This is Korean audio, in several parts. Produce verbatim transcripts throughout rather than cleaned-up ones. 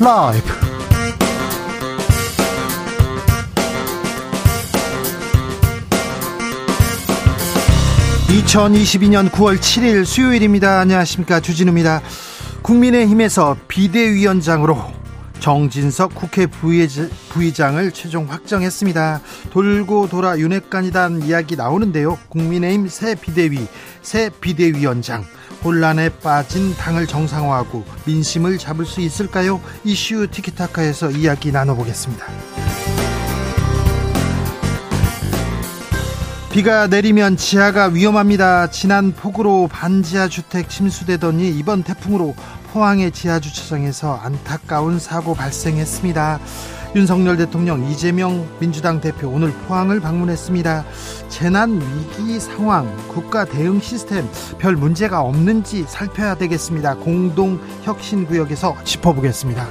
라이브. 이천이십이년 구월 칠일 수요일입니다. 안녕하십니까, 주진우입니다. 국민의힘에서 비대위원장으로 정진석 국회 부의장을 최종 확정했습니다. 돌고 돌아 윤핵관이란 이야기 나오는데요. 국민의힘 새 비대위, 새 비대위원장. 혼란에 빠진 당을 정상화하고 민심을 잡을 수 있을까요? 이슈 티키타카에서 이야기 나눠보겠습니다. 비가 내리면 지하가 위험합니다. 지난 폭우로 반지하 주택 침수되더니 이번 태풍으로 포항의 지하주차장에서 안타까운 사고 발생했습니다. 윤석열 대통령, 이재명 민주당 대표 오늘 포항을 방문했습니다. 재난위기 상황, 국가 대응 시스템 별 문제가 없는지 살펴야 되겠습니다. 공동혁신구역에서 짚어보겠습니다.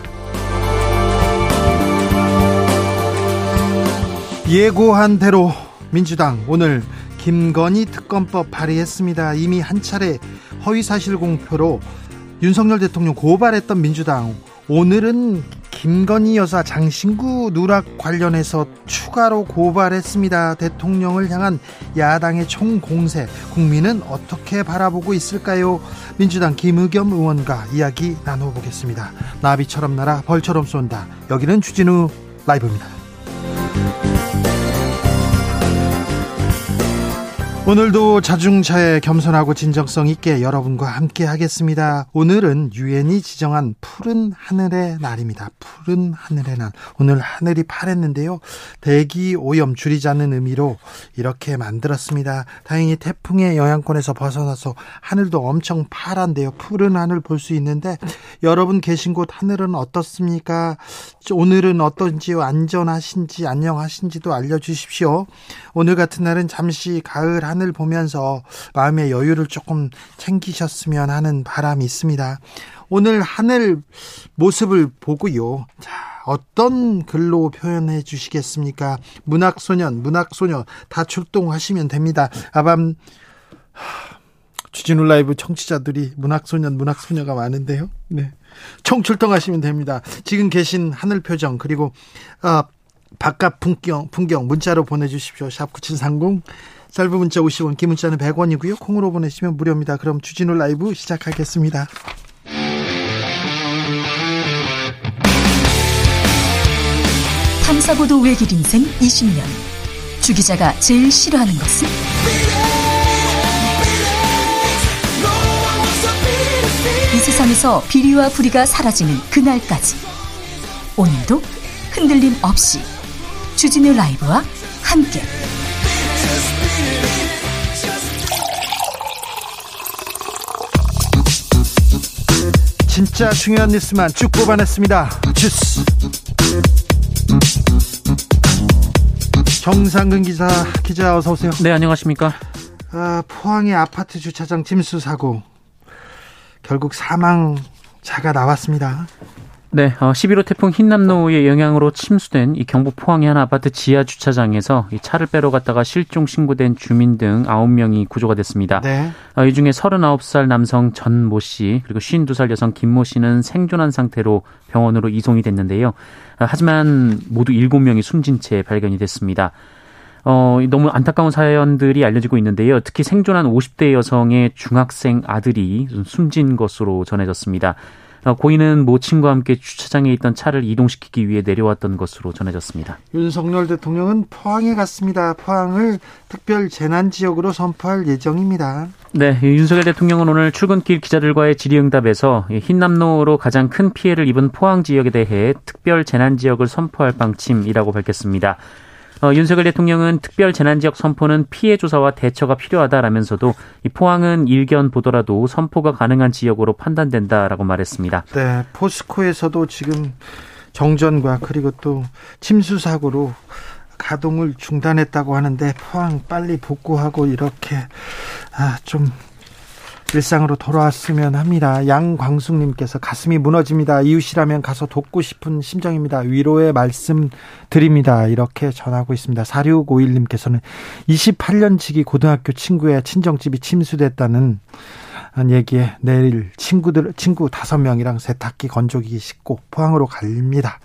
예고한 대로 민주당 오늘 김건희 특검법 발의했습니다. 이미 한 차례 허위사실 공표로 윤석열 대통령 고발했던 민주당, 오늘은 김건희 여사 장신구 누락 관련해서 추가로 고발했습니다. 대통령을 향한 야당의 총공세, 국민은 어떻게 바라보고 있을까요? 민주당 김의겸 의원과 이야기 나눠보겠습니다. 나비처럼 날아 벌처럼 쏜다. 여기는 주진우 라이브입니다. 오늘도 자중차에 겸손하고 진정성 있게 여러분과 함께 하겠습니다. 오늘은 유엔이 지정한 푸른 하늘의 날입니다. 푸른 하늘의 날. 오늘 하늘이 파랬는데요. 대기 오염 줄이자는 의미로 이렇게 만들었습니다. 다행히 태풍의 영향권에서 벗어나서 하늘도 엄청 파란데요. 푸른 하늘 볼 수 있는데, 여러분 계신 곳 하늘은 어떻습니까? 오늘은 어떤지, 안전하신지 안녕하신지도 알려주십시오. 오늘 같은 날은 잠시 가을 하늘 하늘 보면서 마음의 여유를 조금 챙기셨으면 하는 바람이 있습니다. 오늘 하늘 모습을 보고요. 자, 어떤 글로 표현해 주시겠습니까? 문학소년, 문학소녀 다 출동하시면 됩니다. 아밤, 주진우 라이브 청취자들이 문학소년, 문학소녀가 많은데요. 네, 총 출동하시면 됩니다. 지금 계신 하늘 표정, 그리고 아, 바깥 풍경, 풍경 문자로 보내주십시오. 샵 구칠삼공, 짧은 문자 오십 원, 긴 문자는 백 원이고요. 콩으로 보내시면 무료입니다. 그럼 주진우 라이브 시작하겠습니다. 탐사보도 외길 인생 이십 년. 주 기자가 제일 싫어하는 것은? 이 세상에서 비리와 부리가 사라지는 그날까지, 오늘도 흔들림 없이 주진우 라이브와 함께 진짜 중요한 뉴스만 쭉 뽑아냈습니다. 주스 정상근 기자, 기자 어서 오세요. 네, 안녕하십니까. 아, 포항의 아파트 주차장 침수 사고, 결국 사망자가 나왔습니다. 네, 십일호 태풍 힌남노의 영향으로 침수된 이 경북 포항의 한 아파트 지하 주차장에서 이 차를 빼러 갔다가 실종 신고된 주민 등 아홉 명이 구조가 됐습니다. 네. 이 중에 서른아홉 살 남성 전 모 씨, 그리고 쉰두 살 여성 김 모 씨는 생존한 상태로 병원으로 이송이 됐는데요. 하지만 모두 일곱 명이 숨진 채 발견이 됐습니다. 어, 너무 안타까운 사연들이 알려지고 있는데요. 특히 생존한 오십 대 여성의 중학생 아들이 숨진 것으로 전해졌습니다. 고인은 모친과 함께 주차장에 있던 차를 이동시키기 위해 내려왔던 것으로 전해졌습니다. 윤석열 대통령은 포항에 갔습니다. 포항을 특별 재난지역으로 선포할 예정입니다. 네, 윤석열 대통령은 오늘 출근길 기자들과의 질의응답에서 힌남노로 가장 큰 피해를 입은 포항 지역에 대해 특별 재난지역을 선포할 방침이라고 밝혔습니다. 어, 윤석열 대통령은 특별 재난지역 선포는 피해 조사와 대처가 필요하다라면서도 이 포항은 일견 보더라도 선포가 가능한 지역으로 판단된다라고 말했습니다. 네, 포스코에서도 지금 정전과 그리고 또 침수 사고로 가동을 중단했다고 하는데, 포항 빨리 복구하고 이렇게 아, 좀 일상으로 돌아왔으면 합니다. 양광숙님께서 가슴이 무너집니다. 이웃이라면 가서 돕고 싶은 심정입니다. 위로의 말씀 드립니다. 이렇게 전하고 있습니다. 사육오일님께서는 이십팔 년 지기 고등학교 친구의 친정집이 침수됐다는 얘기에 내일 친구들, 친구 다섯 명이랑 세탁기 건조기 싣고 포항으로 갑니다.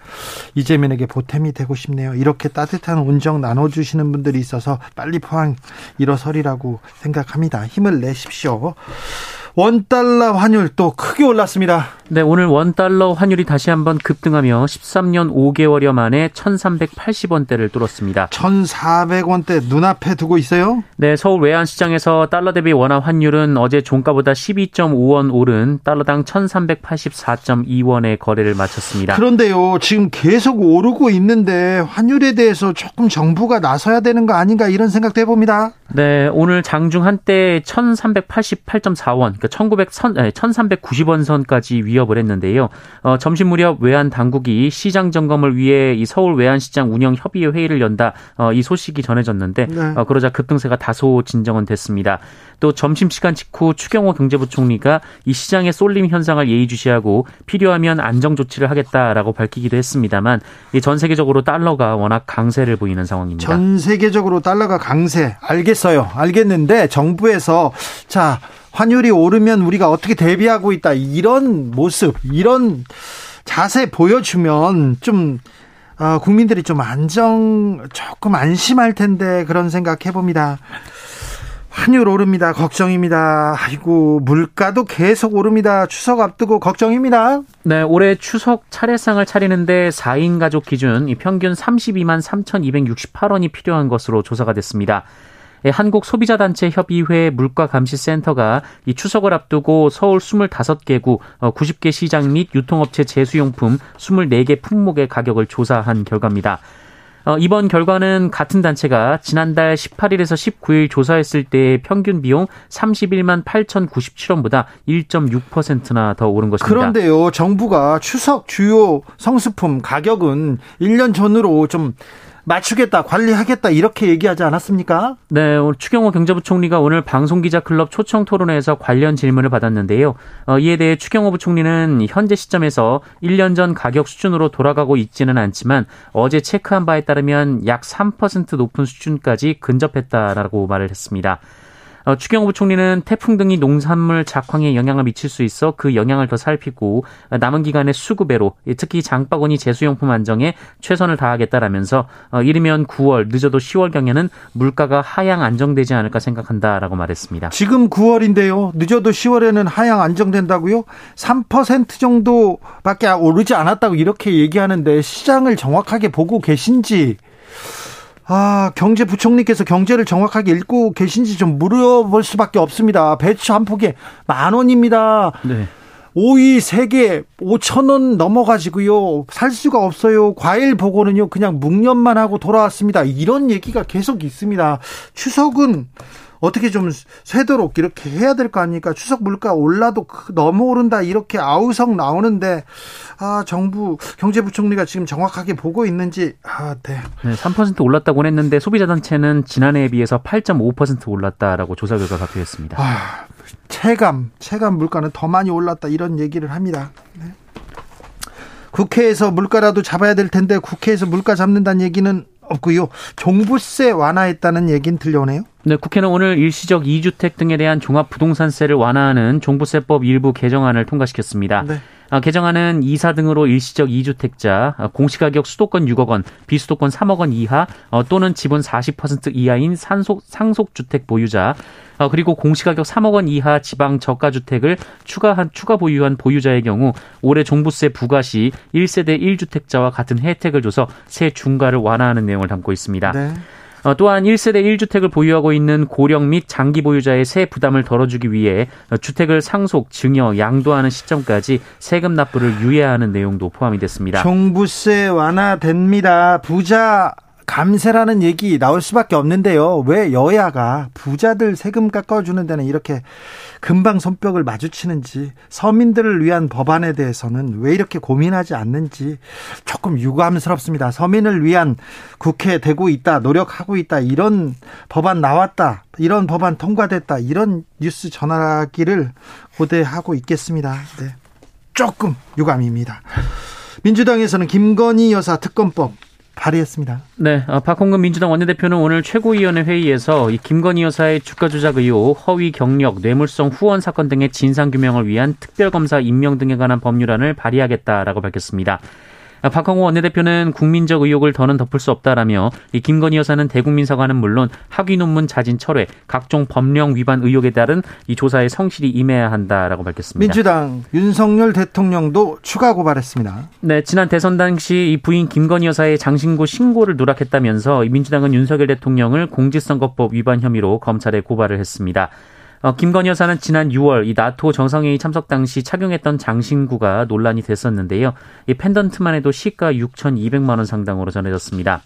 이재명에게 보탬이 되고 싶네요. 이렇게 따뜻한 온정 나눠주시는 분들이 있어서 빨리 포항 일어서리라고 생각합니다. 힘을 내십시오. 원달러 환율 또 크게 올랐습니다. 네, 오늘 원달러 환율이 다시 한번 급등하며 십삼 년 오 개월여 만에 천삼백팔십 원대를 뚫었습니다. 천사백 원대 눈앞에 두고 있어요? 네, 서울 외환시장에서 달러 대비 원화 환율은 어제 종가보다 십이 점 오 원 오른 달러당 천삼백팔십사 점 이 원의 거래를 마쳤습니다. 그런데요, 지금 계속 오르고 있는데 환율에 대해서 조금 정부가 나서야 되는 거 아닌가 이런 생각도 해봅니다. 네, 오늘 장중 한때 천삼백팔십팔 점 사 원, 그러니까 천삼백구십 원 선까지 위협을 했는데요. 어, 점심 무렵 외환 당국이 시장 점검을 위해 이 서울 외환시장 운영 협의회 회의를 연다, 어, 이 소식이 전해졌는데, 네. 어, 그러자 급등세가 다소 진정은 됐습니다. 또 점심시간 직후 추경호 경제부총리가 이 시장의 쏠림 현상을 예의주시하고 필요하면 안정 조치를 하겠다라고 밝히기도 했습니다만, 이 전 세계적으로 달러가 워낙 강세를 보이는 상황입니다. 전 세계적으로 달러가 강세, 알겠어요, 알겠는데 정부에서 자, 환율이 오르면 우리가 어떻게 대비하고 있다, 이런 모습, 이런 자세 보여주면 좀 어, 국민들이 좀 안정, 조금 안심할 텐데, 그런 생각 해봅니다. 환율 오릅니다. 걱정입니다. 아이고, 물가도 계속 오릅니다. 추석 앞두고 걱정입니다. 네, 올해 추석 차례상을 차리는데 사 인 가족 기준 평균 삼십이만 삼천이백육십팔 원이 필요한 것으로 조사가 됐습니다. 한국소비자단체협의회 물가감시센터가 이 추석을 앞두고 서울 스물다섯 개구 구십 개 시장 및 유통업체 제수용품 스물네 개 품목의 가격을 조사한 결과입니다. 어, 이번 결과는 같은 단체가 지난달 십팔 일에서 십구 일 조사했을 때의 평균 비용 삼십일만 팔천구십칠 원보다 일 점 육 퍼센트나 더 오른 것입니다. 그런데요, 정부가 추석 주요 성수품 가격은 일 년 전으로 좀 맞추겠다, 관리하겠다, 이렇게 얘기하지 않았습니까? 네, 오늘 추경호 경제부총리가 오늘 방송기자클럽 초청토론회에서 관련 질문을 받았는데요. 어, 이에 대해 추경호 부총리는 현재 시점에서 일 년 전 가격 수준으로 돌아가고 있지는 않지만 어제 체크한 바에 따르면 약 삼 퍼센트 높은 수준까지 근접했다라고 말을 했습니다. 어, 추경호 부총리는 태풍 등이 농산물 작황에 영향을 미칠 수 있어 그 영향을 더 살피고 남은 기간의 수급에로 특히 장바구니 제수용품 안정에 최선을 다하겠다라면서 어, 이르면 구월 늦어도 시월경에는 물가가 하향 안정되지 않을까 생각한다라고 말했습니다. 지금 구월인데요. 늦어도 시월에는 하향 안정된다고요? 삼 퍼센트 정도밖에 오르지 않았다고 이렇게 얘기하는데 시장을 정확하게 보고 계신지, 아, 경제부총리께서 경제를 정확하게 읽고 계신지 좀 물어볼 수밖에 없습니다. 배추 한 포기에 만 원입니다. 네. 오이 세 개 오천 원 넘어가지고요, 살 수가 없어요. 과일 보고는요, 그냥 묵념만 하고 돌아왔습니다. 이런 얘기가 계속 있습니다. 추석은 어떻게 좀 쇠도록 이렇게 해야 될 거 아닙니까? 추석 물가 올라도 너무 오른다, 이렇게 아우성 나오는데, 아, 정부 경제부총리가 지금 정확하게 보고 있는지. 아, 네. 네, 삼 퍼센트 올랐다고 했는데 소비자단체는 지난해에 비해서 팔 점 오 퍼센트 올랐다라고 조사 결과 발표했습니다. 아, 체감, 체감 물가는 더 많이 올랐다, 이런 얘기를 합니다. 네. 국회에서 물가라도 잡아야 될 텐데 국회에서 물가 잡는다는 얘기는 없고요. 종부세 완화했다는 얘기는 들려오네요. 네, 국회는 오늘 일시적 이주택 등에 대한 종합부동산세를 완화하는 종부세법 일부 개정안을 통과시켰습니다. 네. 아, 개정안은 이사 등으로 일시적 이주택자, 아, 공시가격 수도권 육억 원, 비수도권 삼억 원 이하, 어, 또는 지분 사십 퍼센트 이하인 상속, 상속주택 보유자, 어, 그리고 공시가격 삼억 원 이하 지방 저가주택을 추가한, 추가 보유한 보유자의 경우 올해 종부세 부과 시 일 세대 일 주택자와 같은 혜택을 줘서 세 중과를 완화하는 내용을 담고 있습니다. 네. 어, 또한 일 세대 일 주택을 보유하고 있는 고령 및 장기 보유자의 세액 부담을 덜어주기 위해 주택을 상속, 증여, 양도하는 시점까지 세금 납부를 유예하는 내용도 포함이 됐습니다. 종부세 완화됩니다. 부자 감세라는 얘기 나올 수밖에 없는데요. 왜 여야가 부자들 세금 깎아주는 데는 이렇게 금방 손뼉을 마주치는지, 서민들을 위한 법안에 대해서는 왜 이렇게 고민하지 않는지 조금 유감스럽습니다. 서민을 위한 국회 되고 있다, 노력하고 있다, 이런 법안 나왔다, 이런 법안 통과됐다, 이런 뉴스 전하기를 고대하고 있겠습니다. 네. 조금 유감입니다. 민주당에서는 김건희 여사 특검법 발의했습니다. 네, 박홍근 민주당 원내대표는 오늘 최고위원회 회의에서 이 김건희 여사의 주가 조작 의혹, 허위 경력, 뇌물성 후원 사건 등의 진상규명을 위한 특별검사 임명 등에 관한 법률안을 발의하겠다라고 밝혔습니다. 박홍근 원내대표는 국민적 의혹을 더는 덮을 수 없다라며 이 김건희 여사는 대국민 사과는 물론 학위 논문 자진 철회, 각종 법령 위반 의혹에 따른 이 조사에 성실히 임해야 한다라고 밝혔습니다. 민주당 윤석열 대통령도 추가 고발했습니다. 네, 지난 대선 당시 이 부인 김건희 여사의 장신구 신고를 누락했다면서 민주당은 윤석열 대통령을 공직선거법 위반 혐의로 검찰에 고발을 했습니다. 어, 김건희 여사는 지난 유월 이 나토 정상회의 참석 당시 착용했던 장신구가 논란이 됐었는데요. 이 펜던트만 해도 시가 육천이백만 원 상당으로 전해졌습니다.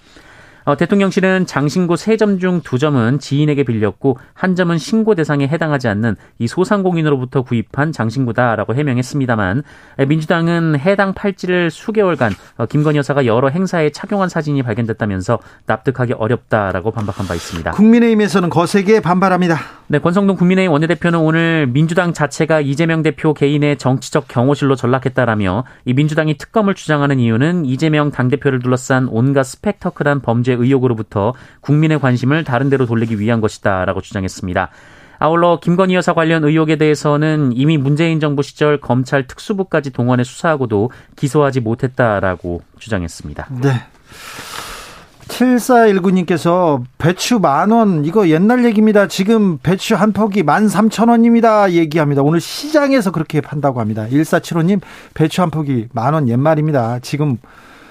어, 대통령실은 장신구 세 점 중 두 점은 지인에게 빌렸고 한 점은 신고 대상에 해당하지 않는 이 소상공인으로부터 구입한 장신구다라고 해명했습니다만 민주당은 해당 팔찌를 수개월간 어, 김건희 여사가 여러 행사에 착용한 사진이 발견됐다면서 납득하기 어렵다라고 반박한 바 있습니다. 국민의힘에서는 거세게 반발합니다. 네, 권성동 국민의힘 원내대표는 오늘 민주당 자체가 이재명 대표 개인의 정치적 경호실로 전락했다라며 이 민주당이 특검을 주장하는 이유는 이재명 당대표를 둘러싼 온갖 스펙터클한 범죄 의혹으로부터 국민의 관심을 다른 데로 돌리기 위한 것이다라고 주장했습니다. 아울러 김건희 여사 관련 의혹에 대해서는 이미 문재인 정부 시절 검찰 특수부까지 동원해 수사하고도 기소하지 못했다라고 주장했습니다. 네. 칠사일구님께서 배추 만원 이거 옛날 얘기입니다. 지금 배추 한 포기 만 삼천 원입니다 얘기합니다. 오늘 시장에서 그렇게 판다고 합니다. 일사칠오님 배추 한 포기 만원 옛말입니다. 지금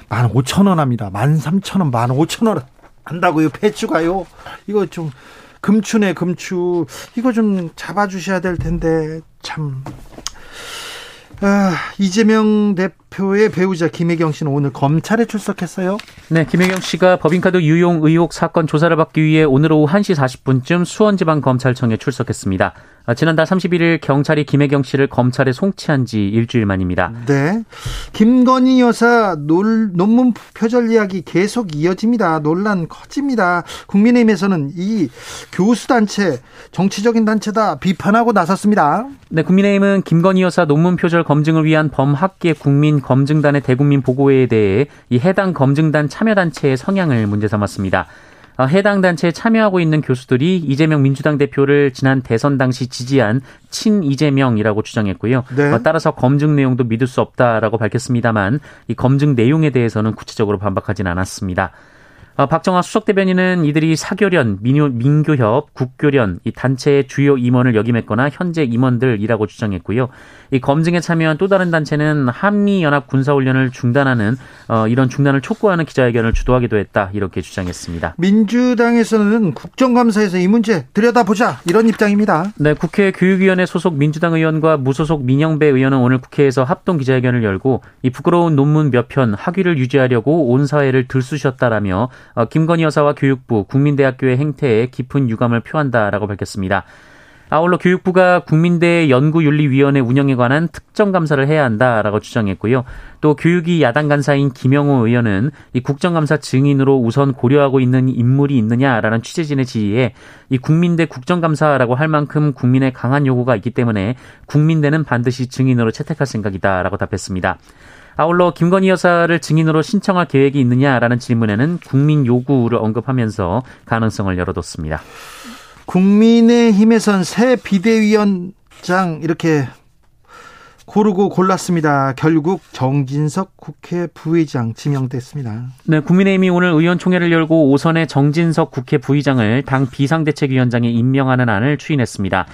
만 오천 원 합니다. 만 삼천 원 만 오천 원 한다고요. 배추가요. 이거 좀 금추네 금추. 이거 좀 잡아주셔야 될 텐데 참. 아, 이재명 대표의 배우자 김혜경 씨는 오늘 검찰에 출석했어요. 네, 김혜경 씨가 법인카드 유용 의혹 사건 조사를 받기 위해 오늘 오후 한 시 사십 분쯤 수원지방검찰청에 출석했습니다. 아, 지난달 삼십일일 경찰이 김혜경 씨를 검찰에 송치한 지 일주일 만입니다. 네, 김건희 여사 논, 논문 표절 이야기 계속 이어집니다. 논란 커집니다. 국민의힘에서는 이 교수단체, 정치적인 단체다 비판하고 나섰습니다. 네, 국민의힘은 김건희 여사 논문 표절 검증을 위한 범학계 국민검증단의 대국민 보고회에 대해 이 해당 검증단 참여단체의 성향을 문제 삼았습니다. 해당 단체에 참여하고 있는 교수들이 이재명 민주당 대표를 지난 대선 당시 지지한 친이재명이라고 주장했고요. 네. 따라서 검증 내용도 믿을 수 없다라고 밝혔습니다만 이 검증 내용에 대해서는 구체적으로 반박하진 않았습니다. 박정하 수석대변인은 이들이 사교련, 민요, 민교협, 국교련 이 단체의 주요 임원을 역임했거나 현재 임원들이라고 주장했고요. 이 검증에 참여한 또 다른 단체는 한미연합 군사훈련을 중단하는 어, 이런 중단을 촉구하는 기자회견을 주도하기도 했다 이렇게 주장했습니다. 민주당에서는 국정감사에서 이 문제 들여다보자 이런 입장입니다. 네, 국회 교육위원회 소속 민주당 의원과 무소속 민영배 의원은 오늘 국회에서 합동 기자회견을 열고 이 부끄러운 논문 몇 편 학위를 유지하려고 온 사회를 들쑤셨다라며 어, 김건희 여사와 교육부, 국민대학교의 행태에 깊은 유감을 표한다라고 밝혔습니다. 아울러 교육부가 국민대 연구윤리위원회 운영에 관한 특정 감사를 해야 한다라고 주장했고요. 또 교육위 야당 간사인 김영호 의원은 이 국정감사 증인으로 우선 고려하고 있는 인물이 있느냐라는 취재진의 질의에 이 국민대 국정감사라고 할 만큼 국민의 강한 요구가 있기 때문에 국민대는 반드시 증인으로 채택할 생각이다라고 답했습니다. 아울러 김건희 여사를 증인으로 신청할 계획이 있느냐라는 질문에는 국민 요구를 언급하면서 가능성을 열어뒀습니다. 국민의힘에선 새 비대위원장 이렇게 고르고 골랐습니다. 결국 정진석 국회 부의장 지명됐습니다. 네, 국민의힘이 오늘 의원총회를 열고 오선의 정진석 국회 부의장을 당 비상대책위원장에 임명하는 안을 추인했습니다.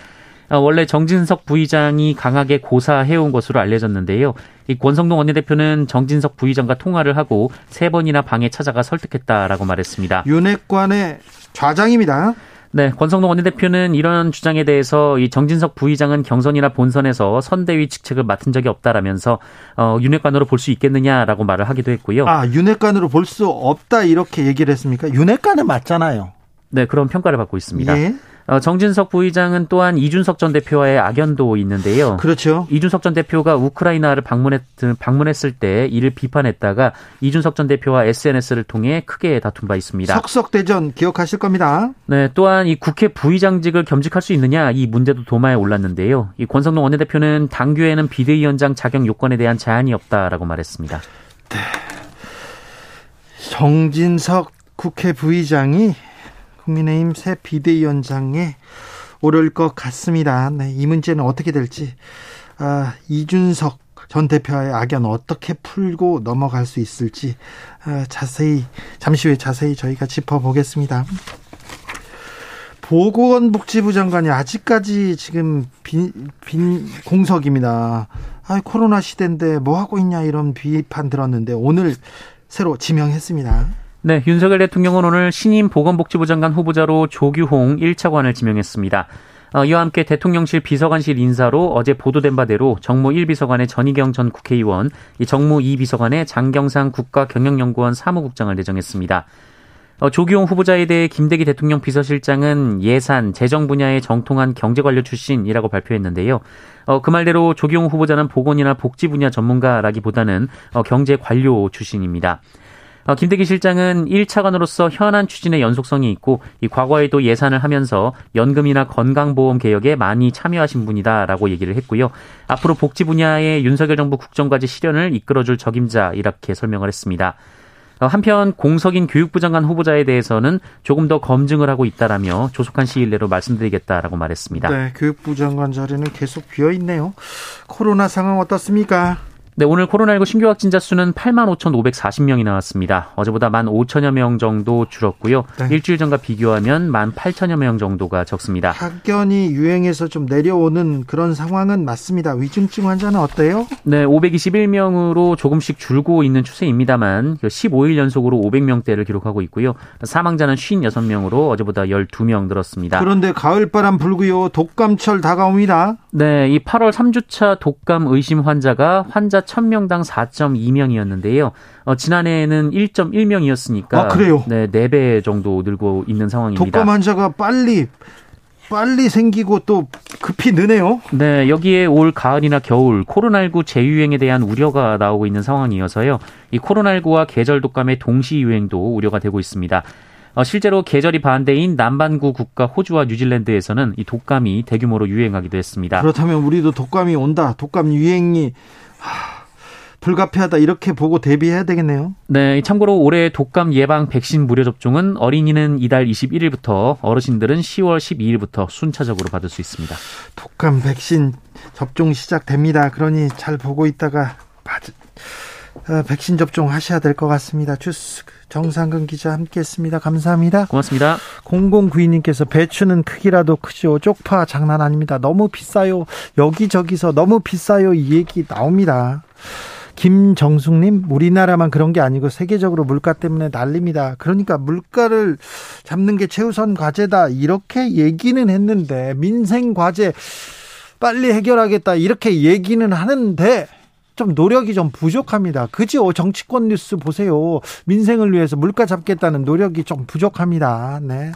원래 정진석 부의장이 강하게 고사해온 것으로 알려졌는데요. 이 권성동 원내대표는 정진석 부의장과 통화를 하고 세 번이나 방에 찾아가 설득했다라고 말했습니다. 윤핵관의 좌장입니다. 네, 권성동 원내대표는 이런 주장에 대해서 이 정진석 부의장은 경선이나 본선에서 선대위 직책을 맡은 적이 없다라면서 어, 윤핵관으로 볼 수 있겠느냐라고 말을 하기도 했고요. 아, 윤핵관으로 볼 수 없다 이렇게 얘기를 했습니까? 윤핵관은 맞잖아요. 네, 그런 평가를 받고 있습니다. 예. 정진석 부의장은 또한 이준석 전 대표와의 악연도 있는데요. 그렇죠. 이준석 전 대표가 우크라이나를 방문했, 방문했을 때 이를 비판했다가 이준석 전 대표와 에스엔에스를 통해 크게 다툰 바 있습니다. 석석대전 기억하실 겁니다. 네, 또한 이 국회 부의장직을 겸직할 수 있느냐 이 문제도 도마에 올랐는데요. 이 권성동 원내대표는 당규에는 비대위원장 자격 요건에 대한 제한이 없다라고 말했습니다. 네. 정진석 국회 부의장이 국민의힘 새 비대위원장에 오를 것 같습니다. 네, 이 문제는 어떻게 될지, 아, 이준석 전 대표의 악연 어떻게 풀고 넘어갈 수 있을지, 아, 자세히 잠시 후에 자세히 저희가 짚어보겠습니다. 보건복지부 장관이 아직까지 지금 빈, 빈 공석입니다. 아, 코로나 시대인데 뭐 하고 있냐 이런 비판 들었는데 오늘 새로 지명했습니다. 네, 윤석열 대통령은 오늘 신임 보건복지부 장관 후보자로 조규홍 일 차관을 지명했습니다. 어, 이와 함께 대통령실 비서관실 인사로 어제 보도된 바대로 정무 일 비서관의 전희경 전 국회의원, 이 정무 이 비서관의 장경상 국가경영연구원 사무국장을 내정했습니다. 어, 조규홍 후보자에 대해 김대기 대통령 비서실장은 예산, 재정 분야의 정통한 경제관료 출신이라고 발표했는데요. 어, 그 말대로 조규홍 후보자는 보건이나 복지 분야 전문가라기보다는 어, 경제관료 출신입니다. 어, 김대기 실장은 일 차관으로서 현안 추진의 연속성이 있고 이 과거에도 예산을 하면서 연금이나 건강보험 개혁에 많이 참여하신 분이다라고 얘기를 했고요. 앞으로 복지 분야의 윤석열 정부 국정과제 실현을 이끌어줄 적임자 이렇게 설명을 했습니다. 어, 한편 공석인 교육부 장관 후보자에 대해서는 조금 더 검증을 하고 있다라며 조속한 시일 내로 말씀드리겠다라고 말했습니다. 네, 교육부 장관 자리는 계속 비어있네요. 코로나 상황 어떻습니까? 네, 오늘 코로나십구 신규 확진자 수는 팔만 오천오백사십 명이 나왔습니다. 어제보다 만 오천여 명 정도 줄었고요. 네. 일주일 전과 비교하면 만 팔천여 명 정도가 적습니다. 확연히 유행에서 좀 내려오는 그런 상황은 맞습니다. 위중증 환자는 어때요? 네, 오백이십일 명으로 조금씩 줄고 있는 추세입니다만 십오 일 연속으로 오백 명대를 기록하고 있고요. 사망자는 오십육 명으로 어제보다 열두 명 늘었습니다. 그런데 가을바람 불고요. 독감철 다가옵니다. 네, 이 팔월 삼 주차 독감 의심 환자가 환자 천 명당 사 점 이 명이었는데요. 어, 지난해에는 일 점 일 명이었으니까 아, 그래요? 네, 네 배 정도 늘고 있는 상황입니다. 독감 환자가 빨리 빨리 생기고 또 급히 느네요. 네, 여기에 올 가을이나 겨울 코로나십구 재유행에 대한 우려가 나오고 있는 상황이어서요. 이 코로나십구와 계절 독감의 동시 유행도 우려가 되고 있습니다. 어, 실제로 계절이 반대인 남반구 국가 호주와 뉴질랜드에서는 이 독감이 대규모로 유행하기도 했습니다. 그렇다면 우리도 독감이 온다. 독감 유행이 하, 불가피하다 이렇게 보고 대비해야 되겠네요. 네, 참고로 올해 독감 예방 백신 무료 접종은 어린이는 이달 이십일 일부터 어르신들은 시월 십이 일부터 순차적으로 받을 수 있습니다. 독감 백신 접종 시작됩니다. 그러니 잘 보고 있다가 맞은 어, 백신 접종하셔야 될 것 같습니다. 주스 정상근 기자 함께했습니다. 감사합니다. 고맙습니다. 공공구이 님께서 배추는 크기라도 크죠. 쪽파 장난 아닙니다. 너무 비싸요. 여기저기서 너무 비싸요. 이 얘기 나옵니다. 김정숙님, 우리나라만 그런 게 아니고 세계적으로 물가 때문에 난립니다. 그러니까 물가를 잡는 게 최우선 과제다 이렇게 얘기는 했는데, 민생 과제 빨리 해결하겠다 이렇게 얘기는 하는데 좀 노력이 좀 부족합니다. 그죠? 정치권 뉴스 보세요. 민생을 위해서 물가 잡겠다는 노력이 좀 부족합니다. 네.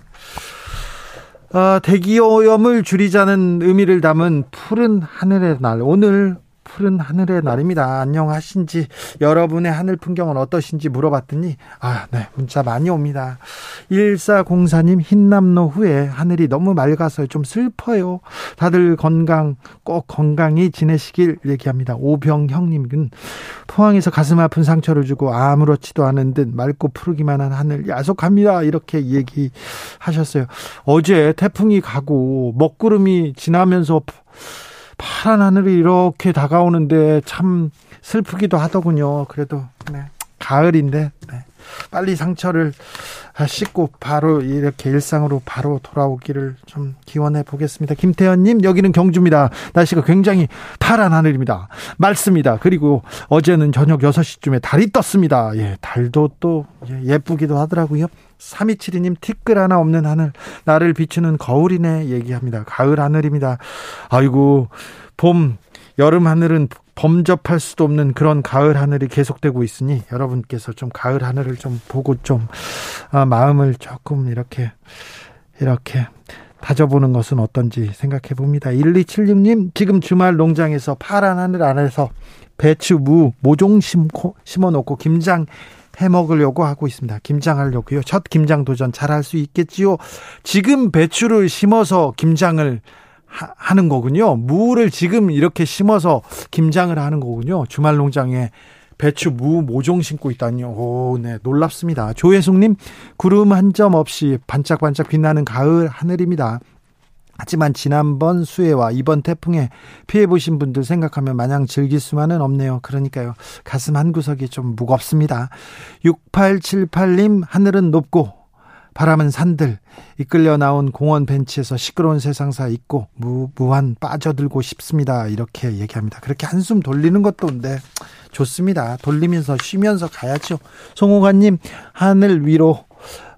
아, 대기오염을 줄이자는 의미를 담은 푸른 하늘의 날. 오늘 푸른 하늘의 날입니다. 안녕하신지, 여러분의 하늘 풍경은 어떠신지 물어봤더니 아, 네, 문자 많이 옵니다. 일사공사 님, 힌남노 후에 하늘이 너무 맑아서 좀 슬퍼요. 다들 건강, 꼭 건강히 지내시길 얘기합니다. 오병형님은 포항에서 가슴 아픈 상처를 주고 아무렇지도 않은 듯 맑고 푸르기만 한 하늘 야속합니다 이렇게 얘기하셨어요. 어제 태풍이 가고 먹구름이 지나면서 파란 하늘이 이렇게 다가오는데 참 슬프기도 하더군요. 그래도 네, 가을인데 네, 빨리 상처를 씻고 바로 이렇게 일상으로 바로 돌아오기를 좀 기원해 보겠습니다. 김태현님, 여기는 경주입니다. 날씨가 굉장히 파란 하늘입니다. 맑습니다. 그리고 어제는 저녁 여섯 시쯤에 달이 떴습니다. 예, 달도 또 예쁘기도 하더라고요. 삼이칠이 님, 티끌 하나 없는 하늘, 나를 비추는 거울이네 얘기합니다. 가을 하늘입니다. 아이고, 봄, 여름 하늘은 범접할 수도 없는 그런 가을 하늘이 계속되고 있으니 여러분께서 좀 가을 하늘을 좀 보고 좀 아, 마음을 조금 이렇게 이렇게 다져보는 것은 어떤지 생각해 봅니다. 일이칠육 님, 지금 주말 농장에서 파란 하늘 안에서 배추, 무, 모종 심고, 심어놓고 김장 해먹으려고 하고 있습니다. 김장하려고요. 첫 김장 도전 잘할 수 있겠지요. 지금 배추를 심어서 김장을 하, 하는 거군요. 무를 지금 이렇게 심어서 김장을 하는 거군요. 주말 농장에 배추, 무, 모종 심고 있다니요. 오, 네, 놀랍습니다. 조혜숙님, 구름 한 점 없이 반짝반짝 빛나는 가을 하늘입니다. 하지만 지난번 수해와 이번 태풍에 피해보신 분들 생각하면 마냥 즐길 수만은 없네요. 그러니까요, 가슴 한구석이 좀 무겁습니다. 육팔칠팔님 하늘은 높고 바람은 산들, 이끌려 나온 공원 벤치에서 시끄러운 세상사 잊고 무, 무한 빠져들고 싶습니다. 이렇게 얘기합니다. 그렇게 한숨 돌리는 것도 근데 좋습니다. 돌리면서 쉬면서 가야죠. 송호관님, 하늘 위로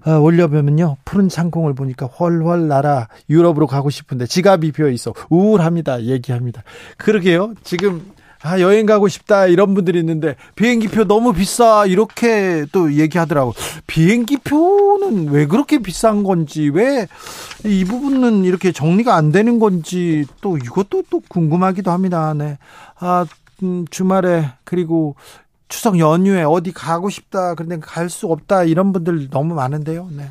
올려보면요, 푸른 창공을 보니까 훨훨 날아 유럽으로 가고 싶은데 지갑이 비어있어 우울합니다. 얘기합니다. 그러게요. 지금 아, 여행 가고 싶다 이런 분들이 있는데 비행기표 너무 비싸 이렇게 또 얘기하더라고. 비행기표는 왜 그렇게 비싼 건지, 왜 이 부분은 이렇게 정리가 안 되는 건지 또 이것도 또 궁금하기도 합니다. 네. 아, 음, 주말에 그리고 추석 연휴에 어디 가고 싶다, 그런데 갈 수 없다, 이런 분들 너무 많은데요. 네.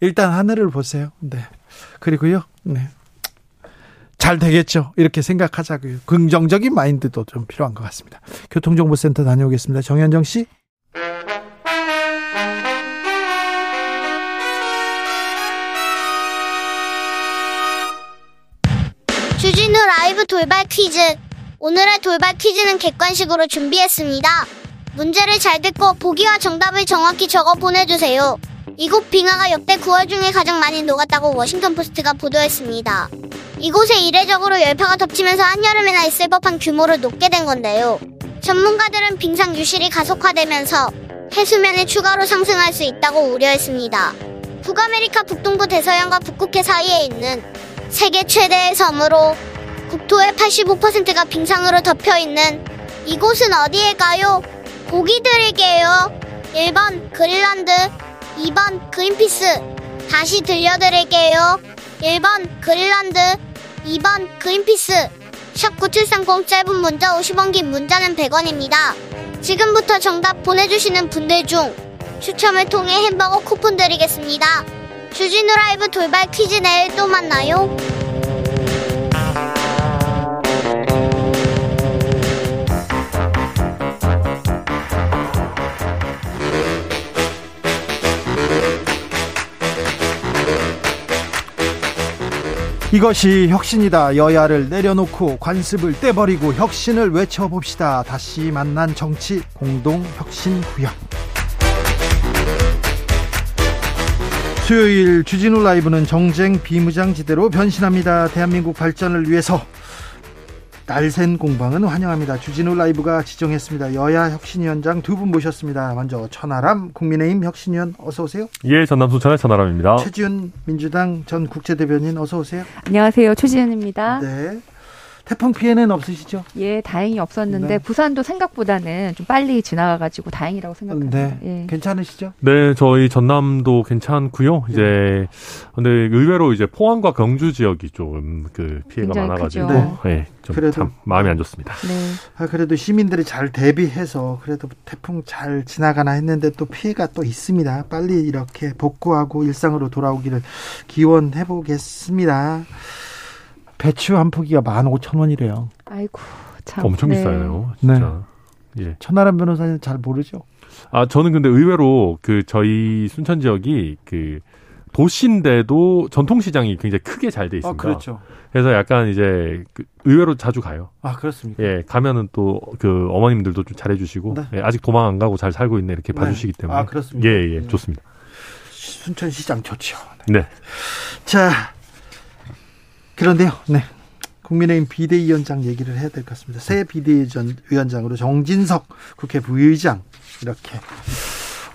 일단 하늘을 보세요. 네. 그리고요, 네, 잘 되겠죠, 이렇게 생각하자고요. 긍정적인 마인드도 좀 필요한 것 같습니다. 교통정보센터 다녀오겠습니다. 정현정 씨. 주진우 라이브 돌발 퀴즈. 오늘의 돌발 퀴즈는 객관식으로 준비했습니다. 문제를 잘 듣고 보기와 정답을 정확히 적어 보내주세요. 이곳 빙하가 역대 구월 중에 가장 많이 녹았다고 워싱턴포스트가 보도했습니다. 이곳에 이례적으로 열파가 덮치면서 한여름에나 있을 법한 규모로 녹게 된 건데요. 전문가들은 빙상 유실이 가속화되면서 해수면이 추가로 상승할 수 있다고 우려했습니다. 북아메리카 북동부 대서양과 북극해 사이에 있는 세계 최대의 섬으로 국토의 팔십오 퍼센트가 빙상으로 덮여있는 이곳은 어디일까요? 보기 드릴게요. 일 번 그린란드, 이 번 그린피스. 다시 들려드릴게요. 일 번 그린란드, 이 번 그린피스. 샵 구칠삼공, 짧은 문자 오십 원, 긴 문자는 백 원입니다. 지금부터 정답 보내주시는 분들 중 추첨을 통해 햄버거 쿠폰 드리겠습니다. 주진우 라이브 돌발 퀴즈, 내일 또 만나요. 이것이 혁신이다. 여야를 내려놓고 관습을 떼버리고 혁신을 외쳐봅시다. 다시 만난 정치 공동혁신구역. 수요일 주진우 라이브는 정쟁 비무장지대로 변신합니다. 대한민국 발전을 위해서 날쌘 공방은 환영합니다. 주진우 라이브가 지정했습니다. 여야 혁신위원장 두 분 모셨습니다. 먼저 천하람 국민의힘 혁신위원, 어서 오세요. 예, 전남수 천하 천하람입니다. 최지은 민주당 전 국제대변인, 어서 오세요. 안녕하세요, 최지은입니다. 네. 태풍 피해는 없으시죠? 예, 다행히 없었는데 네. 부산도 생각보다는 좀 빨리 지나가가지고 다행이라고 생각합니다. 네, 예. 괜찮으시죠? 네, 저희 전남도 괜찮고요. 네. 이제 근데 의외로 이제 포항과 경주 지역이 좀 그 피해가 많아가지고 네. 네, 좀 그래도 참 마음이 안 좋습니다. 네. 아, 그래도 시민들이 잘 대비해서 그래도 태풍 잘 지나가나 했는데 또 피해가 또 있습니다. 빨리 이렇게 복구하고 일상으로 돌아오기를 기원해 보겠습니다. 배추 한 포기가 만 오천 원이래요. 아이고, 참. 엄청 네. 비싸요, 진짜. 네. 예. 천하람 변호사님 잘 모르죠? 아, 저는 근데 의외로 그 저희 순천 지역이 그 도시인데도 전통시장이 굉장히 크게 잘 돼 있습니다. 아, 그렇죠. 그래서 약간 이제 그 의외로 자주 가요. 아, 그렇습니까? 예, 가면은 또 그 어머님들도 좀 잘해주시고 네. 예, 아직 도망 안 가고 잘 살고 있네 이렇게 네. 봐주시기 때문에. 아, 그렇습니다. 예, 예, 네. 좋습니다. 순천시장 좋죠. 네. 네. 자. 그런데요, 네, 국민의힘 비대위원장 얘기를 해야 될 것 같습니다. 새 비대위원장으로 정진석 국회 부의장 이렇게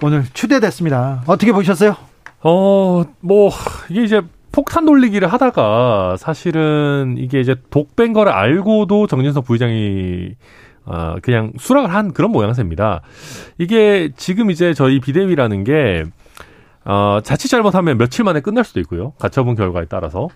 오늘 추대됐습니다. 어떻게 보셨어요? 어, 뭐 이게 이제 폭탄 돌리기를 하다가 사실은 이게 이제 독뺀 걸 알고도 정진석 부의장이 어, 그냥 수락을 한 그런 모양새입니다. 이게 지금 이제 저희 비대위라는 게 어, 자칫 잘못하면 며칠 만에 끝날 수도 있고요. 가처분 결과에 따라서.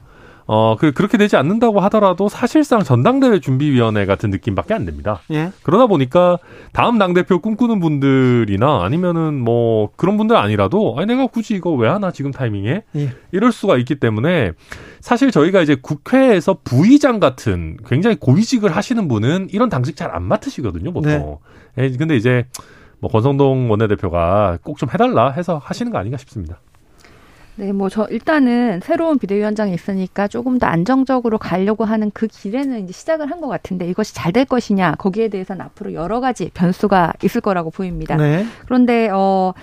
어, 그, 그렇게 되지 않는다고 하더라도 사실상 전당대회 준비위원회 같은 느낌밖에 안 됩니다. 예. 그러다 보니까 다음 당대표 꿈꾸는 분들이나 아니면은 뭐 그런 분들 아니라도 아니, 내가 굳이 이거 왜 하나 지금 타이밍에? 예. 이럴 수가 있기 때문에 사실 저희가 이제 국회에서 부의장 같은 굉장히 고위직을 하시는 분은 이런 당직 잘 안 맡으시거든요, 보통. 네. 예, 근데 이제 뭐 권성동 원내대표가 꼭 좀 해달라 해서 하시는 거 아닌가 싶습니다. 네, 뭐, 저, 일단은 새로운 비대위원장이 있으니까 조금 더 안정적으로 가려고 하는 그 기대는 이제 시작을 한 것 같은데 이것이 잘 될 것이냐, 거기에 대해서는 앞으로 여러 가지 변수가 있을 거라고 보입니다. 네. 그런데, 어,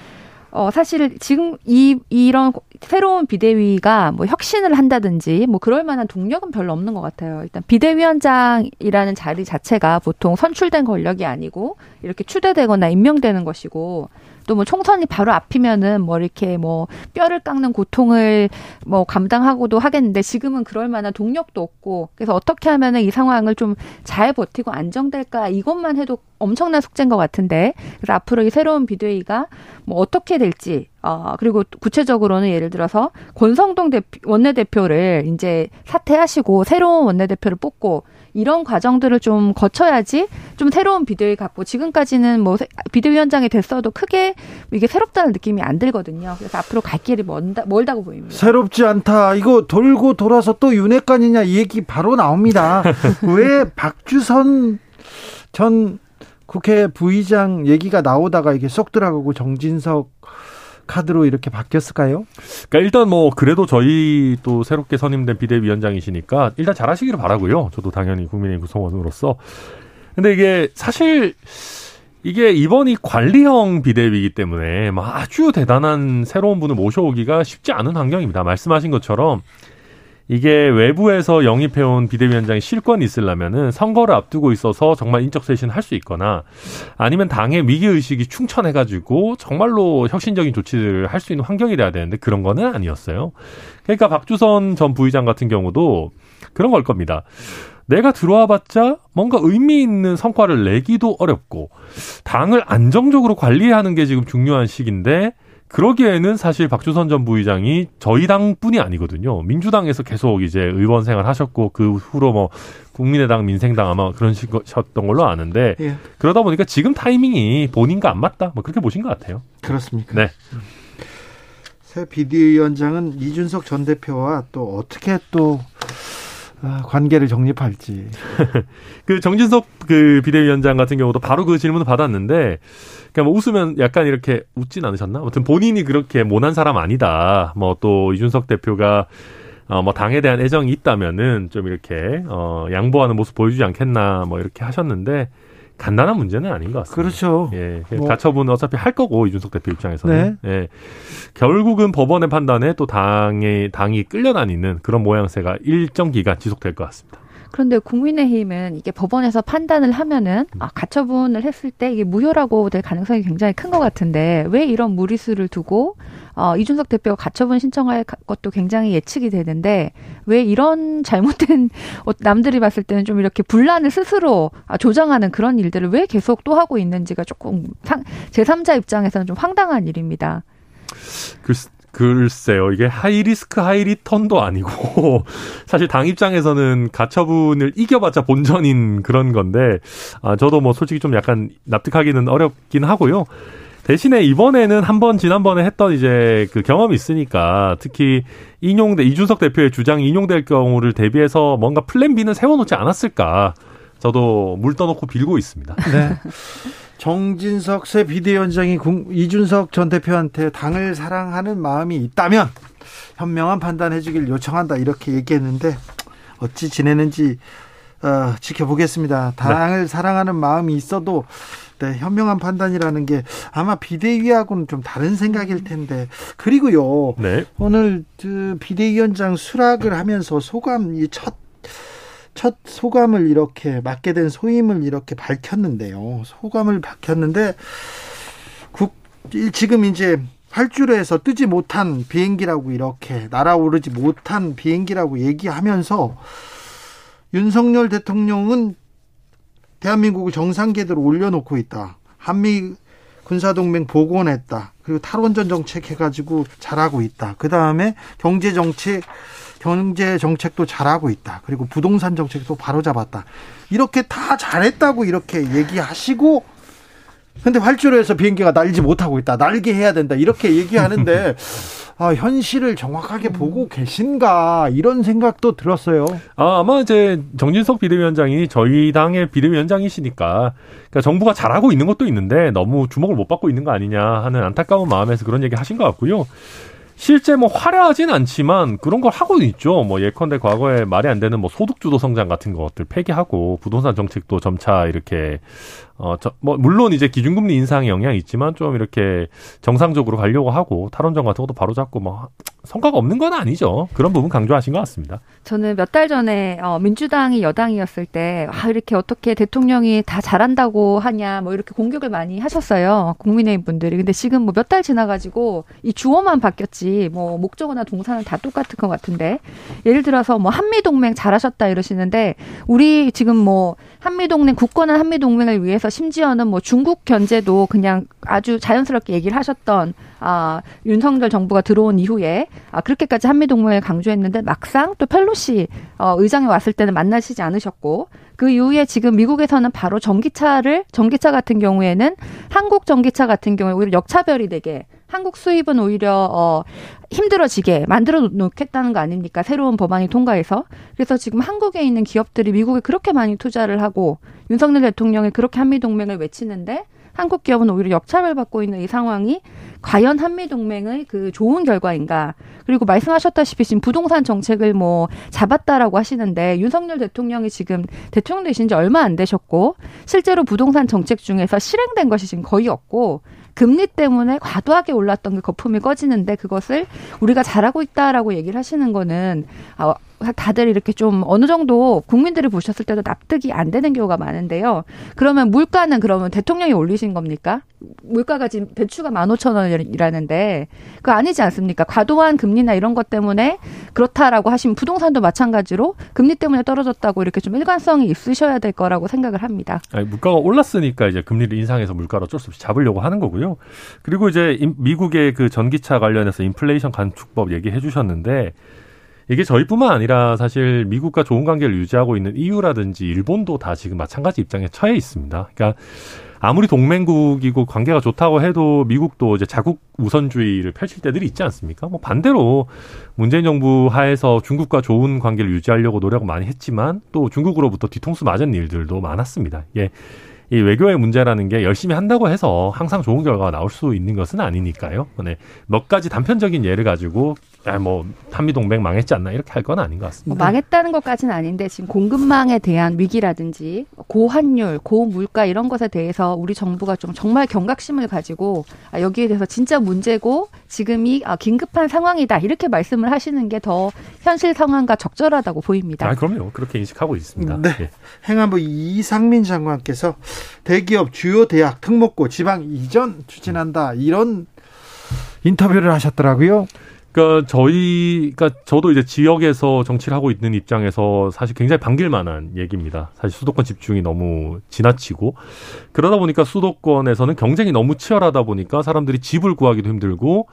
어, 사실 지금 이, 이런 새로운 비대위가 뭐 혁신을 한다든지 뭐 그럴 만한 동력은 별로 없는 것 같아요. 일단 비대위원장이라는 자리 자체가 보통 선출된 권력이 아니고 이렇게 추대되거나 임명되는 것이고 또 뭐 총선이 바로 앞이면은 뭐 이렇게 뭐 뼈를 깎는 고통을 뭐 감당하고도 하겠는데 지금은 그럴 만한 동력도 없고 그래서 어떻게 하면은 이 상황을 좀 잘 버티고 안정될까 이것만 해도 엄청난 숙제인 것 같은데 그래서 앞으로 이 새로운 비대위가 뭐 어떻게 될지 어, 그리고 구체적으로는 예를 들어서 권성동 대표, 원내대표를 이제 사퇴하시고 새로운 원내대표를 뽑고 이런 과정들을 좀 거쳐야지 좀 새로운 비대위 같고 지금까지는 뭐 비대위원장이 됐어도 크게 이게 새롭다는 느낌이 안 들거든요. 그래서 앞으로 갈 길이 먼다, 멀다고 보입니다. 새롭지 않다. 이거 돌고 돌아서 또 윤핵관이냐 이 얘기 바로 나옵니다. 왜 박주선 전 국회 부의장 얘기가 나오다가 이게 쏙 들어가고 정진석 카드로 이렇게 바뀌었을까요? 그러니까 일단 뭐 그래도 저희 또 새롭게 선임된 비대위원장이시니까 일단 잘하시기를 바라고요. 저도 당연히 국민의힘 구성원으로서. 근데 이게 사실 이게 이번이 관리형 비대위이기 때문에 막 아주 대단한 새로운 분을 모셔오기가 쉽지 않은 환경입니다. 말씀하신 것처럼 이게 외부에서 영입해온 비대위원장이 실권이 있으려면은 선거를 앞두고 있어서 정말 인적쇄신을 할 수 있거나 아니면 당의 위기의식이 충천해가지고 정말로 혁신적인 조치를 할 수 있는 환경이 돼야 되는데 그런 거는 아니었어요. 그러니까 박주선 전 부의장 같은 경우도 그런 걸 겁니다. 내가 들어와봤자 뭔가 의미 있는 성과를 내기도 어렵고 당을 안정적으로 관리하는 게 지금 중요한 시기인데 그러기에는 사실 박주선 전 부의장이 저희 당뿐이 아니거든요. 민주당에서 계속 이제 의원 생활하셨고 그 후로 뭐 국민의당, 민생당 아마 그런 식이셨던 걸로 아는데 예. 그러다 보니까 지금 타이밍이 본인과 안 맞다. 뭐 그렇게 보신 것 같아요. 그렇습니까? 네. 새 비대위원장은 이준석 전 대표와 또 어떻게 또 관계를 정립할지. 그 정진석 그 비대위원장 같은 경우도 바로 그 질문을 받았는데, 그러니까 뭐 웃으면 약간 이렇게 웃진 않으셨나? 아무튼 본인이 그렇게 모난 사람 아니다. 뭐 또 이준석 대표가 어 뭐 당에 대한 애정이 있다면은 좀 이렇게 어 양보하는 모습 보여주지 않겠나 뭐 이렇게 하셨는데 간단한 문제는 아닌 것 같습니다. 그렇죠. 예, 뭐. 가처분 어차피 할 거고 이준석 대표 입장에서는 네. 예, 결국은 법원의 판단에 또 당의 당이 끌려다니는 그런 모양새가 일정 기간 지속될 것 같습니다. 그런데 국민의힘은 이게 법원에서 판단을 하면은 아, 가처분을 했을 때 이게 무효라고 될 가능성이 굉장히 큰 것 같은데 왜 이런 무리수를 두고 어, 이준석 대표가 가처분 신청할 것도 굉장히 예측이 되는데 왜 이런 잘못된 남들이 봤을 때는 좀 이렇게 분란을 스스로 조장하는 그런 일들을 왜 계속 또 하고 있는지가 조금 제삼자 입장에서는 좀 황당한 일입니다. 글, 글쎄요. 이게 하이리스크 하이리턴도 아니고 사실 당 입장에서는 가처분을 이겨봤자 본전인 그런 건데 아, 저도 뭐 솔직히 좀 약간 납득하기는 어렵긴 하고요. 대신에 이번에는 한번 지난번에 했던 이제 그 경험이 있으니까 특히 인용돼 이준석 대표의 주장이 인용될 경우를 대비해서 뭔가 플랜 B는 세워놓지 않았을까 저도 물 떠놓고 빌고 있습니다. 네. 정진석 새 비대위원장이 이준석 전 대표한테 당을 사랑하는 마음이 있다면 현명한 판단해 주길 요청한다 이렇게 얘기했는데 어찌 지내는지 어, 지켜보겠습니다. 당을 네. 사랑하는 마음이 있어도 네, 현명한 판단이라는 게 아마 비대위하고는 좀 다른 생각일 텐데 그리고요 네. 오늘 그 비대위원장 수락을 하면서 소감 이 첫 첫 소감을 이렇게 맡게 된 소임을 이렇게 밝혔는데요. 소감을 밝혔는데 국 지금 이제 활주로에서 뜨지 못한 비행기라고 이렇게 날아오르지 못한 비행기라고 얘기하면서 윤석열 대통령은 대한민국을 정상궤도로 올려놓고 있다. 한미 군사동맹 복원했다. 그리고 탈원전 정책 해가지고 잘하고 있다. 그 다음에 경제 정책, 경제 정책도 잘하고 있다. 그리고 부동산 정책도 바로 잡았다. 이렇게 다 잘했다고 이렇게 얘기하시고, 근데 활주로에서 비행기가 날지 못하고 있다. 날게 해야 된다. 이렇게 얘기하는데, 아, 현실을 정확하게 보고 계신가, 이런 생각도 들었어요. 아, 아마 이제 정진석 비대위원장이 저희 당의 비대위원장이시니까, 그러니까 정부가 잘하고 있는 것도 있는데 너무 주목을 못 받고 있는 거 아니냐 하는 안타까운 마음에서 그런 얘기 하신 것 같고요. 실제 뭐 화려하진 않지만 그런 걸 하고는 있죠. 뭐 예컨대 과거에 말이 안 되는 뭐 소득주도 성장 같은 것들 폐기하고 부동산 정책도 점차 이렇게 어, 저, 뭐, 물론 이제 기준금리 인상의 영향이 있지만 좀 이렇게 정상적으로 가려고 하고 탈원전 같은 것도 바로잡고 뭐 성과가 없는 건 아니죠. 그런 부분 강조하신 것 같습니다. 저는 몇 달 전에 어, 민주당이 여당이었을 때 아, 이렇게 어떻게 대통령이 다 잘한다고 하냐 뭐 이렇게 공격을 많이 하셨어요. 국민의힘 분들이. 근데 지금 뭐 몇 달 지나가지고 이 주어만 바뀌었지 뭐 목적어나 동사는 다 똑같은 것 같은데, 예를 들어서 뭐 한미동맹 잘하셨다 이러시는데 우리 지금 뭐 한미동맹 굳건한 한미동맹을 위해서 심지어는 뭐 중국 견제도 그냥 아주 자연스럽게 얘기를 하셨던 아, 윤석열 정부가 들어온 이후에 아, 그렇게까지 한미동맹을 강조했는데 막상 또 펠로시 어, 의장이 왔을 때는 만나시지 않으셨고, 그 이후에 지금 미국에서는 바로 전기차를 전기차 같은 경우에는 한국 전기차 같은 경우에 오히려 역차별이 되게 한국 수입은 오히려 어, 힘들어지게 만들어 놓겠다는 거 아닙니까? 새로운 법안이 통과해서. 그래서 지금 한국에 있는 기업들이 미국에 그렇게 많이 투자를 하고 윤석열 대통령이 그렇게 한미동맹을 외치는데 한국 기업은 오히려 역차별받고 있는 이 상황이 과연 한미동맹의 그 좋은 결과인가. 그리고 말씀하셨다시피 지금 부동산 정책을 뭐 잡았다라고 하시는데 윤석열 대통령이 지금 대통령 되신 지 얼마 안 되셨고 실제로 부동산 정책 중에서 실행된 것이 지금 거의 없고 금리 때문에 과도하게 올랐던 그 거품이 꺼지는데 그것을 우리가 잘하고 있다라고 얘기를 하시는 거는 다들 이렇게 좀 어느 정도 국민들이 보셨을 때도 납득이 안 되는 경우가 많은데요. 그러면 물가는 그러면 대통령이 올리신 겁니까? 물가가 지금 대추가 만 오천 원이라는데 그거 아니지 않습니까? 과도한 금리나 이런 것 때문에 그렇다라고 하시면 부동산도 마찬가지로 금리 때문에 떨어졌다고 이렇게 좀 일관성이 있으셔야 될 거라고 생각을 합니다. 아니, 물가가 올랐으니까 이제 금리를 인상해서 물가를 어쩔 수 없이 잡으려고 하는 거고요. 그리고 이제 미국의 그 전기차 관련해서 인플레이션 간축법 얘기해 주셨는데 이게 저희뿐만 아니라 사실 미국과 좋은 관계를 유지하고 있는 이유라든지 일본도 다 지금 마찬가지 입장에 처해 있습니다. 그러니까 아무리 동맹국이고 관계가 좋다고 해도 미국도 이제 자국 우선주의를 펼칠 때들이 있지 않습니까? 뭐 반대로 문재인 정부 하에서 중국과 좋은 관계를 유지하려고 노력을 많이 했지만 또 중국으로부터 뒤통수 맞은 일들도 많았습니다. 예. 이 외교의 문제라는 게 열심히 한다고 해서 항상 좋은 결과가 나올 수 있는 것은 아니니까요. 네. 몇 가지 단편적인 예를 가지고 아, 뭐 한미동맹 망했지 않나 이렇게 할 건 아닌 것 같습니다. 망했다는 것까지는 아닌데 지금 공급망에 대한 위기라든지 고환율, 고물가 이런 것에 대해서 우리 정부가 좀 정말 경각심을 가지고 아, 여기에 대해서 진짜 문제고 지금이 아, 긴급한 상황이다 이렇게 말씀을 하시는 게 더 현실 상황과 적절하다고 보입니다. 아, 그럼요. 그렇게 인식하고 있습니다. 네. 예. 행안부 이상민 장관께서 대기업, 주요 대학, 특목고, 지방 이전 추진한다 이런 인터뷰를 하셨더라고요. 그러니까 저희, 그러니까 저도 이제 지역에서 정치를 하고 있는 입장에서 사실 굉장히 반길 만한 얘기입니다. 사실 수도권 집중이 너무 지나치고 그러다 보니까 수도권에서는 경쟁이 너무 치열하다 보니까 사람들이 집을 구하기도 힘들고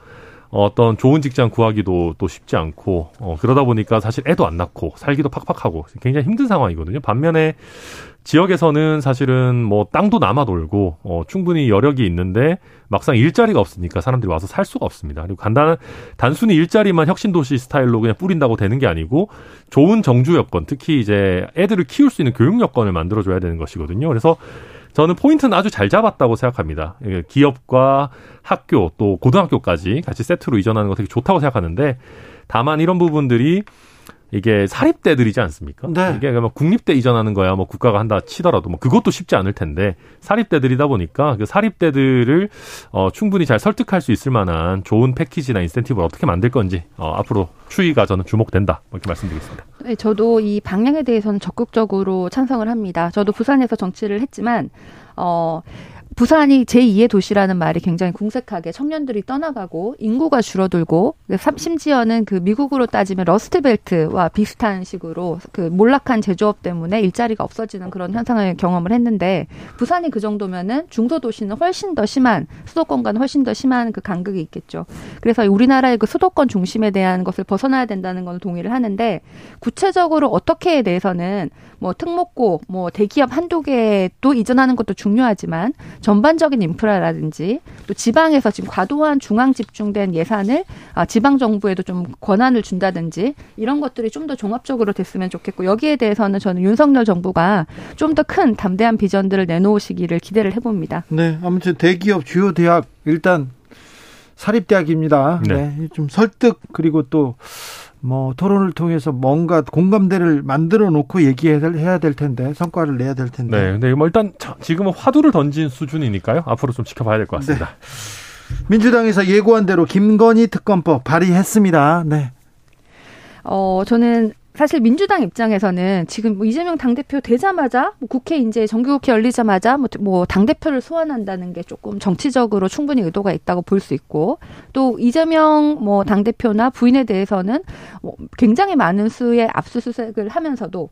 어떤 좋은 직장 구하기도 또 쉽지 않고 어, 그러다 보니까 사실 애도 안 낳고 살기도 팍팍하고 굉장히 힘든 상황이거든요. 반면에 지역에서는 사실은 뭐 땅도 남아 돌고 어, 충분히 여력이 있는데 막상 일자리가 없으니까 사람들이 와서 살 수가 없습니다. 그리고 간단한 단순히 일자리만 혁신도시 스타일로 그냥 뿌린다고 되는 게 아니고 좋은 정주 여건, 특히 이제 애들을 키울 수 있는 교육 여건을 만들어줘야 되는 것이거든요. 그래서 저는 포인트는 아주 잘 잡았다고 생각합니다. 기업과 학교 또 고등학교까지 같이 세트로 이전하는 거 되게 좋다고 생각하는데 다만 이런 부분들이 이게 사립대들이지 않습니까? 네. 이게 국립대 이전하는 거야 뭐 국가가 한다 치더라도 뭐 그것도 쉽지 않을 텐데 사립대들이다 보니까 그 사립대들을 어, 충분히 잘 설득할 수 있을 만한 좋은 패키지나 인센티브를 어떻게 만들 건지 어, 앞으로 추이가 저는 주목된다 이렇게 말씀드리겠습니다. 네, 저도 이 방향에 대해서는 적극적으로 찬성을 합니다. 저도 부산에서 정치를 했지만 어, 부산이 제이의 도시라는 말이 굉장히 궁색하게 청년들이 떠나가고 인구가 줄어들고 심지어는 그 미국으로 따지면 러스트벨트와 비슷한 식으로 그 몰락한 제조업 때문에 일자리가 없어지는 그런 현상을 경험을 했는데 부산이 그 정도면은 중소도시는 훨씬 더 심한 수도권과는 훨씬 더 심한 그 간극이 있겠죠. 그래서 우리나라의 그 수도권 중심에 대한 것을 벗어나야 된다는 건 동의를 하는데 구체적으로 어떻게에 대해서는 뭐 특목고 뭐 대기업 한두 개도 이전하는 것도 중요하지만 전반적인 인프라라든지 또 지방에서 지금 과도한 중앙 집중된 예산을 지방 정부에도 좀 권한을 준다든지 이런 것들이 좀 더 종합적으로 됐으면 좋겠고 여기에 대해서는 저는 윤석열 정부가 좀 더 큰 담대한 비전들을 내놓으시기를 기대를 해봅니다. 네, 아무튼 대기업 주요 대학 일단 사립대학입니다. 네, 네 좀 설득 그리고 또 뭐 토론을 통해서 뭔가 공감대를 만들어 놓고 얘기해야 될 텐데 성과를 내야 될 텐데. 네, 근데 뭐 일단 지금은 화두를 던진 수준이니까요. 앞으로 좀 지켜봐야 될 것 같습니다. 네. 민주당에서 예고한 대로 김건희 특검법 발의했습니다. 네. 어, 저는. 사실 민주당 입장에서는 지금 뭐 이재명 당대표 되자마자 뭐 국회 이제 정기국회 열리자마자 뭐, 뭐 당대표를 소환한다는 게 조금 정치적으로 충분히 의도가 있다고 볼 수 있고 또 이재명 뭐 당대표나 부인에 대해서는 뭐 굉장히 많은 수의 압수수색을 하면서도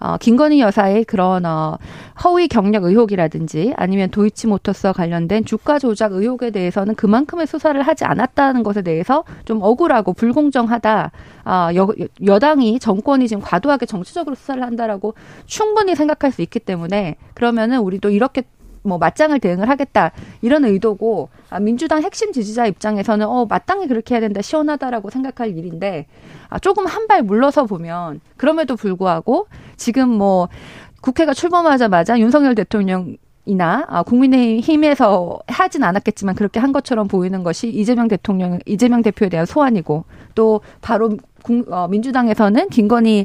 어, 김건희 여사의 그런 어, 허위 경력 의혹이라든지 아니면 도이치모터스와 관련된 주가 조작 의혹에 대해서는 그만큼의 수사를 하지 않았다는 것에 대해서 좀 억울하고 불공정하다. 어, 여, 여당이 정권 권이 지금 과도하게 정치적으로 수사를 한다라고 충분히 생각할 수 있기 때문에 그러면은 우리도 이렇게 뭐 맞짱을 대응을 하겠다 이런 의도고 아, 민주당 핵심 지지자 입장에서는 어 마땅히 그렇게 해야 된다 시원하다라고 생각할 일인데 아, 조금 한 발 물러서 보면 그럼에도 불구하고 지금 뭐 국회가 출범하자마자 윤석열 대통령 이나 국민의힘에서 하진 않았겠지만 그렇게 한 것처럼 보이는 것이 이재명 대통령, 이재명 대표에 대한 소환이고 또 바로 민주당에서는 김건희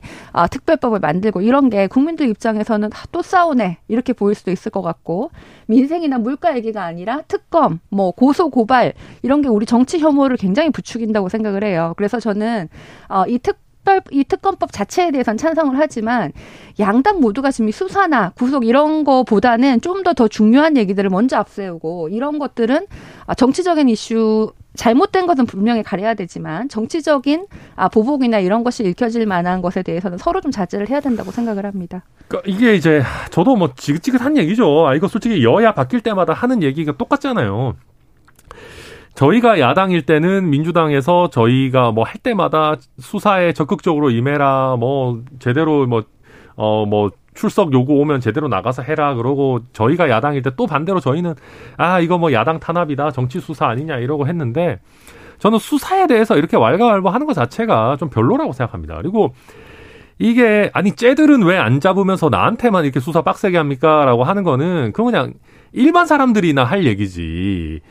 특별법을 만들고 이런 게 국민들 입장에서는 또 싸우네 이렇게 보일 수도 있을 것 같고 민생이나 물가 얘기가 아니라 특검, 뭐 고소 고발 이런 게 우리 정치 혐오를 굉장히 부추긴다고 생각을 해요. 그래서 저는 이 특 이 특검법 자체에 대해서는 찬성을 하지만 양당 모두가 지금 수사나 구속 이런 거보다는 좀 더 더 중요한 얘기들을 먼저 앞세우고 이런 것들은 정치적인 이슈 잘못된 것은 분명히 가려야 되지만 정치적인 보복이나 이런 것이 읽혀질 만한 것에 대해서는 서로 좀 자제를 해야 된다고 생각을 합니다. 그러니까 이게 이제 저도 뭐 지긋지긋한 얘기죠. 아, 이거 솔직히 여야 바뀔 때마다 하는 얘기가 똑같잖아요. 저희가 야당일 때는 민주당에서 저희가 뭐 할 때마다 수사에 적극적으로 임해라, 뭐 제대로 뭐 어 뭐 출석 요구 오면 제대로 나가서 해라 그러고 저희가 야당일 때 또 반대로 저희는 아 이거 뭐 야당 탄압이다 정치 수사 아니냐 이러고 했는데 저는 수사에 대해서 이렇게 왈가왈부하는 것 자체가 좀 별로라고 생각합니다. 그리고 이게 아니 쟤들은 왜 안 잡으면서 나한테만 이렇게 수사 빡세게 합니까라고 하는 거는 그건 그냥 일반 사람들이나 할 얘기지.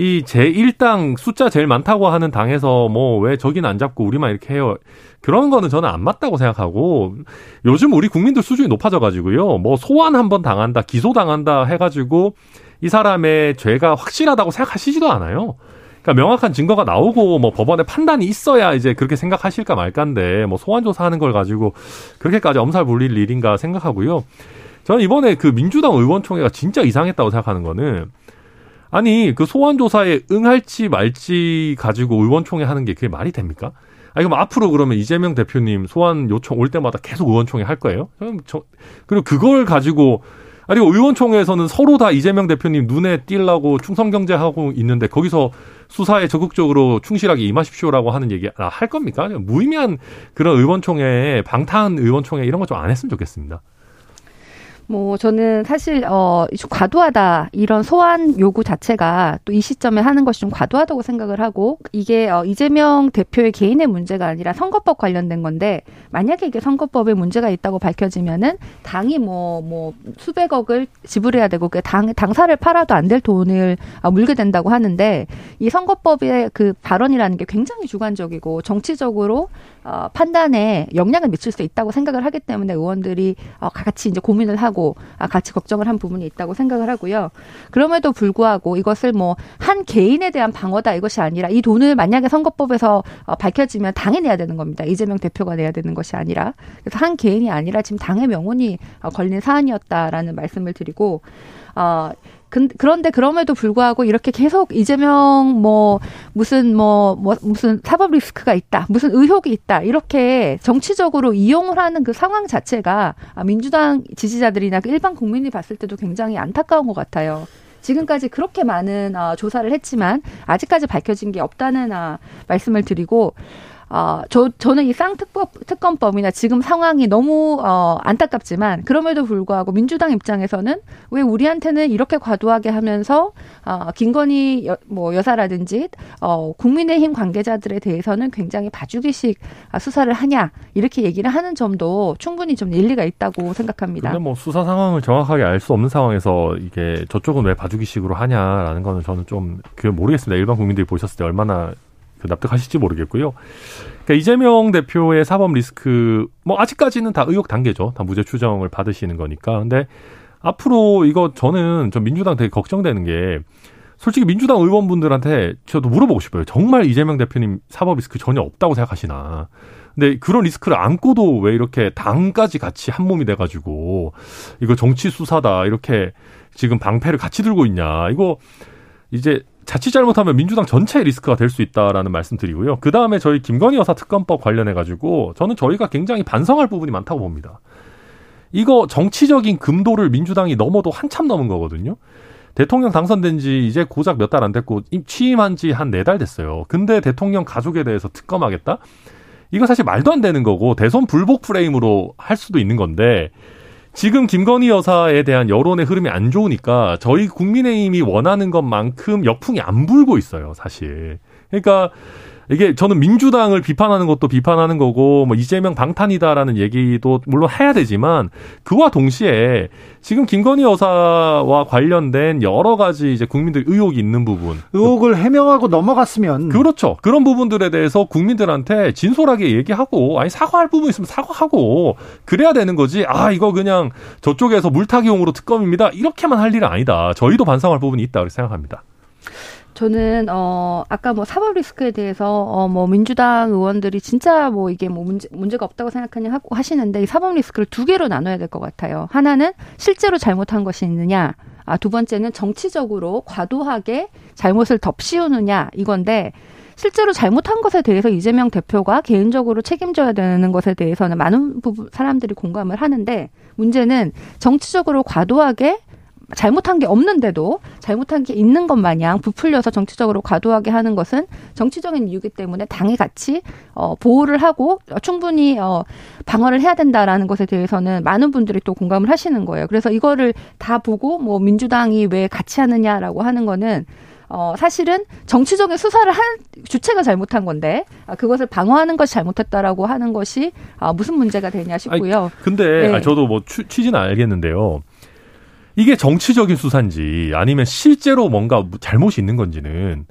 이 제일 당 숫자 제일 많다고 하는 당에서 뭐 왜 저기는 안 잡고 우리만 이렇게 해요. 그런 거는 저는 안 맞다고 생각하고 요즘 우리 국민들 수준이 높아져가지고요. 뭐 소환 한번 당한다, 기소당한다 해가지고 이 사람의 죄가 확실하다고 생각하시지도 않아요. 그러니까 명확한 증거가 나오고 뭐 법원의 판단이 있어야 이제 그렇게 생각하실까 말까인데 뭐 소환 조사하는 걸 가지고 그렇게까지 엄살 불릴 일인가 생각하고요. 저는 이번에 그 민주당 의원총회가 진짜 이상했다고 생각하는 거는 아니 그 소환 조사에 응할지 말지 가지고 의원총회 하는 게 그게 말이 됩니까? 아니 그럼 앞으로 그러면 이재명 대표님 소환 요청 올 때마다 계속 의원총회 할 거예요? 그럼 저, 그리고 그걸 가지고 아니 의원총회에서는 서로 다 이재명 대표님 눈에 띄려고 충성 경제하고 있는데 거기서 수사에 적극적으로 충실하게 임하십시오라고 하는 얘기 아, 할 겁니까? 무의미한 그런 의원총회, 방탄 의원총회 이런 거 좀 안 했으면 좋겠습니다. 뭐 저는 사실 어 과도하다 이런 소환 요구 자체가 또 이 시점에 하는 것이 좀 과도하다고 생각을 하고 이게 어 이재명 대표의 개인의 문제가 아니라 선거법 관련된 건데 만약에 이게 선거법에 문제가 있다고 밝혀지면은 당이 뭐 뭐 수백억을 지불해야 되고 그 당 당사를 팔아도 안 될 돈을 아, 물게 된다고 하는데 이 선거법의 그 발언이라는 게 굉장히 주관적이고 정치적으로 어 판단에 영향을 미칠 수 있다고 생각을 하기 때문에 의원들이 어 같이 이제 고민을 하고 같이 걱정을 한 부분이 있다고 생각을 하고요. 그럼에도 불구하고 이것을 뭐 한 개인에 대한 방어다 이것이 아니라 이 돈을 만약에 선거법에서 밝혀지면 당이 내야 되는 겁니다. 이재명 대표가 내야 되는 것이 아니라 그래서 한 개인이 아니라 지금 당의 명운이 걸린 사안이었다라는 말씀을 드리고 어, 근, 그런데 그럼에도 불구하고 이렇게 계속 이재명 뭐 무슨 뭐, 뭐 무슨 사법 리스크가 있다, 무슨 의혹이 있다, 이렇게 정치적으로 이용을 하는 그 상황 자체가 민주당 지지자들이나 일반 국민이 봤을 때도 굉장히 안타까운 것 같아요. 지금까지 그렇게 많은 어, 조사를 했지만 아직까지 밝혀진 게 없다는 어, 말씀을 드리고, 어, 저, 저는 이 쌍특법, 특검법이나 지금 상황이 너무, 어, 안타깝지만, 그럼에도 불구하고 민주당 입장에서는 왜 우리한테는 이렇게 과도하게 하면서, 어, 김건희 여, 뭐 여사라든지, 어, 국민의힘 관계자들에 대해서는 굉장히 봐주기식 수사를 하냐, 이렇게 얘기를 하는 점도 충분히 좀 일리가 있다고 생각합니다. 근데 뭐 수사 상황을 정확하게 알 수 없는 상황에서 이게 저쪽은 왜 봐주기식으로 하냐라는 거는 저는 좀 모르겠습니다. 일반 국민들이 보셨을 때 얼마나 납득하실지 모르겠고요. 그러니까 이재명 대표의 사법 리스크, 뭐 아직까지는 다 의혹 단계죠. 다 무죄 추정을 받으시는 거니까. 근데 앞으로 이거 저는 전 민주당 되게 걱정되는 게, 솔직히 민주당 의원분들한테 저도 물어보고 싶어요. 정말 이재명 대표님 사법 리스크 전혀 없다고 생각하시나. 근데 그런 리스크를 안고도 왜 이렇게 당까지 같이 한 몸이 돼가지고 이거 정치 수사다 이렇게 지금 방패를 같이 들고 있냐. 이거 이제 자칫 잘못하면 민주당 전체의 리스크가 될 수 있다라는 말씀드리고요. 그다음에 저희 김건희 여사 특검법 관련해가지고 저는 저희가 굉장히 반성할 부분이 많다고 봅니다. 이거 정치적인 금도를 민주당이 넘어도 한참 넘은 거거든요. 대통령 당선된 지 이제 고작 몇 달 안 됐고 취임한 지 한 네 달 됐어요. 근데 대통령 가족에 대해서 특검하겠다? 이거 사실 말도 안 되는 거고 대선 불복 프레임으로 할 수도 있는 건데, 지금 김건희 여사에 대한 여론의 흐름이 안 좋으니까 저희 국민의힘이 원하는 것만큼 역풍이 안 불고 있어요, 사실. 그러니까 이게 저는 민주당을 비판하는 것도 비판하는 거고, 뭐 이재명 방탄이다라는 얘기도 물론 해야 되지만, 그와 동시에 지금 김건희 여사와 관련된 여러 가지 이제 국민들 의혹이 있는 부분, 의혹을 해명하고 넘어갔으면, 그렇죠, 그런 부분들에 대해서 국민들한테 진솔하게 얘기하고, 아니 사과할 부분 있으면 사과하고 그래야 되는 거지, 아 이거 그냥 저쪽에서 물타기용으로 특검입니다 이렇게만 할 일은 아니다. 저희도 반성할 부분이 있다고 생각합니다. 저는 어 아까 뭐 사법 리스크에 대해서 어 뭐 민주당 의원들이 진짜 뭐 이게 뭐 문제 문제가 없다고 생각하냐 하고 하시는데, 이 사법 리스크를 두 개로 나눠야 될 것 같아요. 하나는 실제로 잘못한 것이 있느냐, 아 두 번째는 정치적으로 과도하게 잘못을 덮씌우느냐, 이건데, 실제로 잘못한 것에 대해서 이재명 대표가 개인적으로 책임져야 되는 것에 대해서는 많은 부분 사람들이 공감을 하는데, 문제는 정치적으로 과도하게 잘못한 게 없는데도 잘못한 게 있는 것 마냥 부풀려서 정치적으로 과도하게 하는 것은 정치적인 이유기 때문에 당이 같이 어, 보호를 하고 충분히 어, 방어를 해야 된다라는 것에 대해서는 많은 분들이 또 공감을 하시는 거예요. 그래서 이거를 다 보고 뭐 민주당이 왜 같이 하느냐라고 하는 거는, 어, 사실은 정치적인 수사를 한 주체가 잘못한 건데, 아, 그것을 방어하는 것이 잘못했다라고 하는 것이 아, 무슨 문제가 되냐 싶고요. 아니, 근데 네. 아니, 저도 뭐 취, 취지는 알겠는데요. 이게 정치적인 수사인지 아니면 실제로 뭔가 잘못이 있는 건지는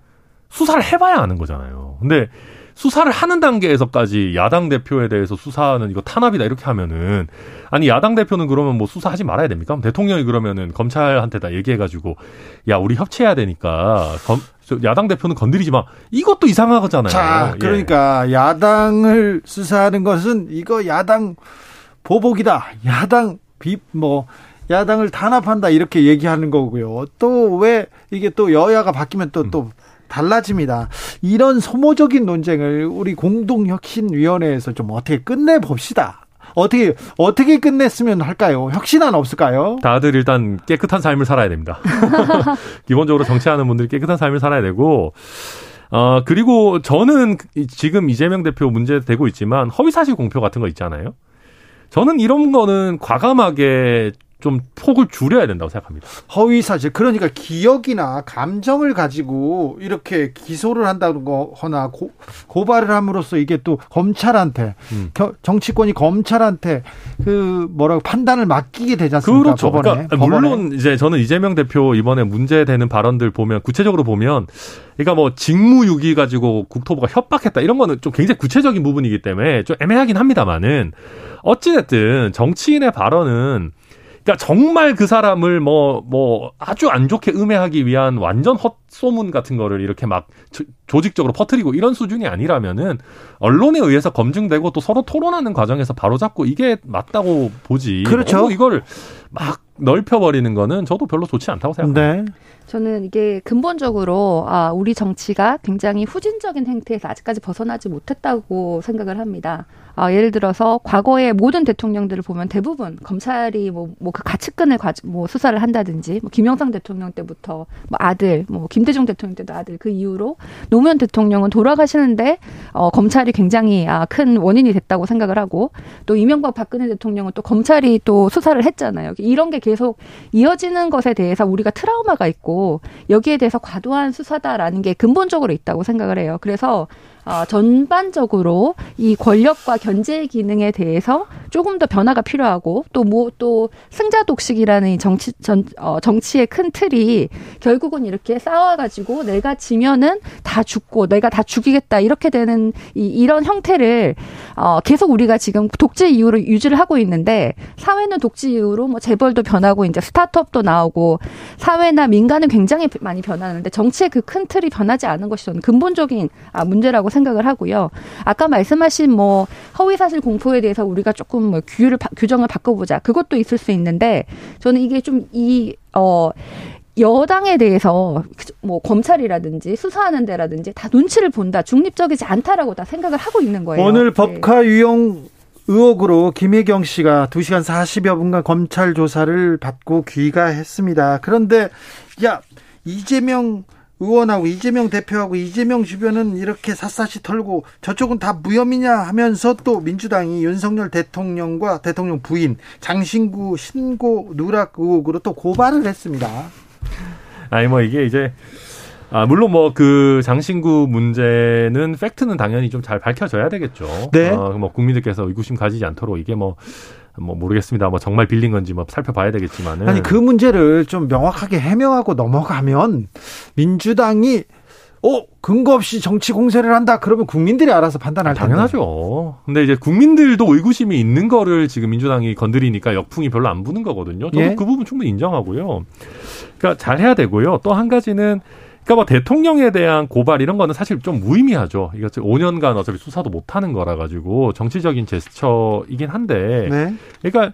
수사를 해봐야 아는 거잖아요. 근데 수사를 하는 단계에서까지 야당 대표에 대해서 수사하는 이거 탄압이다 이렇게 하면은, 아니 야당 대표는 그러면 뭐 수사하지 말아야 됩니까? 그럼 대통령이 그러면은 검찰한테 다 얘기해가지고 야 우리 협치해야 되니까 검, 야당 대표는 건드리지 마. 이것도 이상하잖아요. 자, 그러니까 예. 야당을 수사하는 것은 이거 야당 보복이다. 야당 비 뭐. 야당을 탄압한다 이렇게 얘기하는 거고요. 또 왜 이게 또 여야가 바뀌면 또 또 달라집니다. 이런 소모적인 논쟁을 우리 공동혁신위원회에서 좀 어떻게 끝내 봅시다. 어떻게 어떻게 끝냈으면 할까요? 혁신안 없을까요? 다들 일단 깨끗한 삶을 살아야 됩니다. 기본적으로 정치하는 분들이 깨끗한 삶을 살아야 되고, 어, 그리고 저는 지금 이재명 대표 문제 되고 있지만 허위사실 공표 같은 거 있잖아요. 저는 이런 거는 과감하게 좀 폭을 줄여야 된다고 생각합니다. 허위사실, 그러니까 기억이나 감정을 가지고 이렇게 기소를 한다거나 고, 고발을 함으로써 이게 또 검찰한테 음. 겨, 정치권이 검찰한테 그 뭐라고 판단을 맡기게 되지 않습니까? 그렇죠. 법원에. 그러니까 법원에. 물론 이제 저는 이재명 대표 이번에 문제되는 발언들 보면, 구체적으로 보면, 그러니까 뭐 직무유기 가지고 국토부가 협박했다 이런 거는 좀 굉장히 구체적인 부분이기 때문에 좀 애매하긴 합니다만은, 어찌됐든 정치인의 발언은, 그러니까 정말 그 사람을 뭐, 뭐, 아주 안 좋게 음해하기 위한 완전 헛소문 같은 거를 이렇게 막 조, 조직적으로 퍼뜨리고 이런 수준이 아니라면은 언론에 의해서 검증되고 또 서로 토론하는 과정에서 바로잡고 이게 맞다고 보지. 그렇죠. 이걸 막 넓혀버리는 거는 저도 별로 좋지 않다고 생각합니다. 네. 저는 이게 근본적으로 아, 우리 정치가 굉장히 후진적인 행태에서 아직까지 벗어나지 못했다고 생각을 합니다. 아, 예를 들어서 과거의 모든 대통령들을 보면 대부분 검찰이 뭐, 뭐 그 가치끈을 뭐 수사를 한다든지 뭐 김영삼 대통령 때부터 뭐 아들, 뭐 김대중 대통령 때도 아들 그 이후로 노무현 대통령은 돌아가시는데 어, 검찰이 굉장히 아, 큰 원인이 됐다고 생각을 하고 또 이명박 박근혜 대통령은 또 검찰이 또 수사를 했잖아요. 이런 게 계속 이어지는 것에 대해서 우리가 트라우마가 있고 여기에 대해서 과도한 수사다라는 게 근본적으로 있다고 생각을 해요. 그래서 어, 전반적으로 이 권력과 견제의 기능에 대해서 조금 더 변화가 필요하고 또 뭐 또 승자 독식이라는 이 정치 전 어, 정치의 큰 틀이 결국은 이렇게 싸워가지고 내가 지면은 다 죽고 내가 다 죽이겠다 이렇게 되는 이, 이런 형태를 어, 계속 우리가 지금 독재 이후로 유지를 하고 있는데 사회는 독재 이후로 뭐 재벌도 변하고 이제 스타트업도 나오고 사회나 민간은 굉장히 많이 변하는데 정치의 그 큰 틀이 변하지 않은 것이 저는 근본적인 아, 문제라고 생각을 하고요. 아까 말씀하신 뭐 허위사실 공포에 대해서 우리가 조금 뭐 규율을 규정을 바꿔보자 그것도 있을 수 있는데 저는 이게 좀 이 어. 여당에 대해서 뭐 검찰이라든지 수사하는 데라든지 다 눈치를 본다, 중립적이지 않다라고 다 생각을 하고 있는 거예요. 오늘 법카 유용 의혹으로 김혜경 씨가 두 시간 사십여 분간 검찰 조사를 받고 귀가했습니다. 그런데 야 이재명 의원하고 이재명 대표하고 이재명 주변은 이렇게 샅샅이 털고 저쪽은 다 무혐의냐 하면서 또 민주당이 윤석열 대통령과 대통령 부인 장신구 신고 누락 의혹으로 또 고발을 했습니다. 아니 뭐 이게 이제 아 물론 뭐 그 장신구 문제는 팩트는 당연히 좀 잘 밝혀져야 되겠죠. 네. 어, 뭐 국민들께서 의구심 가지지 않도록 이게 뭐 뭐 모르겠습니다. 뭐 정말 빌린 건지 뭐 살펴봐야 되겠지만은 아니 그 문제를 좀 명확하게 해명하고 넘어가면 민주당이 어 근거 없이 정치 공세를 한다 그러면 국민들이 알아서 판단할 텐데. 당연하죠. 근데 이제 국민들도 의구심이 있는 거를 지금 민주당이 건드리니까 역풍이 별로 안 부는 거거든요. 저는 예? 그 부분 충분히 인정하고요. 그러니까 잘해야 되고요. 또 한 가지는 그러니까 뭐 대통령에 대한 고발 이런 거는 사실 좀 무의미하죠. 이거 오 년간 어차피 수사도 못 하는 거라 가지고 정치적인 제스처이긴 한데. 네. 그러니까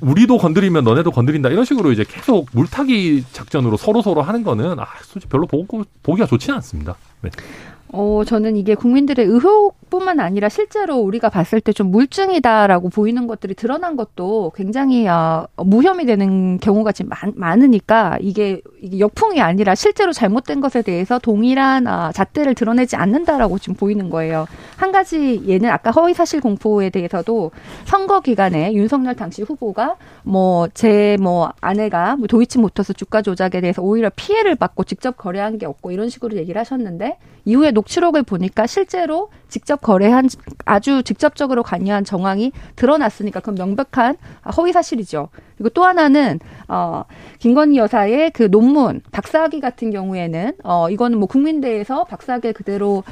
우리도 건드리면 너네도 건드린다 이런 식으로 이제 계속 물타기 작전으로 서로 서로 하는 거는 아, 솔직히 별로 보고, 보기가 좋지는 않습니다. 네. 어, 저는 이게 국민들의 의혹뿐만 아니라 실제로 우리가 봤을 때 좀 물증이다라고 보이는 것들이 드러난 것도 굉장히 어, 무혐의 되는 경우가 지금 많, 많으니까 이게, 이게 역풍이 아니라 실제로 잘못된 것에 대해서 동일한 어, 잣대를 드러내지 않는다라고 지금 보이는 거예요. 한 가지 예는 아까 허위사실 공포에 대해서도 선거 기간에 윤석열 당시 후보가 뭐 제 뭐 아내가 뭐 도이치모터스 주가 조작에 대해서 오히려 피해를 받고 직접 거래한 게 없고 이런 식으로 얘기를 하셨는데 이후에 녹취록을 보니까 실제로 직접 거래한 아주 직접적으로 관여한 정황이 드러났으니까 그건 명백한 허위사실이죠. 그리고 또 하나는 어, 김건희 여사의 그 논문 박사학위 같은 경우에는 어, 이거는 뭐 국민대에서 박사학위 그대로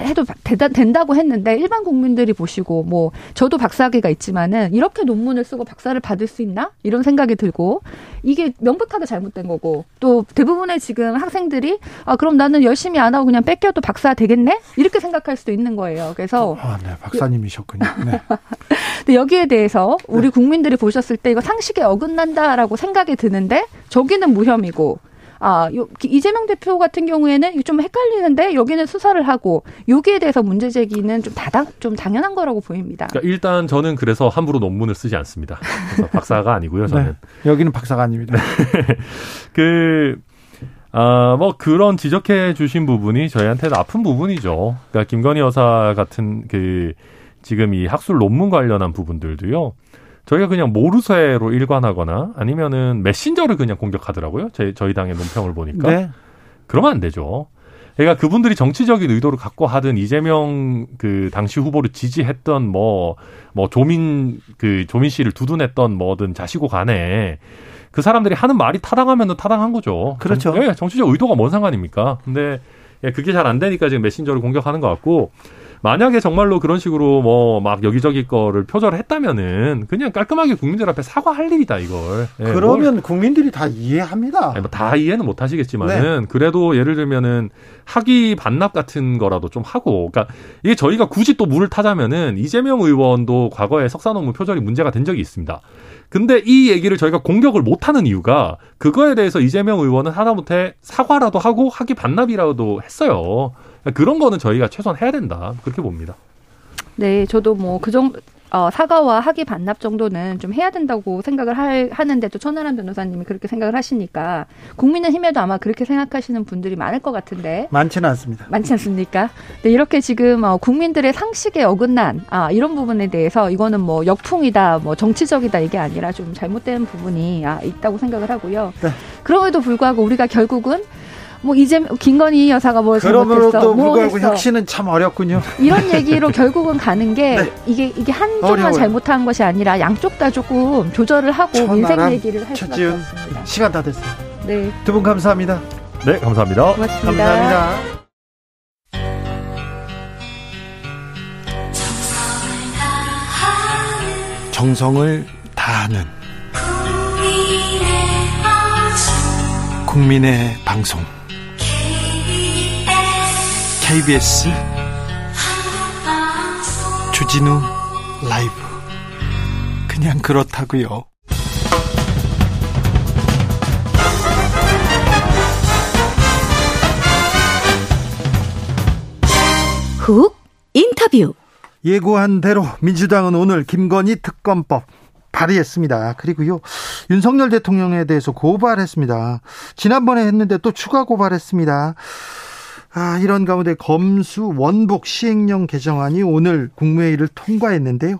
해도 된다고 했는데 일반 국민들이 보시고 뭐 저도 박사학위가 있지만은 이렇게 논문을 쓰고 박사를 받을 수 있나? 이런 생각이 들고 이게 명백하게 잘못된 거고 또 대부분의 지금 학생들이 아 그럼 나는 열심히 안 하고 그냥 뺏겨도 박사 되겠네? 이렇게 생각할 수도 있는 거예요. 그래서 아, 네. 박사님이셨군요. 네. 근데 여기에 대해서 우리 네. 국민들이 보셨을 때 이거 상식에 어긋난다라고 생각이 드는데 저기는 무혐의고 아, 요, 이재명 대표 같은 경우에는 이거 좀 헷갈리는데 여기는 수사를 하고 여기에 대해서 문제 제기는 좀 다당 좀 당연한 거라고 보입니다. 그러니까 일단 저는 그래서 함부로 논문을 쓰지 않습니다. 그래서 박사가 아니고요, 저는. 네, 여기는 박사가 아닙니다. 그 아, 뭐 그런 지적해 주신 부분이 저희한테는 아픈 부분이죠. 그러니까 김건희 여사 같은 그 지금 이 학술 논문 관련한 부분들도요. 저희가 그냥 모르쇠로 일관하거나 아니면은 메신저를 그냥 공격하더라고요. 제, 저희 당의 논평을 보니까. 네. 그러면 안 되죠. 그러니까 그분들이 정치적인 의도를 갖고 하든 이재명 그 당시 후보를 지지했던 뭐, 뭐 조민, 그 조민 씨를 두둔했던 뭐든 자시고 간에 그 사람들이 하는 말이 타당하면은 타당한 거죠. 그렇죠. 정, 예, 정치적 의도가 뭔 상관입니까? 근데 예, 그게 잘 안 되니까 지금 메신저를 공격하는 것 같고 만약에 정말로 그런 식으로 뭐 막 여기저기 거를 표절했다면은 그냥 깔끔하게 국민들 앞에 사과할 일이다 이걸. 예, 그러면 뭘. 국민들이 다 이해합니다. 예, 뭐 다 이해는 못 하시겠지만은 네. 그래도 예를 들면은 학위 반납 같은 거라도 좀 하고. 그러니까 이게 저희가 굳이 또 물을 타자면은 이재명 의원도 과거에 석사논문 표절이 문제가 된 적이 있습니다. 근데 이 얘기를 저희가 공격을 못하는 이유가 그거에 대해서 이재명 의원은 하다못해 사과라도 하고 학위 반납이라도 했어요. 그러니까 그런 거는 저희가 최소한 해야 된다. 그렇게 봅니다. 네, 저도 뭐 그 정도 어, 사과와 학위 반납 정도는 좀 해야 된다고 생각을 할, 하는데 또 천하람 변호사님이 그렇게 생각을 하시니까 국민의힘에도 아마 그렇게 생각하시는 분들이 많을 것 같은데 많지는 않습니다. 많지 않습니까? 네, 이렇게 지금 어, 국민들의 상식에 어긋난 아, 이런 부분에 대해서 이거는 뭐 역풍이다, 뭐 정치적이다 이게 아니라 좀 잘못된 부분이 아, 있다고 생각을 하고요. 네. 그럼에도 불구하고 우리가 결국은 뭐 이제 김건희 여사가 뭘 잘못했어. 그러므로도 불구하고 혁신은 참 어렵군요. 이런 얘기로 결국은 가는 게 네. 이게 이게 한쪽만 어려워요. 잘못한 것이 아니라 양쪽 다 조금 조절을 하고 인생 얘기를 할 수밖에 없습니다. 시간 다 됐어요. 네. 두 분 감사합니다. 네, 감사합니다. 고맙습니다. 감사합니다. 정성을 다하는 국민의 방송 케이비에스 주진우 라이브 그냥 그렇다고요. 훅 인터뷰. 예고한 대로 민주당은 오늘 김건희 특검법 발의했습니다. 그리고요 윤석열 대통령에 대해서 고발했습니다. 지난번에 했는데 또 추가 고발했습니다. 아, 이런 가운데 검수 원복 시행령 개정안이 오늘 국무회의를 통과했는데요.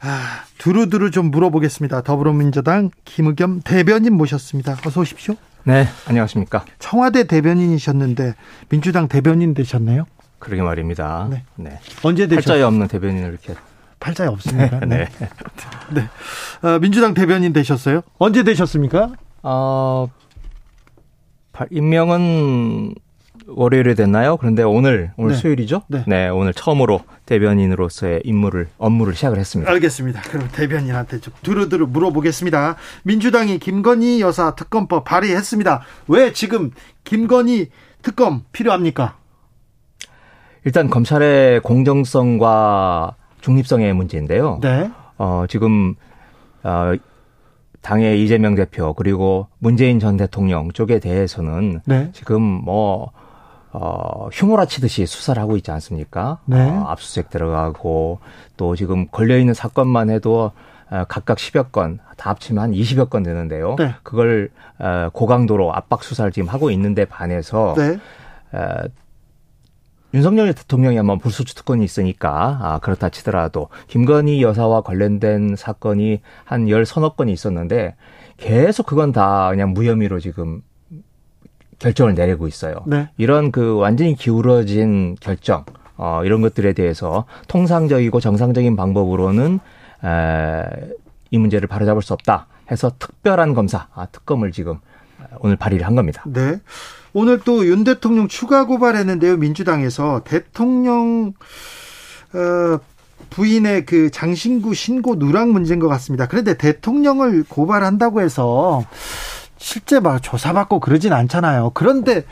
아, 두루두루 좀 물어보겠습니다. 더불어민주당 김의겸 대변인 모셨습니다. 어서 오십시오. 네, 안녕하십니까. 청와대 대변인이셨는데 민주당 대변인 되셨네요. 그러게 말입니다. 네, 네. 언제 되셨어요? 팔자에 없는 대변인을 이렇게. 팔자에 없습니까? 네. 네. 네. 어, 민주당 대변인 되셨어요? 언제 되셨습니까? 어, 임명은 월요일에 됐나요? 그런데 오늘, 오늘 네. 수요일이죠? 네. 네, 오늘 처음으로 대변인으로서의 임무를, 업무를 시작을 했습니다. 알겠습니다. 그럼 대변인한테 좀 두루두루 물어보겠습니다. 민주당이 김건희 여사 특검법 발의했습니다. 왜 지금 김건희 특검 필요합니까? 일단 검찰의 공정성과 중립성의 문제인데요. 네. 어, 지금 어, 당의 이재명 대표 그리고 문재인 전 대통령 쪽에 대해서는 네. 지금 뭐 어, 휘몰아치듯이 수사를 하고 있지 않습니까? 네. 어, 압수수색 들어가고 또 지금 걸려있는 사건만 해도 어, 각각 십여 건, 다 합치면 한 이십여 건 되는데요. 네. 그걸 어, 고강도로 압박 수사를 지금 하고 있는데 반해서 네. 어, 윤석열 대통령이 아마 불소추 특권이 있으니까 아, 그렇다 치더라도 김건희 여사와 관련된 사건이 한 열 서너 건이 있었는데 계속 그건 다 그냥 무혐의로 지금 결정을 내리고 있어요. 네. 이런 그 완전히 기울어진 결정 어, 이런 것들에 대해서 통상적이고 정상적인 방법으로는 에, 이 문제를 바로잡을 수 없다 해서 특별한 검사, 아, 특검을 지금 오늘 발의를 한 겁니다. 네. 오늘 또 윤 대통령 추가 고발했는데요. 민주당에서 대통령 어, 부인의 그 장신구 신고 누락 문제인 것 같습니다. 그런데 대통령을 고발한다고 해서 실제 막 조사받고 그러진 않잖아요. 그런데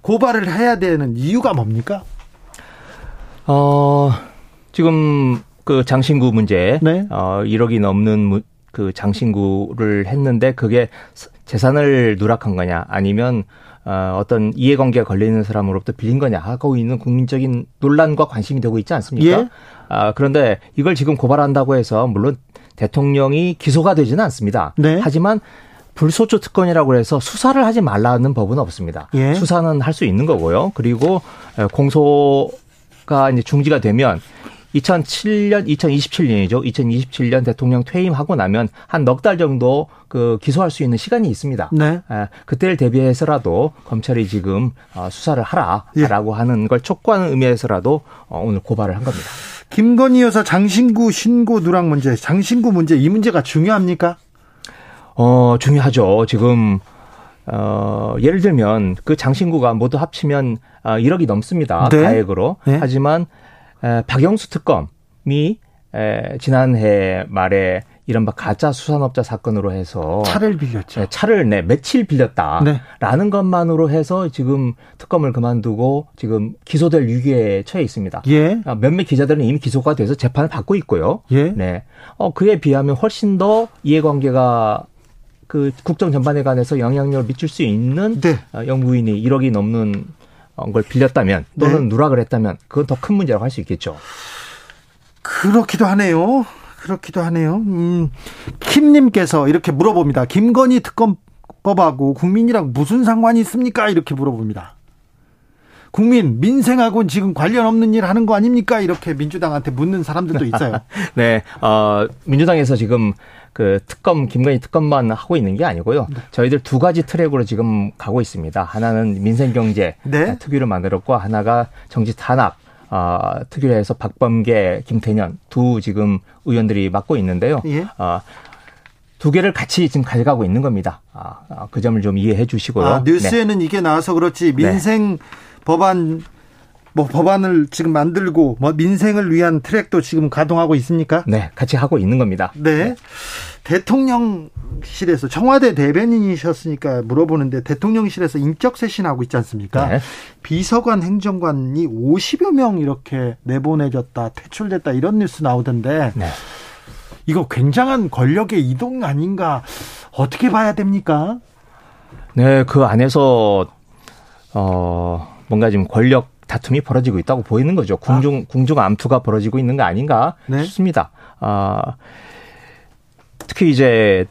고발을 해야 되는 이유가 뭡니까? 어, 지금 그 장신구 문제, 네. 어, 일억이 넘는 그 장신구를 했는데 그게 재산을 누락한 거냐 아니면 어, 어떤 이해관계가 걸리는 사람으로부터 빌린 거냐 하고 있는 국민적인 논란과 관심이 되고 있지 않습니까? 예? 아, 그런데 이걸 지금 고발한다고 해서 물론 대통령이 기소가 되지는 않습니다. 네? 하지만 불소추 특권이라고 해서 수사를 하지 말라는 법은 없습니다. 예? 수사는 할 수 있는 거고요. 그리고 공소가 이제 중지가 되면 이천칠 년, 이천이십칠 년이죠. 이천이십칠 년 대통령 퇴임하고 나면 한 넉 달 정도 그 기소할 수 있는 시간이 있습니다. 네. 그때를 대비해서라도 검찰이 지금 수사를 하라라고 예. 하는 걸 촉구하는 의미에서라도 오늘 고발을 한 겁니다. 김건희 여사 장신구 신고 누락 문제, 장신구 문제 이 문제가 중요합니까? 어, 중요하죠. 지금. 어, 예를 들면 그 장신구가 모두 합치면 일억이 넘습니다. 네. 가액으로. 네. 하지만 박영수 특검이 지난해 말에 이른바 가짜 수산업자 사건으로 해서 차를 빌렸죠. 네, 차를 네, 며칠 빌렸다라는 네. 것만으로 해서 지금 특검을 그만두고 지금 기소될 위기에 처해 있습니다. 예. 몇몇 기자들은 이미 기소가 돼서 재판을 받고 있고요. 예. 네. 어, 그에 비하면 훨씬 더 이해관계가 그 국정 전반에 관해서 영향력을 미칠 수 있는 네. 영부인이 일억이 넘는 걸 빌렸다면 또는 네. 누락을 했다면 그건 더 큰 문제라고 할 수 있겠죠. 그렇기도 하네요. 그렇기도 하네요. 음, 킴님께서 이렇게 물어봅니다. 김건희 특검법하고 국민이랑 무슨 상관이 있습니까? 이렇게 물어봅니다. 국민, 민생하고는 지금 관련 없는 일 하는 거 아닙니까? 이렇게 민주당한테 묻는 사람들도 있어요. 네, 어, 민주당에서 지금 그 특검, 김건희 특검만 하고 있는 게 아니고요. 네. 저희들 두 가지 트랙으로 지금 가고 있습니다. 하나는 민생경제 네? 특위를 만들었고 하나가 정치 탄압. 아, 특위에서 박범계, 김태년 두 지금 의원들이 맡고 있는데요. 예? 아, 두 개를 같이 지금 가져가고 있는 겁니다. 아, 아, 그 점을 좀 이해해 주시고요. 아, 뉴스에는 네. 이게 나와서 그렇지 민생 네. 법안 뭐 법안을 지금 만들고 뭐 민생을 위한 트랙도 지금 가동하고 있습니까? 네, 같이 하고 있는 겁니다. 네, 네. 대통령실에서 청와대 대변인이셨으니까 물어보는데 대통령실에서 인적쇄신하고 있지 않습니까? 네. 비서관 행정관이 오십여 명 이렇게 내보내졌다, 퇴출됐다 이런 뉴스 나오던데 네. 이거 굉장한 권력의 이동 아닌가 어떻게 봐야 됩니까? 네, 그 안에서 어, 뭔가 지금 권력 다툼이 벌어지고 있다고 보이는 거죠. 궁중, 아. 궁중 암투가 벌어지고 있는 거 아닌가 네. 싶습니다. 아, 특히 이제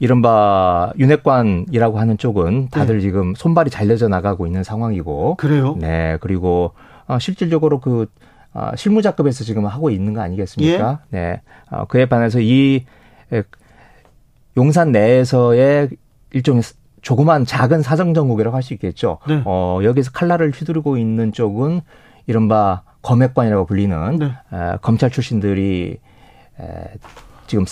이른바 윤핵관이라고 하는 쪽은 다들 네. 지금 손발이 잘려져 나가고 있는 상황이고. 그래요? 네. 그리고 실질적으로 그 실무자급에서 지금 하고 있는 거 아니겠습니까? 예? 네. 그에 반해서 이 용산 내에서의 일종의 조그만 작은 사정정국이라고 할 수 있겠죠. 네. 어, 여기서 칼날을 휘두르고 있는 쪽은 이른바 검핵관이라고 불리는 네. 에, 검찰 출신들이 에, 지금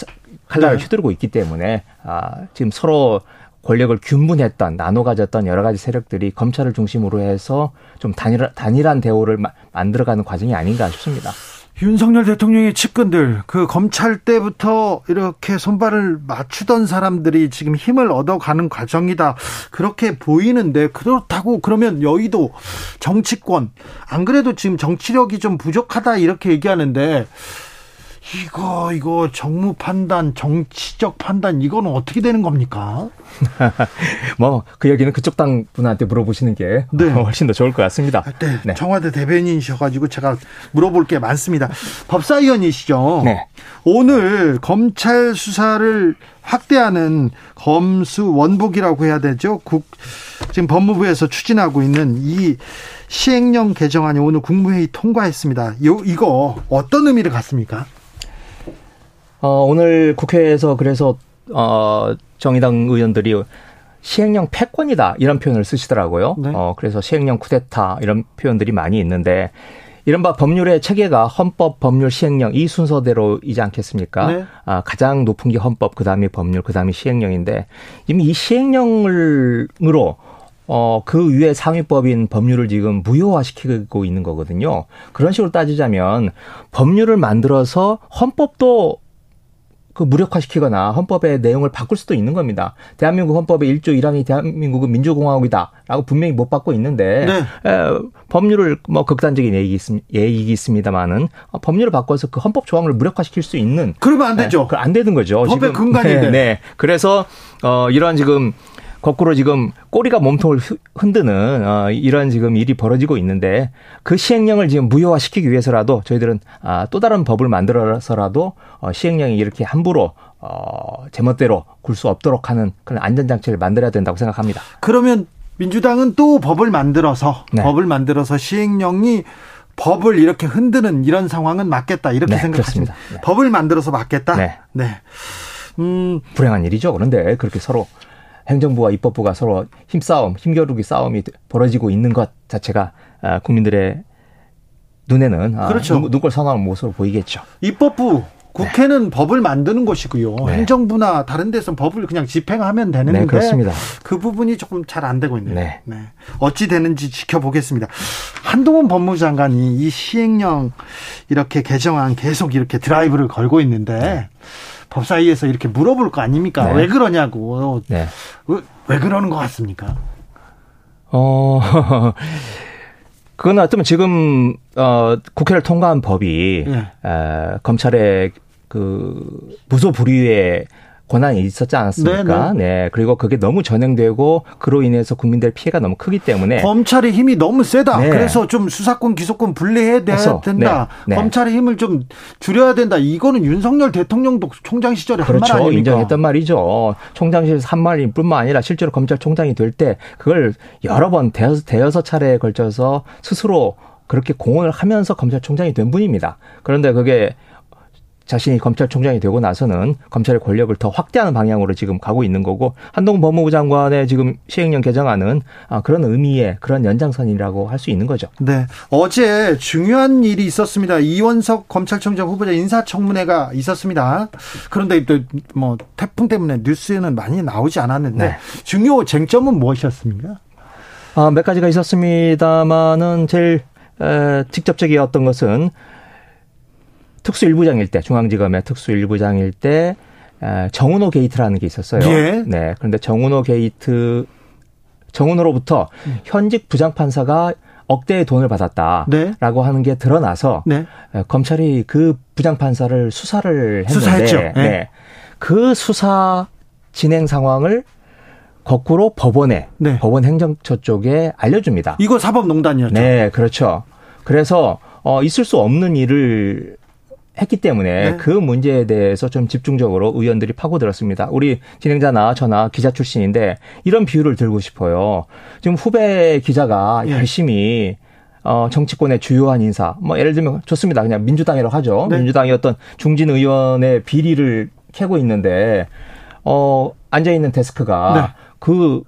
칼날을 네. 휘두르고 있기 때문에 아, 지금 서로 권력을 균분했던 나눠 가졌던 여러 가지 세력들이 검찰을 중심으로 해서 좀 단일, 단일한 대우를 마, 만들어가는 과정이 아닌가 싶습니다. 윤석열 대통령의 측근들, 그 검찰 때부터 이렇게 손발을 맞추던 사람들이 지금 힘을 얻어가는 과정이다. 그렇게 보이는데 그렇다고 그러면 여의도 정치권, 안 그래도 지금 정치력이 좀 부족하다 이렇게 얘기하는데 이거 이거 정무 판단, 정치적 판단 이거는 어떻게 되는 겁니까? 뭐 그 얘기는 그쪽 당 분한테 물어보시는 게 네. 훨씬 더 좋을 것 같습니다. 네. 네. 청와대 대변인이셔가지고 제가 물어볼 게 많습니다. 법사위원이시죠? 네. 오늘 검찰 수사를 확대하는 검수 원복이라고 해야 되죠? 국 지금 법무부에서 추진하고 있는 이 시행령 개정안이 오늘 국무회의 통과했습니다. 요 이거 어떤 의미를 갖습니까? 어, 오늘 국회에서 그래서 어, 정의당 의원들이 시행령 패권이다 이런 표현을 쓰시더라고요. 네. 어, 그래서 시행령 쿠데타 이런 표현들이 많이 있는데 이른바 법률의 체계가 헌법, 법률, 시행령 이 순서대로이지 않겠습니까? 네. 아, 가장 높은 게 헌법, 그다음에 법률, 그다음에 시행령인데 이미 이 시행령으로 어, 그 위에 상위법인 법률을 지금 무효화시키고 있는 거거든요. 그런 식으로 따지자면 법률을 만들어서 헌법도 그 무력화시키거나 헌법의 내용을 바꿀 수도 있는 겁니다. 대한민국 헌법의 일조 일항이 대한민국은 민주공화국이다라고 분명히 못 받고 있는데 네. 에, 법률을 뭐 극단적인 예익이 있습니다만은 법률을 바꿔서 그 헌법 조항을 무력화시킬 수 있는 그러면 안 되죠. 에, 안 되는 거죠. 법의 근간인데. 네, 네. 그래서 어, 이러한 지금 거꾸로 지금 꼬리가 몸통을 흔드는 어, 이런 지금 일이 벌어지고 있는데 그 시행령을 지금 무효화시키기 위해서라도 저희들은 아, 또 다른 법을 만들어서라도 어, 시행령이 이렇게 함부로 어, 제멋대로 굴 수 없도록 하는 그런 안전장치를 만들어야 된다고 생각합니다. 그러면 민주당은 또 법을 만들어서 네. 법을 만들어서 시행령이 법을 이렇게 흔드는 이런 상황은 막겠다 이렇게 네, 생각하십니다. 네. 법을 만들어서 막겠다. 네. 네. 음, 불행한 일이죠. 그런데 그렇게 서로. 행정부와 입법부가 서로 힘싸움, 힘겨루기 싸움이 벌어지고 있는 것 자체가 국민들의 눈에는 그렇죠. 눈, 눈꼴 선호하는 모습으로 보이겠죠. 입법부, 국회는 네. 법을 만드는 곳이고요. 네. 행정부나 다른 데서는 법을 그냥 집행하면 되는데 네, 그렇습니다. 그 부분이 조금 잘 안 되고 있네요. 네. 네. 어찌 되는지 지켜보겠습니다. 한동훈 법무장관이 이 시행령 이렇게 개정안 계속 이렇게 드라이브를 걸고 있는데 네. 법사위에서 이렇게 물어볼 거 아닙니까? 네. 왜 그러냐고. 네. 왜, 왜 그러는 것 같습니까? 어, 그건 어쩌면 지금, 어, 국회를 통과한 법이, 네. 어, 검찰의 그, 무소 불위의 권한이 있었지 않았습니까? 네네. 네. 그리고 그게 너무 전행되고 그로 인해서 국민들 피해가 너무 크기 때문에 검찰의 힘이 너무 세다. 네. 그래서 좀 수사권, 기소권 분리해야 그래서, 된다. 네. 네. 검찰의 힘을 좀 줄여야 된다. 이거는 윤석열 대통령도 총장 시절에 그렇죠. 한 말 아닙니까? 인정했던 말이죠. 총장실에서 한 말뿐만 아니라 실제로 검찰총장이 될 때 그걸 여러 번 대여섯, 대여섯 차례에 걸쳐서 스스로 그렇게 공언을 하면서 검찰총장이 된 분입니다. 그런데 그게 자신이 검찰총장이 되고 나서는 검찰의 권력을 더 확대하는 방향으로 지금 가고 있는 거고 한동훈 법무부 장관의 지금 시행령 개정안은 그런 의미의 그런 연장선이라고 할 수 있는 거죠. 네, 어제 중요한 일이 있었습니다. 이원석 검찰총장 후보자 인사청문회가 있었습니다. 그런데 또 뭐 태풍 때문에 뉴스에는 많이 나오지 않았는데 네. 중요 쟁점은 무엇이었습니까? 아, 몇 가지가 있었습니다만은 제일 에, 직접적이었던 것은 특수일부장일 때, 중앙지검의 특수일부장일 때 정운호 게이트라는 게 있었어요. 예. 네. 그런데 정운호 게이트, 정운호로부터 현직 부장판사가 억대의 돈을 받았다라고 네. 하는 게 드러나서 네. 검찰이 그 부장판사를 수사를 했는데 수사했죠. 네. 네. 그 수사 진행 상황을 거꾸로 법원에, 네. 법원 행정처 쪽에 알려줍니다. 이거 사법농단이었죠. 네. 그렇죠. 그래서 어, 있을 수 없는 일을 했기 때문에 네. 그 문제에 대해서 좀 집중적으로 의원들이 파고들었습니다. 우리 진행자나 저나 기자 출신인데 이런 비유를 들고 싶어요. 지금 후배 기자가 네. 열심히 어, 정치권의 주요한 인사, 뭐 예를 들면 좋습니다. 그냥 민주당이라고 하죠. 네. 민주당이 어떤 중진 의원의 비리를 캐고 있는데 어, 앉아 있는 데스크가 네. 그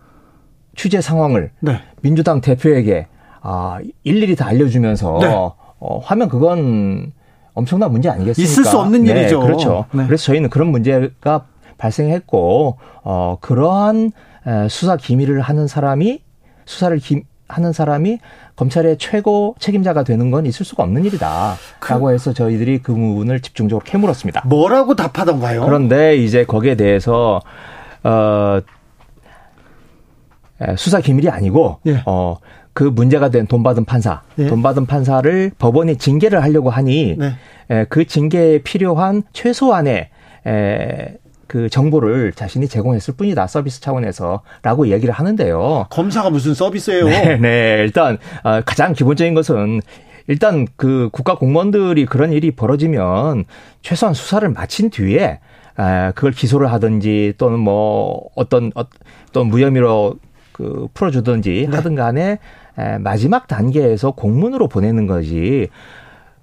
취재 상황을 네. 민주당 대표에게 아, 일일이 다 알려주면서 네. 어, 하면 그건 엄청난 문제 아니겠습니까? 있을 수 없는 네, 일이죠. 그렇죠. 네. 그래서 저희는 그런 문제가 발생했고 어, 그러한 수사 기밀을 하는 사람이 수사를 김, 하는 사람이 검찰의 최고 책임자가 되는 건 있을 수가 없는 일이다. 그, 라고 해서 저희들이 그 부분을 집중적으로 캐물었습니다. 뭐라고 답하던가요? 그런데 이제 거기에 대해서 어, 수사 기밀이 아니고 예. 어, 그 문제가 된 돈 받은 판사, 네. 돈 받은 판사를 법원이 징계를 하려고 하니 네. 에, 그 징계에 필요한 최소한의 에, 그 정보를 자신이 제공했을 뿐이다. 서비스 차원에서라고 얘기를 하는데요. 검사가 무슨 서비스예요? 네, 네. 일단 어, 가장 기본적인 것은 일단 그 국가 공무원들이 그런 일이 벌어지면 최소한 수사를 마친 뒤에 에, 그걸 기소를 하든지 또는 뭐 어떤 어떤 무혐의로 그 풀어주든지 네. 하든 간에 마지막 단계에서 공문으로 보내는 거지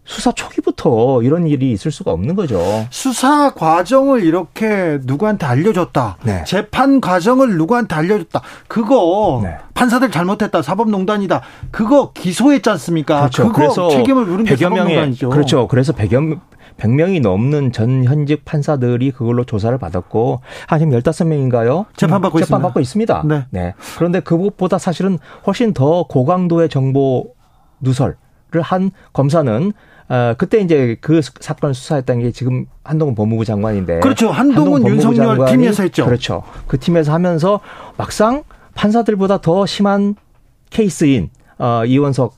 수사 초기부터 이런 일이 있을 수가 없는 거죠. 수사 과정을 이렇게 누구한테 알려줬다. 네. 재판 과정을 누구한테 알려줬다. 그거 네. 판사들 잘못했다. 사법농단이다. 그거 기소했지 않습니까? 그렇죠. 그거 그래서 책임을 물은 게 사법농단이죠. 그렇죠. 그래서 백여, 백 명이 넘는 전 현직 판사들이 그걸로 조사를 받았고 한 지금 열다섯 명인가요? 재판받고 재판 있습니다. 있습니다. 네. 네. 그런데 그것보다 사실은 훨씬 더 고강도의 정보 누설을 한 검사는 어, 그때 이제 그 사건을 수사했던 게 지금 한동훈 법무부 장관인데. 그렇죠. 한동훈, 한동훈 윤석열 팀에서 했죠. 그렇죠. 그 팀에서 하면서 막상 판사들보다 더 심한 케이스인, 어, 이원석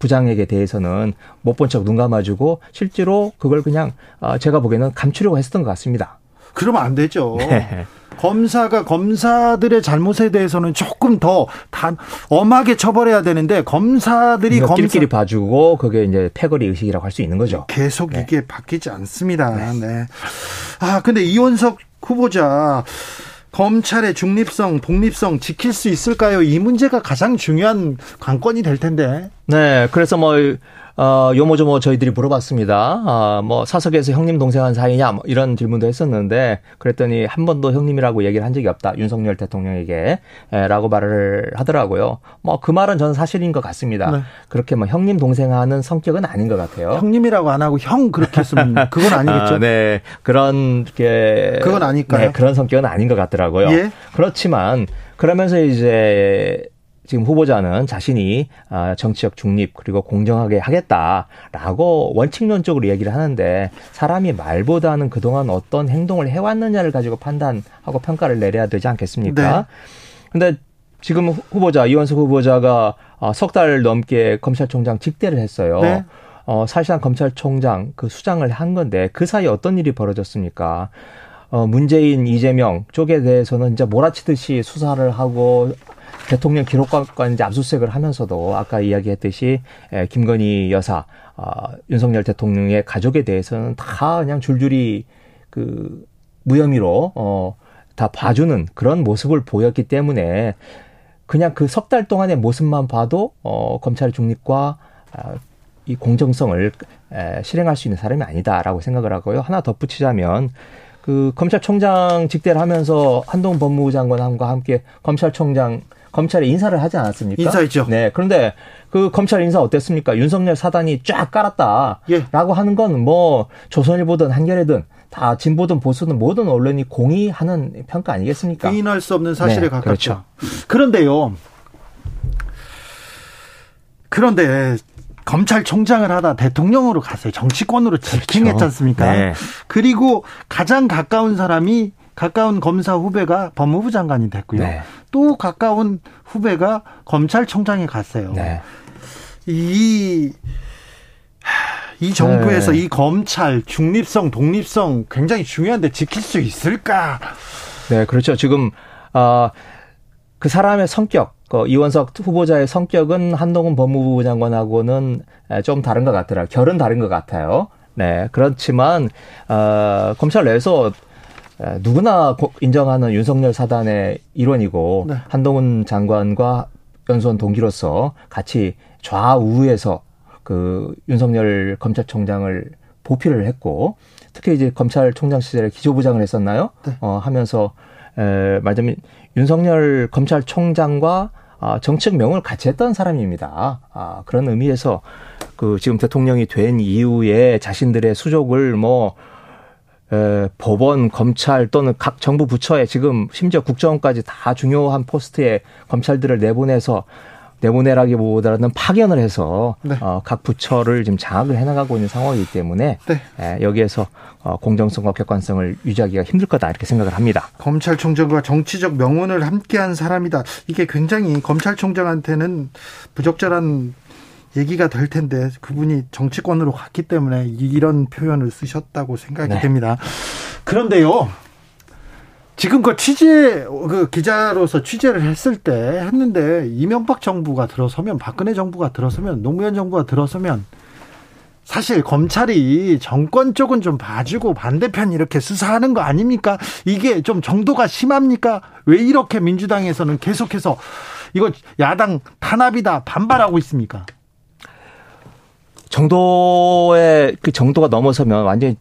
부장에게 대해서는 못 본 척 눈 감아주고 실제로 그걸 그냥, 어, 제가 보기에는 감추려고 했었던 것 같습니다. 그러면 안 되죠. 네. 검사가 검사들의 잘못에 대해서는 조금 더 단, 엄하게 처벌해야 되는데 검사들이 검끼리 검사... 봐주고 그게 이제 패거리 의식이라고 할 수 있는 거죠. 계속 네. 이게 바뀌지 않습니다. 네. 네. 아 근데 이원석 후보자 검찰의 중립성, 독립성 지킬 수 있을까요? 이 문제가 가장 중요한 관건이 될 텐데. 네, 그래서 뭐. 어, 요모조모 저희들이 물어봤습니다. 어, 뭐, 사석에서 형님 동생한 사이냐, 뭐, 이런 질문도 했었는데, 그랬더니 한 번도 형님이라고 얘기를 한 적이 없다. 윤석열 대통령에게. 에, 라고 말을 하더라고요. 뭐, 그 말은 저는 사실인 것 같습니다. 네. 그렇게 뭐, 형님 동생하는 성격은 아닌 것 같아요. 형님이라고 안 하고 형 그렇게 했으면, 그건 아니겠죠? 아, 네. 그런, 게. 그건 아닐까요? 네, 그런 성격은 아닌 것 같더라고요. 예? 그렇지만, 그러면서 이제, 지금 후보자는 자신이 정치적 중립 그리고 공정하게 하겠다라고 원칙론적으로 얘기를 하는데, 사람이 말보다는 그동안 어떤 행동을 해왔느냐를 가지고 판단하고 평가를 내려야 되지 않겠습니까? 그런데 네. 지금 후보자, 이원석 후보자가 석 달 넘게 검찰총장 직대를 했어요. 네. 어, 사실상 검찰총장 그 수장을 한 건데, 그 사이 어떤 일이 벌어졌습니까? 어, 문재인, 이재명 쪽에 대해서는 이제 몰아치듯이 수사를 하고, 대통령 기록관과 이제 압수수색을 하면서도 아까 이야기했듯이 에, 김건희 여사, 어, 윤석열 대통령의 가족에 대해서는 다 그냥 줄줄이 그 무혐의로 어, 다 봐주는 그런 모습을 보였기 때문에, 그냥 그 석 달 동안의 모습만 봐도 어, 검찰 중립과 어, 이 공정성을 에, 실행할 수 있는 사람이 아니다라고 생각을 하고요. 하나 덧붙이자면, 그 검찰총장 직대를 하면서 한동훈 법무부 장관과 함께 검찰총장 검찰에 인사를 하지 않았습니까? 인사했죠. 네. 그런데 그 검찰 인사 어땠습니까? 윤석열 사단이 쫙 깔았다라고 예. 하는 건 뭐 조선일보든 한겨레든 다 진보든 보수든 모든 언론이 공의하는 평가 아니겠습니까? 부인할 수 없는 사실에 네, 가깝죠. 그렇죠. 그런데요. 그런데. 검찰총장을 하다 대통령으로 갔어요. 정치권으로 직행했지 않습니까? 그렇죠. 네. 그리고 가장 가까운 사람이, 가까운 검사 후배가 법무부 장관이 됐고요. 네. 또 가까운 후배가 검찰총장에 갔어요. 네. 이, 이 정부에서 네. 이 검찰 중립성, 독립성 굉장히 중요한데 지킬 수 있을까? 네, 그렇죠. 지금 어, 그 사람의 성격, 그 이원석 후보자의 성격은 한동훈 법무부 장관하고는 좀 다른 것 같더라. 결은 다른 것 같아요. 네, 그렇지만 어, 검찰 내에서 누구나 인정하는 윤석열 사단의 일원이고 네. 한동훈 장관과 연수원 동기로서 같이 좌우에서 그 윤석열 검찰총장을 보필을 했고, 특히 이제 검찰총장 시절에 기조부장을 했었나요? 네. 어, 하면서 에, 말하자면 윤석열 검찰총장과 아, 정책 명을 같이 했던 사람입니다. 아, 그런 의미에서 그 지금 대통령이 된 이후에 자신들의 수족을 뭐 에, 법원, 검찰 또는 각 정부 부처에 지금 심지어 국정원까지 다 중요한 포스트에 검찰들을 내보내서, 내보내라기보다는 파견을 해서 네. 어, 각 부처를 지금 장악을 해나가고 있는 상황이기 때문에 네. 예, 여기에서 어, 공정성과 객관성을 유지하기가 힘들 거다, 이렇게 생각을 합니다. 검찰총장과 정치적 명운을 함께한 사람이다. 이게 굉장히 검찰총장한테는 부적절한 얘기가 될 텐데, 그분이 정치권으로 갔기 때문에 이런 표현을 쓰셨다고 생각이 네. 됩니다. 그런데요. 지금 그 취재, 그 기자로서 취재를 했을 때 했는데, 이명박 정부가 들어서면, 박근혜 정부가 들어서면, 노무현 정부가 들어서면, 사실 검찰이 정권 쪽은 좀 봐주고 반대편 이렇게 수사하는 거 아닙니까? 이게 좀 정도가 심합니까? 왜 이렇게 민주당에서는 계속해서 이거 야당 탄압이다 반발하고 있습니까? 정도의, 그 정도가 넘어서면 완전히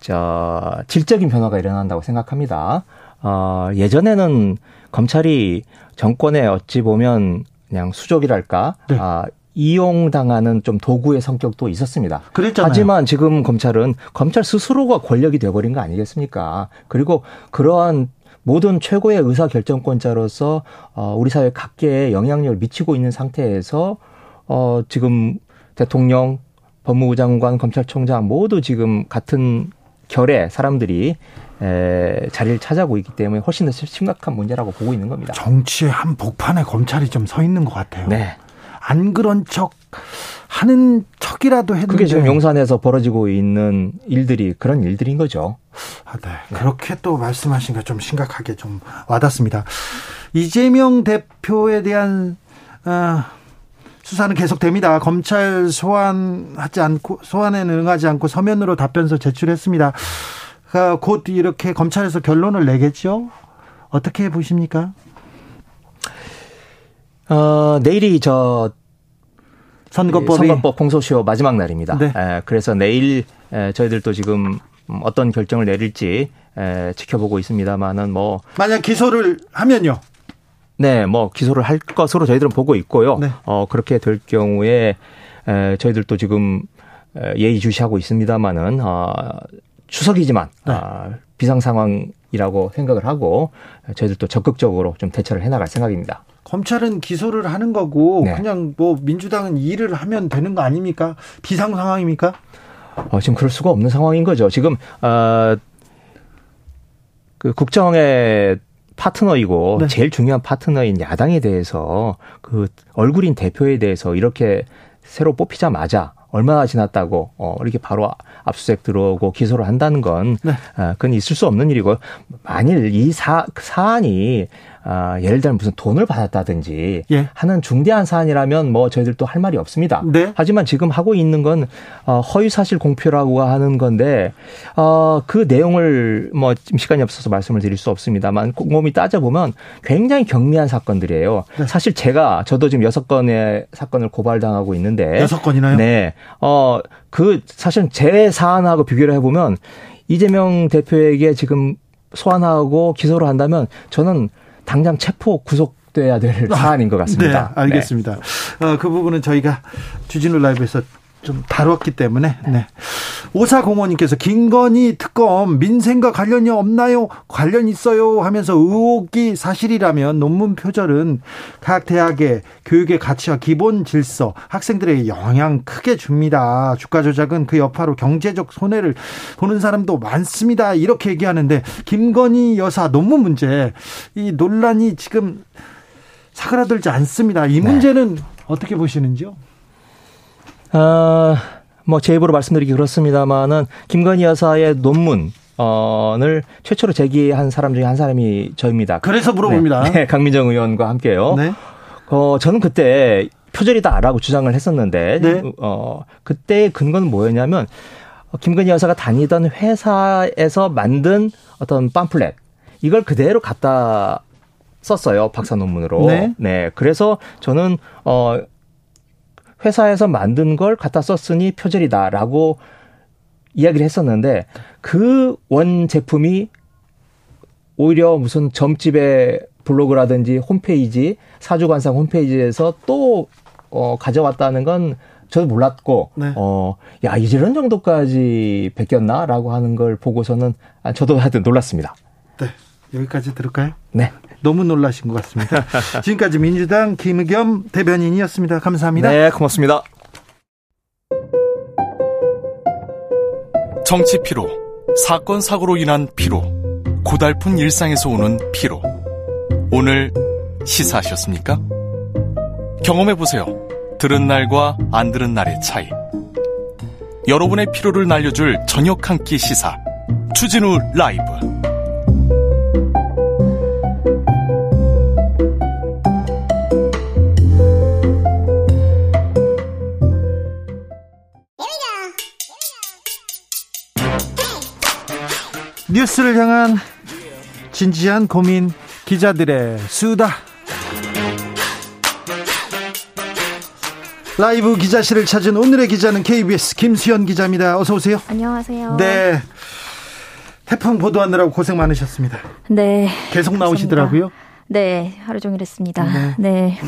저, 질적인 변화가 일어난다고 생각합니다. 어, 예전에는 검찰이 정권에 어찌 보면 그냥 수족이랄까, 네. 아, 이용당하는 좀 도구의 성격도 있었습니다. 그랬잖아요. 하지만 지금 검찰은 검찰 스스로가 권력이 되어버린 거 아니겠습니까? 그리고 그러한 모든 최고의 의사결정권자로서 어, 우리 사회 각계에 영향력을 미치고 있는 상태에서 어, 지금 대통령, 법무부 장관, 검찰총장 모두 지금 같은 결에 사람들이 에, 자리를 찾아고 있기 때문에 훨씬 더 심각한 문제라고 보고 있는 겁니다. 정치의 한 복판에 검찰이 좀 서 있는 것 같아요. 네. 안 그런 척 하는 척이라도 했는데. 그게 지금 용산에서 벌어지고 있는 일들이 그런 일들인 거죠. 아, 네. 네. 그렇게 또 말씀하신 게 좀 심각하게 좀 와닿습니다. 이재명 대표에 대한 어, 수사는 계속됩니다. 검찰 소환하지 않고, 소환에는 응하지 않고 서면으로 답변서 제출했습니다. 곧 이렇게 검찰에서 결론을 내겠죠? 어떻게 보십니까? 어, 내일이 저 선거법이 선거법 공소시효 마지막 날입니다. 네. 에, 그래서 내일 에, 저희들도 지금 어떤 결정을 내릴지 에, 지켜보고 있습니다만은, 뭐 만약 기소를 하면요? 네, 뭐 기소를 할 것으로 저희들은 보고 있고요. 네. 어, 그렇게 될 경우에 에, 저희들도 지금 예의주시하고 있습니다만은. 어, 추석이지만 네. 아, 비상상황이라고 생각을 하고 저희들도 적극적으로 좀 대처를 해나갈 생각입니다. 검찰은 기소를 하는 거고 네. 그냥 뭐 민주당은 일을 하면 되는 거 아닙니까? 비상상황입니까? 어, 지금 그럴 수가 없는 상황인 거죠. 지금 어, 그 국정의 파트너이고 네. 제일 중요한 파트너인 야당에 대해서 그 얼굴인 대표에 대해서 이렇게 새로 뽑히자마자 얼마나 지났다고 어, 이렇게 바로 압수수색 들어오고 기소를 한다는 건 네. 어, 그건 있을 수 없는 일이고요. 만일 이 사, 사안이 어, 예를 들면 무슨 돈을 받았다든지 예. 하는 중대한 사안이라면 뭐 저희들도 할 말이 없습니다. 네. 하지만 지금 하고 있는 건 어, 허위사실 공표라고 하는 건데 어, 그 내용을 뭐 지금 시간이 없어서 말씀을 드릴 수 없습니다만 곰곰이 따져보면 굉장히 경미한 사건들이에요. 네. 사실 제가 저도 지금 여섯 건의 사건을 고발당하고 있는데 여섯 건이나요? 네. 어, 그 사실 제 사안하고 비교를 해보면 이재명 대표에게 지금 소환하고 기소를 한다면 저는 당장 체포 구속돼야 될 사안인 것 같습니다. 네, 알겠습니다. 네. 어, 그 부분은 저희가 주진우 라이브에서 좀 다뤘기 때문에 네. 오사공원님께서 김건희 특검 민생과 관련이 없나요? 관련 있어요 하면서 의혹이 사실이라면 논문 표절은 각 대학의 교육의 가치와 기본 질서 학생들에게 영향 크게 줍니다. 주가 조작은 그 여파로 경제적 손해를 보는 사람도 많습니다. 이렇게 얘기하는데 김건희 여사 논문 문제 이 논란이 지금 사그라들지 않습니다. 이 문제는 네. 어떻게 보시는지요? 어, 뭐 제 입으로 말씀드리기 그렇습니다만은 김건희 여사의 논문을 최초로 제기한 사람 중에 한 사람이 저입니다. 그래서 물어봅니다. 네, 네 강민정 의원과 함께요. 네. 어, 저는 그때 표절이다라고 주장을 했었는데, 네. 어, 그때의 근거는 뭐였냐면 김건희 여사가 다니던 회사에서 만든 어떤 팜플렛 이걸 그대로 갖다 썼어요 박사 논문으로. 네. 네, 그래서 저는 어. 회사에서 만든 걸 갖다 썼으니 표절이다라고 이야기를 했었는데 그 원제품이 오히려 무슨 점집의 블로그라든지 홈페이지, 사주관상 홈페이지에서 또 어, 가져왔다는 건 저도 몰랐고 네. 어, 야 이런 정도까지 베꼈나라고 하는 걸 보고서는 저도 하여튼 놀랐습니다. 네. 여기까지 들을까요? 네. 너무 놀라신 것 같습니다. 지금까지 민주당 김의겸 대변인이었습니다. 감사합니다. 네, 고맙습니다. 정치 피로, 사건 사고로 인한 피로, 고달픈 일상에서 오는 피로. 오늘 시사하셨습니까? 경험해보세요. 들은 날과 안 들은 날의 차이. 여러분의 피로를 날려줄 저녁 한 끼 시사. 추진우 라이브. 뉴스를 향한 진지한 고민 기자들의 수다 라이브 기자실을 찾은 오늘의 기자는 케이비에스 김수현 기자입니다. 어서 오세요. 안녕하세요. 네. 태풍 보도하느라고 고생 많으셨습니다. 네. 계속 감사합니다. 나오시더라고요. 네. 하루 종일 했습니다. 네. 네.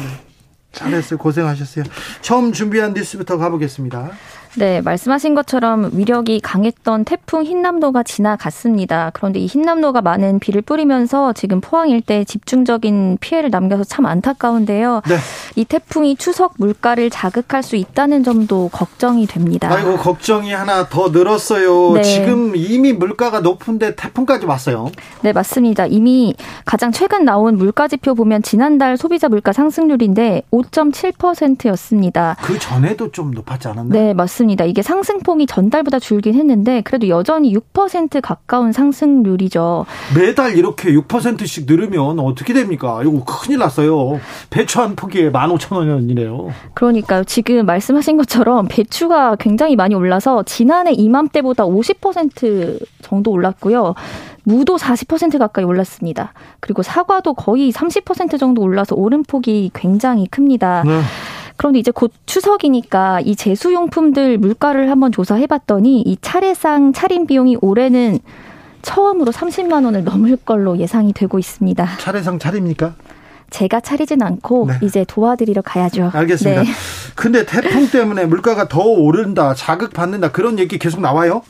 잘했어요. 고생하셨어요. 처음 준비한 뉴스부터 가보겠습니다. 네, 말씀하신 것처럼 위력이 강했던 태풍 힌남노가 지나갔습니다. 그런데 이 힌남노가 많은 비를 뿌리면서 지금 포항 일대에 집중적인 피해를 남겨서 참 안타까운데요. 네. 이 태풍이 추석 물가를 자극할 수 있다는 점도 걱정이 됩니다. 아이고, 걱정이 하나 더 늘었어요. 네. 지금 이미 물가가 높은데 태풍까지 왔어요. 네, 맞습니다. 이미 가장 최근 나온 물가지표 보면 지난달 소비자 물가 상승률인데 오 점 칠 퍼센트였습니다. 그 전에도 좀 높았지 않았나요? 네, 맞습니다. 이게 상승폭이 전달보다 줄긴 했는데 그래도 여전히 육 퍼센트 가까운 상승률이죠. 매달 이렇게 육 퍼센트씩 늘으면 어떻게 됩니까? 이거 큰일 났어요. 배추 한 포기에 만 오천 원이네요. 그러니까요. 지금 말씀하신 것처럼 배추가 굉장히 많이 올라서 지난해 이맘때보다 오십 퍼센트 정도 올랐고요. 무도 사십 퍼센트 가까이 올랐습니다. 그리고 사과도 거의 삼십 퍼센트 정도 올라서 오름폭이 굉장히 큽니다. 네. 그런데 이제 곧 추석이니까 이 제수용품들 물가를 한번 조사해봤더니 이 차례상 차림 비용이 올해는 처음으로 삼십만 원을 넘을 걸로 예상이 되고 있습니다. 차례상 차립니까? 제가 차리진 않고 네. 이제 도와드리러 가야죠. 알겠습니다. 네. 근데 태풍 때문에 물가가 더 오른다, 자극받는다 그런 얘기 계속 나와요?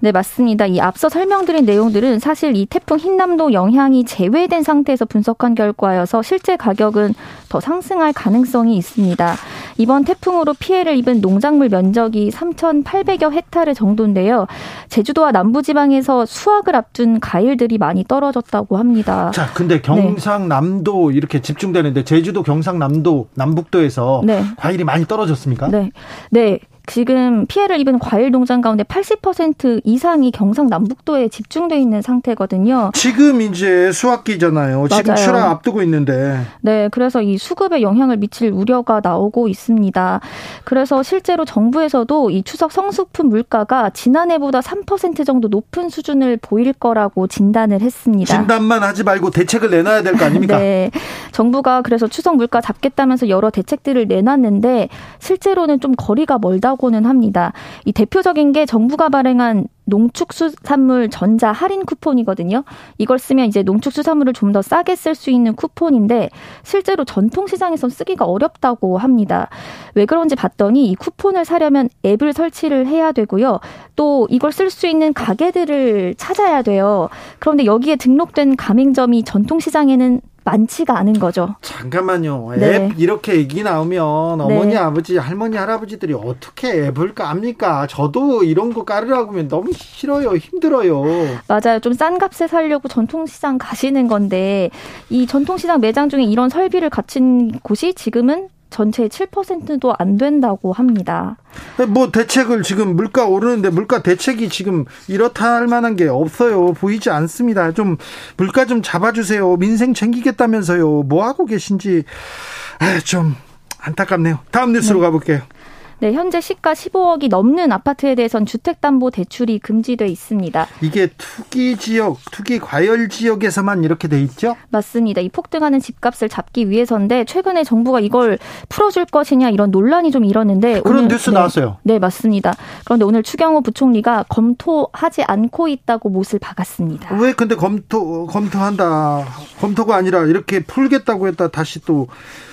네, 맞습니다. 이 앞서 설명드린 내용들은 사실 이 태풍 힌남노 영향이 제외된 상태에서 분석한 결과여서 실제 가격은 더 상승할 가능성이 있습니다. 이번 태풍으로 피해를 입은 농작물 면적이 삼천팔백여 헥타르 정도인데요. 제주도와 남부지방에서 수확을 앞둔 과일들이 많이 떨어졌다고 합니다. 자, 근데 경상남도 네. 이렇게 집중되는데 제주도, 경상남도, 남북도에서 네. 과일이 많이 떨어졌습니까? 네. 네. 지금 피해를 입은 과일 농장 가운데 팔십 퍼센트 이상이 경상남북도에 집중돼 있는 상태거든요. 지금 이제 수확기잖아요. 맞아요. 지금 출하 앞두고 있는데. 네, 그래서 이 수급에 영향을 미칠 우려가 나오고 있습니다. 그래서 실제로 정부에서도 이 추석 성수품 물가가 지난해보다 삼 퍼센트 정도 높은 수준을 보일 거라고 진단을 했습니다. 진단만 하지 말고 대책을 내놔야 될 거 아닙니까? 네, 정부가 그래서 추석 물가 잡겠다면서 여러 대책들을 내놨는데 실제로는 좀 거리가 멀다고 고는 합니다. 이 대표적인 게 정부가 발행한 농축수산물 전자 할인 쿠폰이거든요. 이걸 쓰면 이제 농축수산물을 좀 더 싸게 쓸 수 있는 쿠폰인데 실제로 전통시장에선 쓰기가 어렵다고 합니다. 왜 그런지 봤더니 이 쿠폰을 사려면 앱을 설치를 해야 되고요. 또 이걸 쓸 수 있는 가게들을 찾아야 돼요. 그런데 여기에 등록된 가맹점이 전통시장에는 많지가 않은 거죠. 잠깐만요. 앱 네. 이렇게 얘기 나오면 어머니, 네. 아버지, 할머니, 할아버지들이 어떻게 앱을 까합니까? 저도 이런 거 까르라고 하면 너무 싫어요. 힘들어요. 맞아요. 좀 싼 값에 살려고 전통시장 가시는 건데 이 전통시장 매장 중에 이런 설비를 갖춘 곳이 지금은 전체의 칠 퍼센트도 안 된다고 합니다. 뭐 대책을 지금 물가 오르는데 물가 대책이 지금 이렇다 할 만한 게 없어요. 보이지 않습니다. 좀 물가 좀 잡아주세요. 민생 챙기겠다면서요. 뭐 하고 계신지 에이, 좀 안타깝네요. 다음 뉴스로 네. 가볼게요. 네, 현재 시가 십오억이 넘는 아파트에 대해선 주택담보대출이 금지돼 있습니다. 이게 투기지역, 투기과열지역에서만 이렇게 돼 있죠? 맞습니다. 이 폭등하는 집값을 잡기 위해서인데 최근에 정부가 이걸 풀어줄 것이냐 이런 논란이 좀 일었는데 그런 오늘, 뉴스 네, 나왔어요. 네, 맞습니다. 그런데 오늘 추경호 부총리가 검토하지 않고 있다고 못을 박았습니다. 왜 근데 검토, 검토한다. 검토가 아니라 이렇게 풀겠다고 했다 다시 또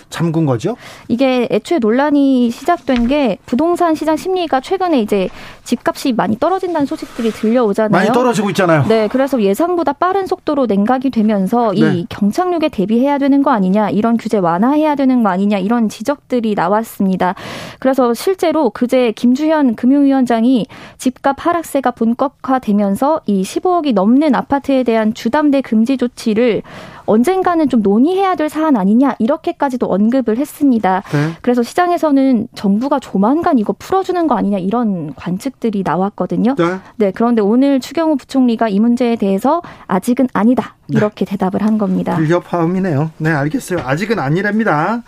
잠근 거죠? 이게 애초에 논란이 시작된 게 부동산 시장 심리가 최근에 이제 집값이 많이 떨어진다는 소식들이 들려오잖아요. 많이 떨어지고 있잖아요. 네, 그래서 예상보다 빠른 속도로 냉각이 되면서 네. 이 경착륙에 대비해야 되는 거 아니냐, 이런 규제 완화해야 되는 거 아니냐 이런 지적들이 나왔습니다. 그래서 실제로 그제 김주현 금융위원장이 집값 하락세가 본격화되면서 이 십오억이 넘는 아파트에 대한 주담대 금지 조치를 언젠가는 좀 논의해야 될 사안 아니냐 이렇게까지도 언급을 했습니다. 네. 그래서 시장에서는 정부가 조만간 이거 풀어주는 거 아니냐 이런 관측들이 나왔거든요. 네. 네, 그런데 오늘 추경호 부총리가 이 문제에 대해서 아직은 아니다 이렇게 네. 대답을 한 겁니다. 불협화음이네요. 네, 알겠어요. 아직은 아니랍니다.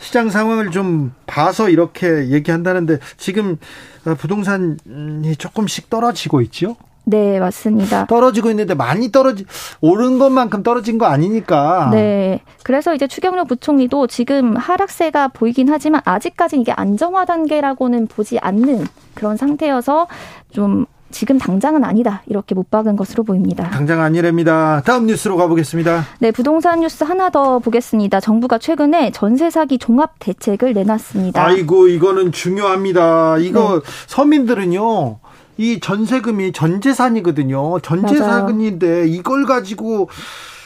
시장 상황을 좀 봐서 이렇게 얘기한다는데 지금 부동산이 조금씩 떨어지고 있죠? 네, 맞습니다. 떨어지고 있는데 많이 떨어지 오른 것만큼 떨어진 거 아니니까. 네, 그래서 이제 추경호 부총리도 지금 하락세가 보이긴 하지만 아직까지는 이게 안정화 단계라고는 보지 않는 그런 상태여서 좀 지금 당장은 아니다 이렇게 못 박은 것으로 보입니다. 당장 아니랍니다. 다음 뉴스로 가보겠습니다. 네, 부동산 뉴스 하나 더 보겠습니다. 정부가 최근에 전세 사기 종합 대책을 내놨습니다. 아이고, 이거는 중요합니다. 이거 네. 서민들은요. 이 전세금이 전재산이거든요. 전재산인데 맞아요. 이걸 가지고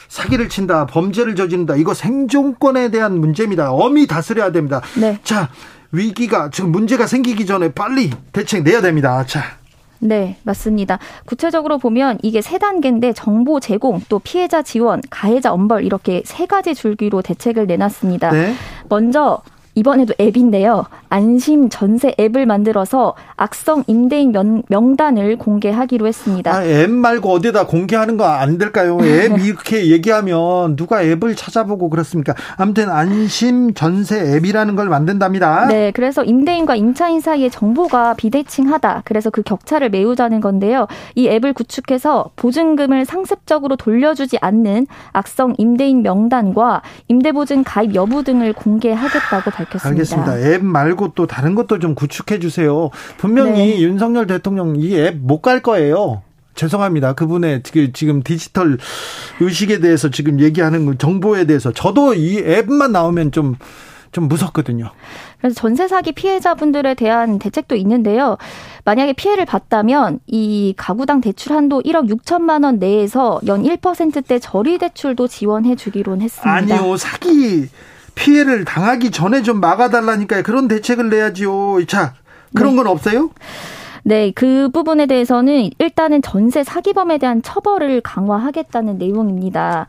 사기를 친다, 범죄를 저지른다. 이거 생존권에 대한 문제입니다. 엄히 다스려야 됩니다. 네. 자, 위기가 지금 문제가 생기기 전에 빨리 대책 내야 됩니다. 자. 네, 맞습니다. 구체적으로 보면 이게 세 단계인데 정보 제공, 또 피해자 지원, 가해자 엄벌 이렇게 세 가지 줄기로 대책을 내놨습니다. 네. 먼저 이번에도 앱인데요. 안심 전세 앱을 만들어서 악성 임대인 명, 명단을 공개하기로 했습니다. 아, 앱 말고 어디다 공개하는 거 안 될까요? 앱 이렇게 얘기하면 누가 앱을 찾아보고 그렇습니까? 아무튼 안심 전세 앱이라는 걸 만든답니다. 네, 그래서 임대인과 임차인 사이의 정보가 비대칭하다. 그래서 그 격차를 메우자는 건데요. 이 앱을 구축해서 보증금을 상습적으로 돌려주지 않는 악성 임대인 명단과 임대보증 가입 여부 등을 공개하겠다고 밝혔습니다. 알겠습니다. 앱 말고 또 다른 것도 좀 구축해 주세요. 분명히 네. 윤석열 대통령 이 앱 못 갈 거예요. 죄송합니다. 그분의 지금 디지털 의식에 대해서 지금 얘기하는 정보에 대해서 저도 이 앱만 나오면 좀 좀 무섭거든요. 그래서 전세 사기 피해자분들에 대한 대책도 있는데요. 만약에 피해를 봤다면 이 가구당 대출 한도 일억 육천만 원 내에서 연 일 퍼센트대 저리 대출도 지원해 주기로는 했습니다. 아니요. 사기 피해를 당하기 전에 좀 막아달라니까요. 그런 대책을 내야지요. 자, 그런 네. 건 없어요? 네, 그 부분에 대해서는 일단은 전세 사기범에 대한 처벌을 강화하겠다는 내용입니다.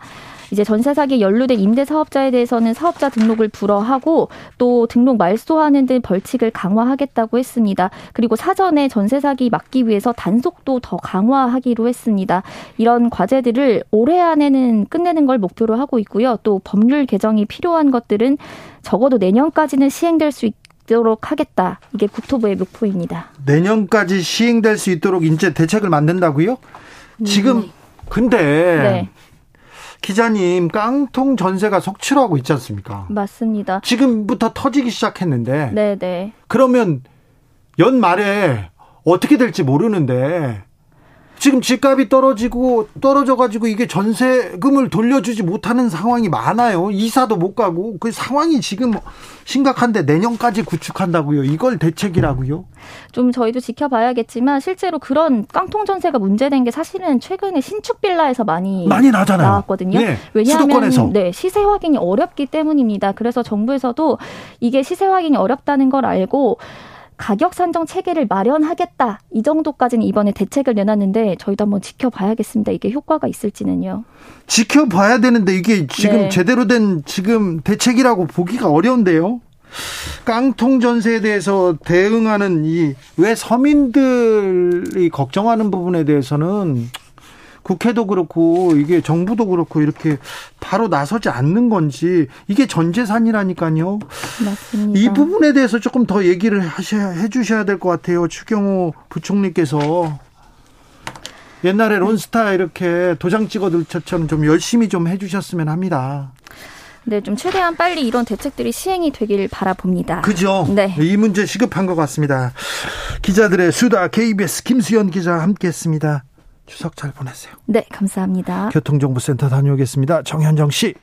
이제 전세 사기에 연루된 임대 사업자에 대해서는 사업자 등록을 불허하고 또 등록 말소하는 등 벌칙을 강화하겠다고 했습니다. 그리고 사전에 전세 사기 막기 위해서 단속도 더 강화하기로 했습니다. 이런 과제들을 올해 안에는 끝내는 걸 목표로 하고 있고요. 또 법률 개정이 필요한 것들은 적어도 내년까지는 시행될 수 있 도록 하겠다. 이게 국토부의 목표입니다. 내년까지 시행될 수 있도록 이제 대책을 만든다고요? 네. 지금 근데 네. 기자님, 깡통 전세가 속출하고 있지 않습니까? 맞습니다. 지금부터 터지기 시작했는데 네네. 그러면 연말에 어떻게 될지 모르는데 지금 집값이 떨어지고 떨어져가지고 이게 전세금을 돌려주지 못하는 상황이 많아요. 이사도 못 가고 그 상황이 지금 심각한데 내년까지 구축한다고요. 이걸 대책이라고요? 좀 저희도 지켜봐야겠지만 실제로 그런 깡통 전세가 문제된 게 사실은 최근에 신축 빌라에서 많이, 많이 나잖아요. 나왔거든요. 네, 왜냐하면 수도권에서. 네, 시세 확인이 어렵기 때문입니다. 그래서 정부에서도 이게 시세 확인이 어렵다는 걸 알고 가격 산정 체계를 마련하겠다. 이 정도까지는 이번에 대책을 내놨는데 저희도 한번 지켜봐야겠습니다. 이게 효과가 있을지는요. 지켜봐야 되는데 이게 지금 네. 제대로 된 지금 대책이라고 보기가 어려운데요. 깡통 전세에 대해서 대응하는 이 왜 서민들이 걱정하는 부분에 대해서는 국회도 그렇고 이게 정부도 그렇고 이렇게 바로 나서지 않는 건지 이게 전 재산이라니까요. 맞습니다. 이 부분에 대해서 조금 더 얘기를 하셔야, 해주셔야 될 것 같아요. 추경호 부총리께서 옛날에 론스타 이렇게 도장 찍어둘 것처럼 좀 열심히 좀 해주셨으면 합니다. 네, 좀 최대한 빨리 이런 대책들이 시행이 되길 바라봅니다. 그죠? 네. 이 문제 시급한 것 같습니다. 기자들의 수다 케이비에스 김수연 기자 함께했습니다. 추석 잘 보내세요. 네, 감사합니다. 교통정보센터 다녀오겠습니다. 정현정 씨.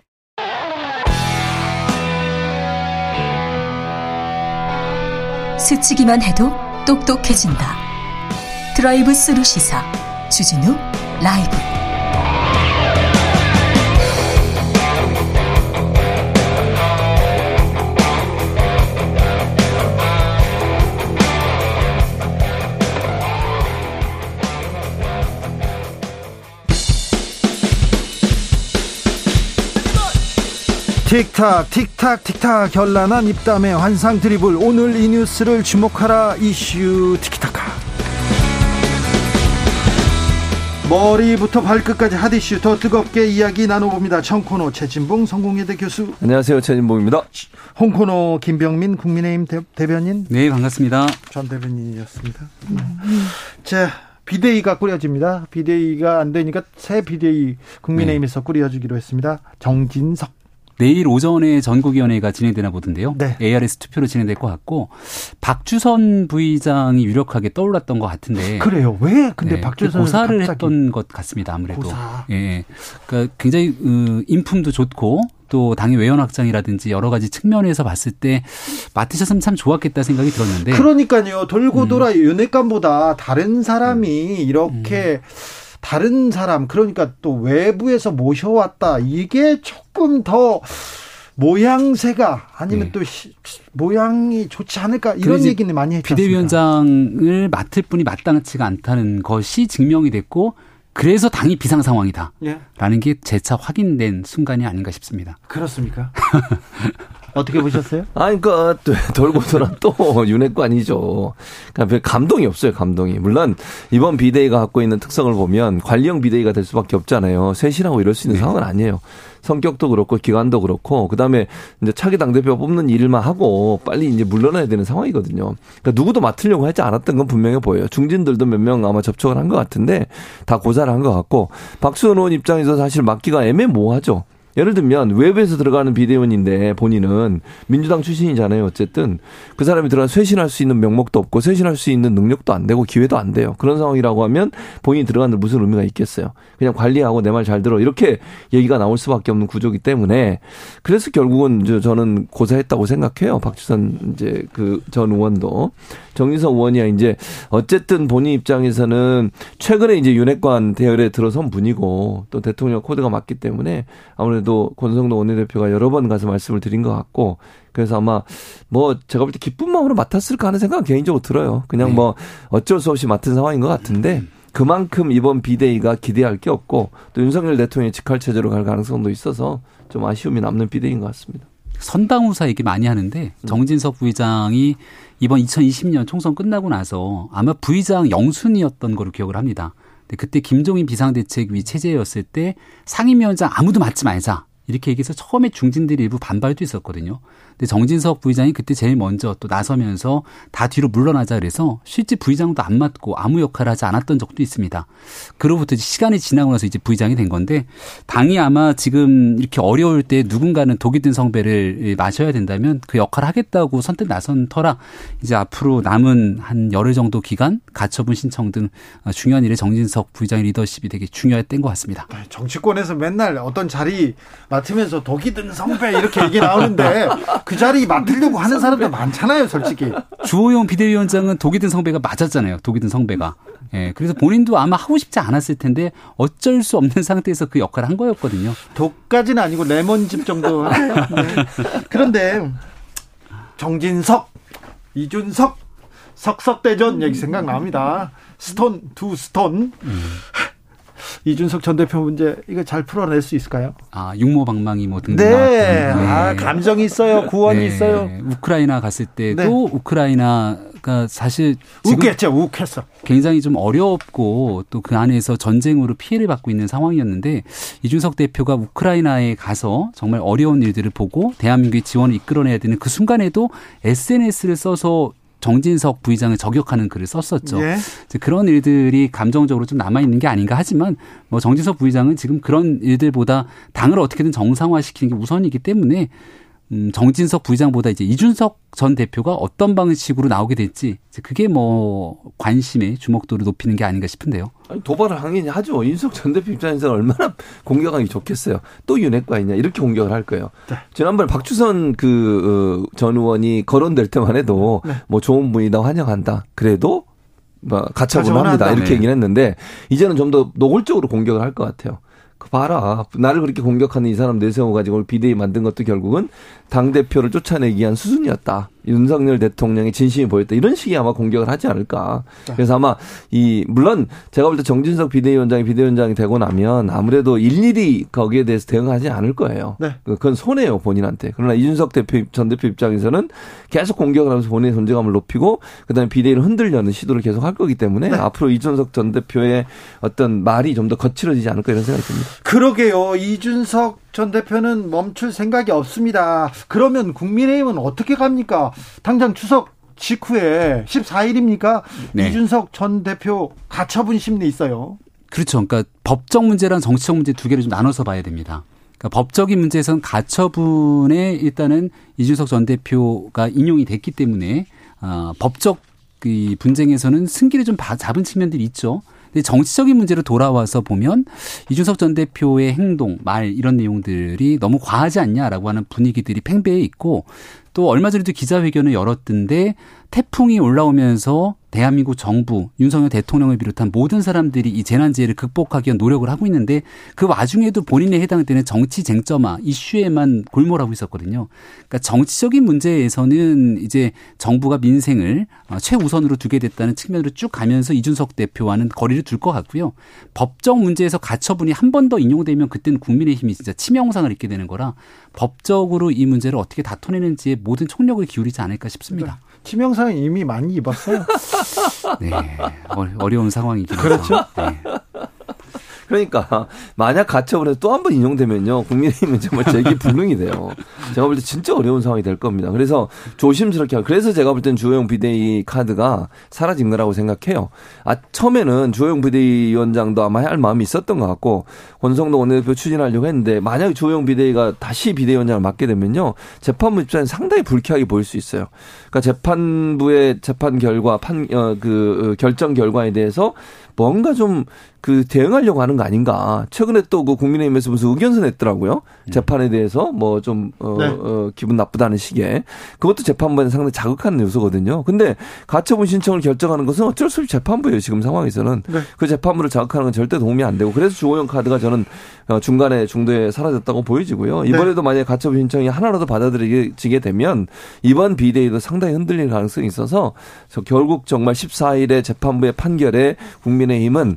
스치기만 해도 똑똑해진다. 드라이브 스루 시사 주진우 라이브. 틱탁 틱탁 틱탁 결란한 입담의 환상 드리블, 오늘 이 뉴스를 주목하라. 이슈 티키타카, 머리부터 발끝까지 핫이슈 더 뜨겁게 이야기 나눠봅니다. 청코너 최진봉 성공회대 교수, 안녕하세요. 최진봉입니다. 홍코너 김병민 국민의힘 대, 대변인. 네, 반갑습니다. 전 대변인이었습니다. 음. 자, 비대위가 꾸려집니다. 비대위가 안 되니까 새 비대위 국민의힘에서 네. 꾸려주기로 했습니다. 정진석. 내일 오전에 전국위원회가 진행되나 보던데요. 네. 에이아르에스 투표로 진행될 것 같고, 박주선 부의장이 유력하게 떠올랐던 것 같은데. 그래요. 왜? 근데 네. 박주선 고사를 갑자기. 했던 것 같습니다. 아무래도. 고사. 예. 그러니까 굉장히 인품도 좋고 또 당의 외연 확장이라든지 여러 가지 측면에서 봤을 때 맡으셨으면 참 좋았겠다 생각이 들었는데. 그러니까요. 돌고 돌아 음. 윤핵관보다 다른 사람이 음. 이렇게. 음. 다른 사람, 그러니까 또 외부에서 모셔왔다. 이게 조금 더 모양새가 아니면 네. 또 시, 모양이 좋지 않을까, 이런 얘기는 많이 했죠. 비대위원장을 맡을 분이 마땅치가 않다는 것이 증명이 됐고, 그래서 당이 비상 상황이다. 예. 라는 게 재차 확인된 순간이 아닌가 싶습니다. 그렇습니까? 어떻게 보셨어요? 아니, 그러니까 돌고 돌아 또 윤핵관이죠. 그러니까 별 감동이 없어요, 감동이. 물론 이번 비대위가 갖고 있는 특성을 보면 관리형 비대위가 될 수밖에 없잖아요. 쇄신하고 이럴 수 있는 네. 상황은 아니에요. 성격도 그렇고 기관도 그렇고 그다음에 이제 차기 당대표 뽑는 일만 하고 빨리 이제 물러나야 되는 상황이거든요. 그러니까 누구도 맡으려고 하지 않았던 건 분명해 보여요. 중진들도 몇 명 아마 접촉을 한 것 같은데 다 고사를 한 것 같고, 박수원 의원 입장에서 사실 맡기가 애매모호하죠. 예를 들면 외부에서 들어가는 비대위원인데 본인은 민주당 출신이잖아요. 어쨌든 그 사람이 들어가 쇄신할 수 있는 명목도 없고 쇄신할 수 있는 능력도 안 되고 기회도 안 돼요. 그런 상황이라고 하면 본인이 들어가는데 무슨 의미가 있겠어요. 그냥 관리하고 내 말 잘 들어 이렇게 얘기가 나올 수밖에 없는 구조이기 때문에 그래서 결국은 저는 고사했다고 생각해요. 박주선 이제 그 전 의원도 정진석 의원이야 이제 어쨌든 본인 입장에서는 최근에 이제 윤핵관 대열에 들어선 분이고 또 대통령 코드가 맞기 때문에 아무래도 또 권성동 원내대표가 여러 번 가서 말씀을 드린 것 같고 그래서 아마 뭐 제가 볼 때 기쁜 마음으로 맡았을까 하는 생각은 개인적으로 들어요. 그냥 네. 뭐 어쩔 수 없이 맡은 상황인 것 같은데 그만큼 이번 비대위가 기대할 게 없고 또 윤석열 대통령이 직할 체제로 갈 가능성도 있어서 좀 아쉬움이 남는 비대위인 것 같습니다. 선당우사 얘기 많이 하는데 정진석 부의장이 이번 이천이십 년 총선 끝나고 나서 아마 부의장 영순이었던 걸로 기억을 합니다. 그때 김종인 비상대책위 체제였을 때 상임위원장 아무도 맡지 말자 이렇게 얘기해서 처음에 중진들이 일부 반발도 있었거든요. 근데 정진석 부의장이 그때 제일 먼저 또 나서면서 다 뒤로 물러나자 그래서 실제 부의장도 안 맡고 아무 역할을 하지 않았던 적도 있습니다. 그로부터 이제 시간이 지나고 나서 이제 부의장이 된 건데 당이 아마 지금 이렇게 어려울 때 누군가는 독이 든 성배를 마셔야 된다면 그 역할을 하겠다고 선뜻 나선 터라 이제 앞으로 남은 한 열흘 정도 기간 가처분 신청 등 중요한 일에 정진석 부의장의 리더십이 되게 중요했던 것 같습니다. 정치권에서 맨날 어떤 자리 맡으면서 독이 든 성배 이렇게 얘기 나오는데 그 자리 맡으려고 하는 사람들 많잖아요, 솔직히. 주호영 비대위원장은 독이 든 성배가 맞았잖아요, 독이 든 성배가. 예, 그래서 본인도 아마 하고 싶지 않았을 텐데 어쩔 수 없는 상태에서 그 역할을 한 거였거든요. 독까지는 아니고 레몬즙 정도. 네. 그런데 정진석, 이준석, 석석대전 얘기 생각납니다. 스톤 두 스톤. 음. 이준석 전 대표 문제 이거 잘 풀어낼 수 있을까요? 아 육모방망이 뭐 등등 네. 나왔던. 네. 아 감정이 있어요. 구원이 네. 있어요. 우크라이나 갔을 때도 네. 우크라이나가 사실 웃겠죠. 웃겠어. 굉장히 좀 어렵고 또 그 안에서 전쟁으로 피해를 받고 있는 상황이었는데 이준석 대표가 우크라이나에 가서 정말 어려운 일들을 보고 대한민국의 지원을 이끌어내야 되는 그 순간에도 에스엔에스를 써서 정진석 부의장을 저격하는 글을 썼었죠. 예. 이제 그런 일들이 감정적으로 좀 남아있는 게 아닌가 하지만 뭐 정진석 부의장은 지금 그런 일들보다 당을 어떻게든 정상화시키는 게 우선이기 때문에 음, 정진석 부의장보다 이제 이준석 전 대표가 어떤 방식으로 나오게 될지 그게 뭐 관심의 주목도를 높이는 게 아닌가 싶은데요. 아니, 도발을 당연히 하죠. 이준석 전 대표 입장에서는 얼마나 공격하기 좋겠어요. 또 윤핵관이냐 이렇게 공격을 할 거예요. 네. 지난번에 박주선 그 전 의원이 거론될 때만 해도 네. 뭐 좋은 분이다 환영한다. 그래도 뭐 가처분합니다 이렇게 네. 얘기는 했는데 이제는 좀 더 노골적으로 공격을 할 것 같아요. 그 봐라. 나를 그렇게 공격하는 이 사람 내세워가지고 비대위 만든 것도 결국은 당대표를 쫓아내기 위한 수순이었다. 윤석열 대통령의 진심이 보였다. 이런 식의 아마 공격을 하지 않을까. 그래서 아마 이 물론 제가 볼 때 정진석 비대위원장이 비대위원장이 되고 나면 아무래도 일일이 거기에 대해서 대응하지 않을 거예요. 네. 그건 손해요 본인한테. 그러나 이준석 대표 전 대표 입장에서는 계속 공격을 하면서 본인의 존재감을 높이고 그다음에 비대위를 흔들려는 시도를 계속 할 거기 때문에 네. 앞으로 이준석 전 대표의 어떤 말이 좀 더 거칠어지지 않을까 이런 생각이 듭니다. 그러게요. 이준석 전 대표는 멈출 생각이 없습니다. 그러면 국민의힘은 어떻게 갑니까? 당장 추석 직후에 십사 일입니까? 네. 이준석 전 대표 가처분 심리 있어요. 그렇죠. 그러니까 법적 문제랑 정치적 문제 두 개를 좀 나눠서 봐야 됩니다. 그러니까 법적인 문제에서는 가처분에 일단은 이준석 전 대표가 인용이 됐기 때문에 어, 법적 그 분쟁에서는 승기를 좀 잡은 측면들이 있죠. 근데 정치적인 문제로 돌아와서 보면 이준석 전 대표의 행동, 말 이런 내용들이 너무 과하지 않냐라고 하는 분위기들이 팽배해 있고 또 얼마 전에도 기자회견을 열었던데 태풍이 올라오면서 대한민국 정부, 윤석열 대통령을 비롯한 모든 사람들이 이 재난재해를 극복하기 위한 노력을 하고 있는데 그 와중에도 본인에 해당되는 정치 쟁점화, 이슈에만 골몰하고 있었거든요. 그러니까 정치적인 문제에서는 이제 정부가 민생을 최우선으로 두게 됐다는 측면으로 쭉 가면서 이준석 대표와는 거리를 둘 것 같고요. 법적 문제에서 가처분이 한 번 더 인용되면 그때는 국민의힘이 진짜 치명상을 입게 되는 거라 법적으로 이 문제를 어떻게 다퉈내는지에 모든 총력을 기울이지 않을까 싶습니다. 치명상은 이미 많이 입었어요. 네, 어려운 상황이긴 하죠. 그렇죠. 네. 그러니까 만약 가처분에서 또 한 번 인용되면요, 국민의힘은 정말 재기 불능이 돼요. 제가 볼 때 진짜 어려운 상황이 될 겁니다. 그래서 조심스럽게 하고, 그래서 제가 볼 땐 주호영 비대위 카드가 사라진 거라고 생각해요. 아, 처음에는 주호영 비대위원장도 아마 할 마음이 있었던 것 같고, 권성동 원내대표 추진하려고 했는데, 만약에 주호영 비대위가 다시 비대위원장을 맡게 되면요, 재판부 입장에는 상당히 불쾌하게 보일 수 있어요. 그러니까 재판부의 재판 결과, 판, 어, 그, 결정 결과에 대해서 뭔가 좀 그 대응하려고 하는 거 아닌가. 최근에 또 그 국민의힘에서 무슨 의견서 냈더라고요. 재판에 대해서 뭐 좀 어, 네. 어, 기분 나쁘다는 식의. 그것도 재판부에 상당히 자극하는 요소거든요. 근데 가처분 신청을 결정하는 것은 어쩔 수 없이 재판부예요. 지금 상황에서는. 네. 그 재판부를 자극하는 건 절대 도움이 안 되고, 그래서 주호영 카드가 저는 중간에 중도에 사라졌다고 보여지고요. 이번에도 네. 만약에 가처분 신청이 하나라도 받아들여지게 되면 이번 비대위도 상당히 흔들릴 가능성이 있어서, 결국 정말 십사 일에 재판부의 판결에 국민의힘은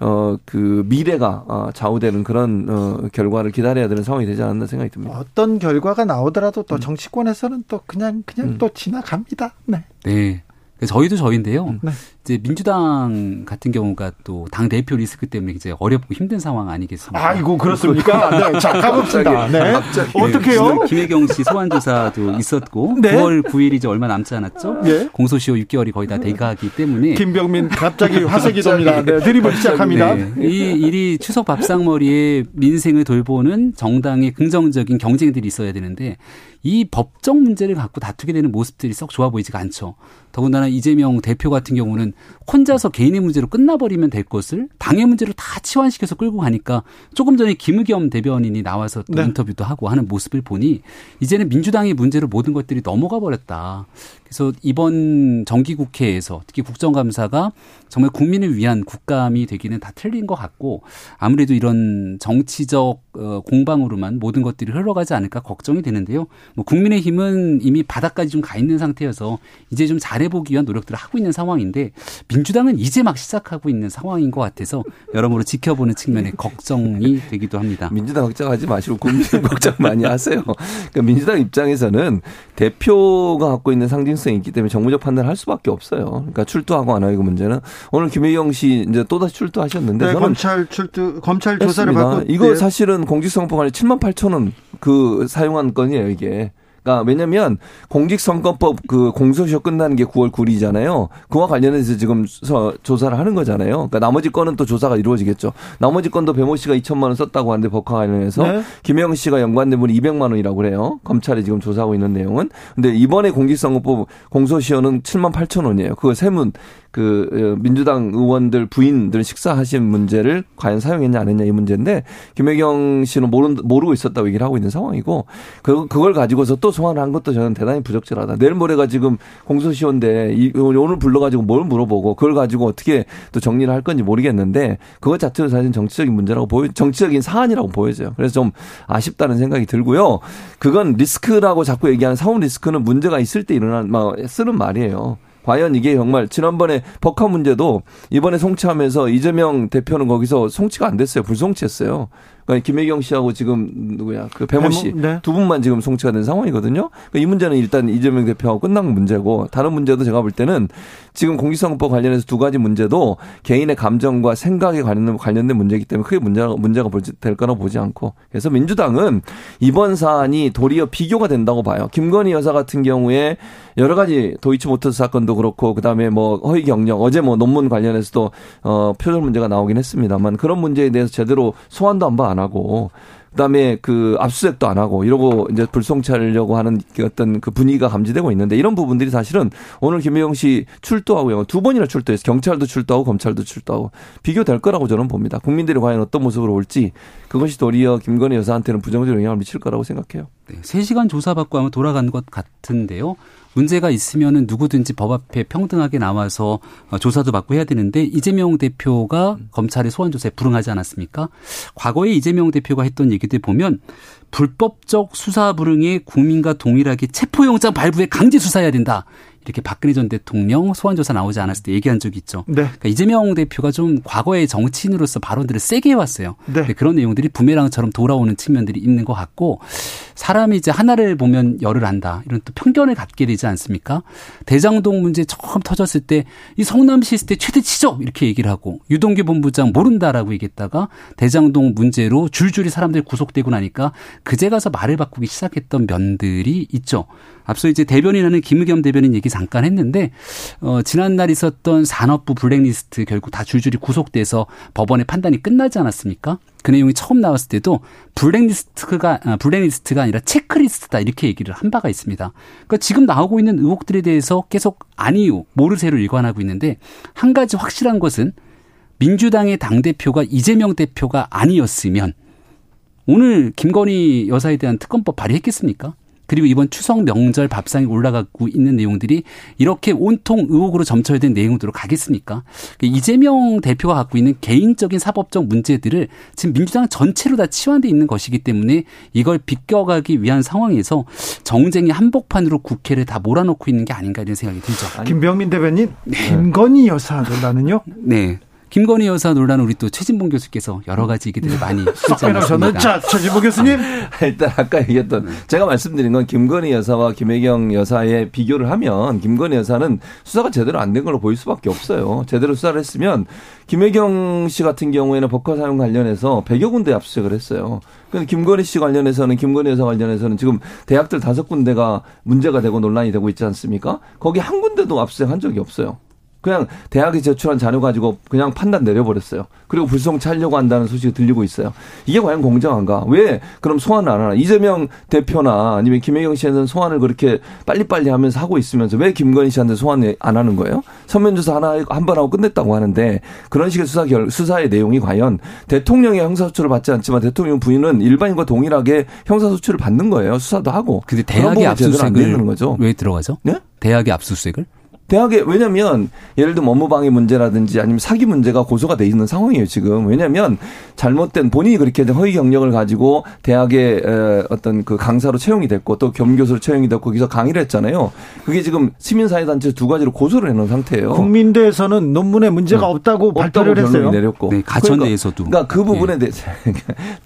어, 그 미래가 좌우되는 그런 어, 결과를 기다려야 되는 상황이 되지 않았나 생각이 듭니다. 어떤 결과가 나오더라도 또 정치권에서는 또 그냥 그냥 음. 또 지나갑니다. 네. 네. 저희도 저희인데요. 네. 이제 민주당 같은 경우가 또 당 대표 리스크 때문에 이제 어렵고 힘든 상황 아니겠습니까? 아이고 그렇습니까? 네, 자, 가봅시다. 네. 어떻게요? 네, 김혜경 씨 소환 조사도 있었고 네? 구월 구일이 이제 얼마 남지 않았죠? 네? 공소시효 육 개월이 거의 다 돼가기 때문에 김병민 갑자기 화색이 됩니다. 네, 드리블 시작합니다. 네. 이 일이 추석 밥상머리에 민생을 돌보는 정당의 긍정적인 경쟁들이 있어야 되는데, 이 법적 문제를 갖고 다투게 되는 모습들이 썩 좋아 보이지가 않죠. 더군다나 이재명 대표 같은 경우는 혼자서 개인의 문제로 끝나버리면 될 것을 당의 문제로 다 치환시켜서 끌고 가니까, 조금 전에 김의겸 대변인이 나와서 또 네. 인터뷰도 하고 하는 모습을 보니 이제는 민주당의 문제로 모든 것들이 넘어가 버렸다. 그래서 이번 정기국회에서 특히 국정감사가 정말 국민을 위한 국감이 되기는 다 틀린 것 같고, 아무래도 이런 정치적 공방으로만 모든 것들이 흘러가지 않을까 걱정이 되는데요. 뭐 국민의힘은 이미 바닥까지 좀 가 있는 상태여서 이제 좀 잘해보기 위한 노력들을 하고 있는 상황인데, 민주당은 이제 막 시작하고 있는 상황인 것 같아서 여러모로 지켜보는 측면에 걱정이 되기도 합니다. 민주당 걱정하지 마시고 국민 걱정 많이 하세요. 그러니까 민주당 입장에서는 대표가 갖고 있는 상징성이 있기 때문에 정무적 판단을 할 수밖에 없어요. 그러니까 출두하고 안 하고, 문제는 오늘 김혜경 씨 이제 또다시 출두하셨는데, 네, 저는 검찰 출두 검찰 조사를 했습니다. 받고 이거 네. 사실은 공직선거법 관련 칠만 팔천 원 그 사용한 건이에요, 이게. 그러니까 왜냐면 공직선거법 그 공소시효 끝나는 게 구월 구일이잖아요. 그와 관련해서 지금 서, 조사를 하는 거잖아요. 그러니까 나머지 건은 또 조사가 이루어지겠죠. 나머지 건도 배모 씨가 이천만 원 썼다고 하는데, 법과 관련해서 네. 김혜경 씨가 연관된 분이 이백만 원이라고 그래요. 검찰이 지금 조사하고 있는 내용은. 근데 이번에 공직선거법 공소시효는 칠만 팔천 원이에요. 그거 세문 그 민주당 의원들 부인들 식사하신 문제를 과연 사용했냐 안 했냐 이 문제인데, 김혜경 씨는 모르, 모르고 있었다고 얘기를 하고 있는 상황이고, 그, 그걸 가지고서 또 소환을 한 것도 저는 대단히 부적절하다. 내일 모레가 지금 공소시효인데 이, 오늘 불러가지고 뭘 물어보고 그걸 가지고 어떻게 또 정리를 할 건지 모르겠는데, 그것 자체도 사실 정치적인 문제라고 보여, 정치적인 사안이라고 보여져요. 그래서 좀 아쉽다는 생각이 들고요. 그건 리스크라고 자꾸 얘기하는 사후 리스크는 문제가 있을 때 일어난 막 쓰는 말이에요. 과연 이게 정말 지난번에 법화 문제도 이번에 송치하면서 이재명 대표는 거기서 송치가 안 됐어요. 불송치했어요. 그러니까 김혜경 씨하고 지금 누구야 그 배모 씨 두 분만 지금 송치가 된 상황이거든요. 그러니까 이 문제는 일단 이재명 대표하고 끝난 문제고, 다른 문제도 제가 볼 때는 지금 공직선거법 관련해서 두 가지 문제도 개인의 감정과 생각에 관련된, 관련된 문제이기 때문에 크게 문제가, 문제가 될 거라고 보지 않고, 그래서 민주당은 이번 사안이 도리어 비교가 된다고 봐요. 김건희 여사 같은 경우에 여러 가지 도이치모터스 사건도 그렇고, 그다음에 뭐 허위 경력, 어제 뭐 논문 관련해서도 어, 표절 문제가 나오긴 했습니다만, 그런 문제에 대해서 제대로 소환도 한 번 안 하고, 그다음에 그 압수수색도 안 하고 이러고 이제 불송치하려고 하는 어떤 그 분위기가 감지되고 있는데, 이런 부분들이 사실은 오늘 김혜경 씨 출두하고 두 번이나 출두해서 경찰도 출두하고 검찰도 출두하고 비교될 거라고 저는 봅니다. 국민들이 과연 어떤 모습으로 올지, 그것이 도리어 김건희 여사한테는 부정적 영향을 미칠 거라고 생각해요. 네, 세 시간 조사받고 하면 돌아간 것 같은데요. 문제가 있으면은 누구든지 법 앞에 평등하게 나와서 조사도 받고 해야 되는데, 이재명 대표가 검찰의 소환 조사에 불응하지 않았습니까? 과거에 이재명 대표가 했던 얘기들 보면, 불법적 수사 불응에 국민과 동일하게 체포영장 발부에 강제 수사해야 된다. 이렇게 박근혜 전 대통령 소환조사 나오지 않았을 때 얘기한 적이 있죠. 네. 그러니까 이재명 대표가 좀 과거의 정치인으로서 발언들을 세게 해왔어요. 네. 그런 내용들이 부메랑처럼 돌아오는 측면들이 있는 것 같고, 사람이 이제 하나를 보면 열을 안다, 이런 또 편견을 갖게 되지 않습니까? 대장동 문제 처음 터졌을 때 이 성남시 있을 때 최대 치죠 이렇게 얘기를 하고, 유동규 본부장 모른다라고 얘기했다가 대장동 문제로 줄줄이 사람들이 구속되고 나니까 그제 가서 말을 바꾸기 시작했던 면들이 있죠. 앞서 이제 대변인하는 김의겸 대변인 얘기 잠깐 했는데, 어, 지난날 있었던 산업부 블랙리스트 결국 다 줄줄이 구속돼서 법원의 판단이 끝나지 않았습니까? 그 내용이 처음 나왔을 때도 블랙리스트가, 아, 블랙리스트가 아니라 체크리스트다 이렇게 얘기를 한 바가 있습니다. 그러니까 지금 나오고 있는 의혹들에 대해서 계속 아니요, 모르쇠로 일관하고 있는데, 한 가지 확실한 것은 민주당의 당대표가 이재명 대표가 아니었으면 오늘 김건희 여사에 대한 특검법 발의했겠습니까? 그리고 이번 추석 명절 밥상에 올라가고 있는 내용들이 이렇게 온통 의혹으로 점철된 내용으로 가겠습니까? 그러니까 이재명 대표가 갖고 있는 개인적인 사법적 문제들을 지금 민주당 전체로 다 치환되어 있는 것이기 때문에 이걸 비껴가기 위한 상황에서 정쟁의 한복판으로 국회를 다 몰아넣고 있는 게 아닌가 이런 생각이 들죠. 김병민 대변인, 네. 김건희 여사 논란은요? 네. 김건희 여사 논란, 우리 또 최진봉 교수께서 여러 가지 얘기들을 많이 쓰지 않았습니다. 자, 최진봉 교수님. 일단 아까 얘기했던, 제가 말씀드린 건 김건희 여사와 김혜경 여사의 비교를 하면 김건희 여사는 수사가 제대로 안 된 걸로 보일 수밖에 없어요. 제대로 수사를 했으면 김혜경 씨 같은 경우에는 법카 사용 관련해서 백여 군데 압수수색을 했어요. 그런데 김건희 씨 관련해서는, 김건희 여사 관련해서는 지금 대학들 다섯 군데가 문제가 되고 논란이 되고 있지 않습니까? 거기 한 군데도 압수수색한 적이 없어요. 그냥 대학에 제출한 자료 가지고 그냥 판단 내려버렸어요. 그리고 불송치 하려고 한다는 소식이 들리고 있어요. 이게 과연 공정한가? 왜 그럼 소환을 안 하나? 이재명 대표나 아니면 김혜경 씨한테는 소환을 그렇게 빨리빨리 하면서 하고 있으면서 왜 김건희 씨한테 소환을 안 하는 거예요? 서면조사 하나, 한 번 하고 끝냈다고 하는데, 그런 식의 수사 결, 수사의 내용이 과연, 대통령의 형사소추를 받지 않지만 대통령 부인은 일반인과 동일하게 형사소추를 받는 거예요. 수사도 하고. 근데 대학의 압수수색을 거죠. 왜 들어가죠? 네? 대학의 압수수색을? 대학에, 왜냐면 예를 들면 업무방해 문제라든지 아니면 사기 문제가 고소가 돼 있는 상황이에요 지금. 왜냐면 잘못된, 본인이 그렇게 허위 경력을 가지고 대학의 어떤 그 강사로 채용이 됐고 또 겸교수로 채용이 됐고 거기서 강의를 했잖아요. 그게 지금 시민사회단체 두 가지로 고소를 해놓은 상태예요. 국민대에서는 논문에 문제가 없다고, 네, 발표를 했어요. 내렸고. 네, 가천대에서도. 그러니까, 그러니까 그 부분에 대해서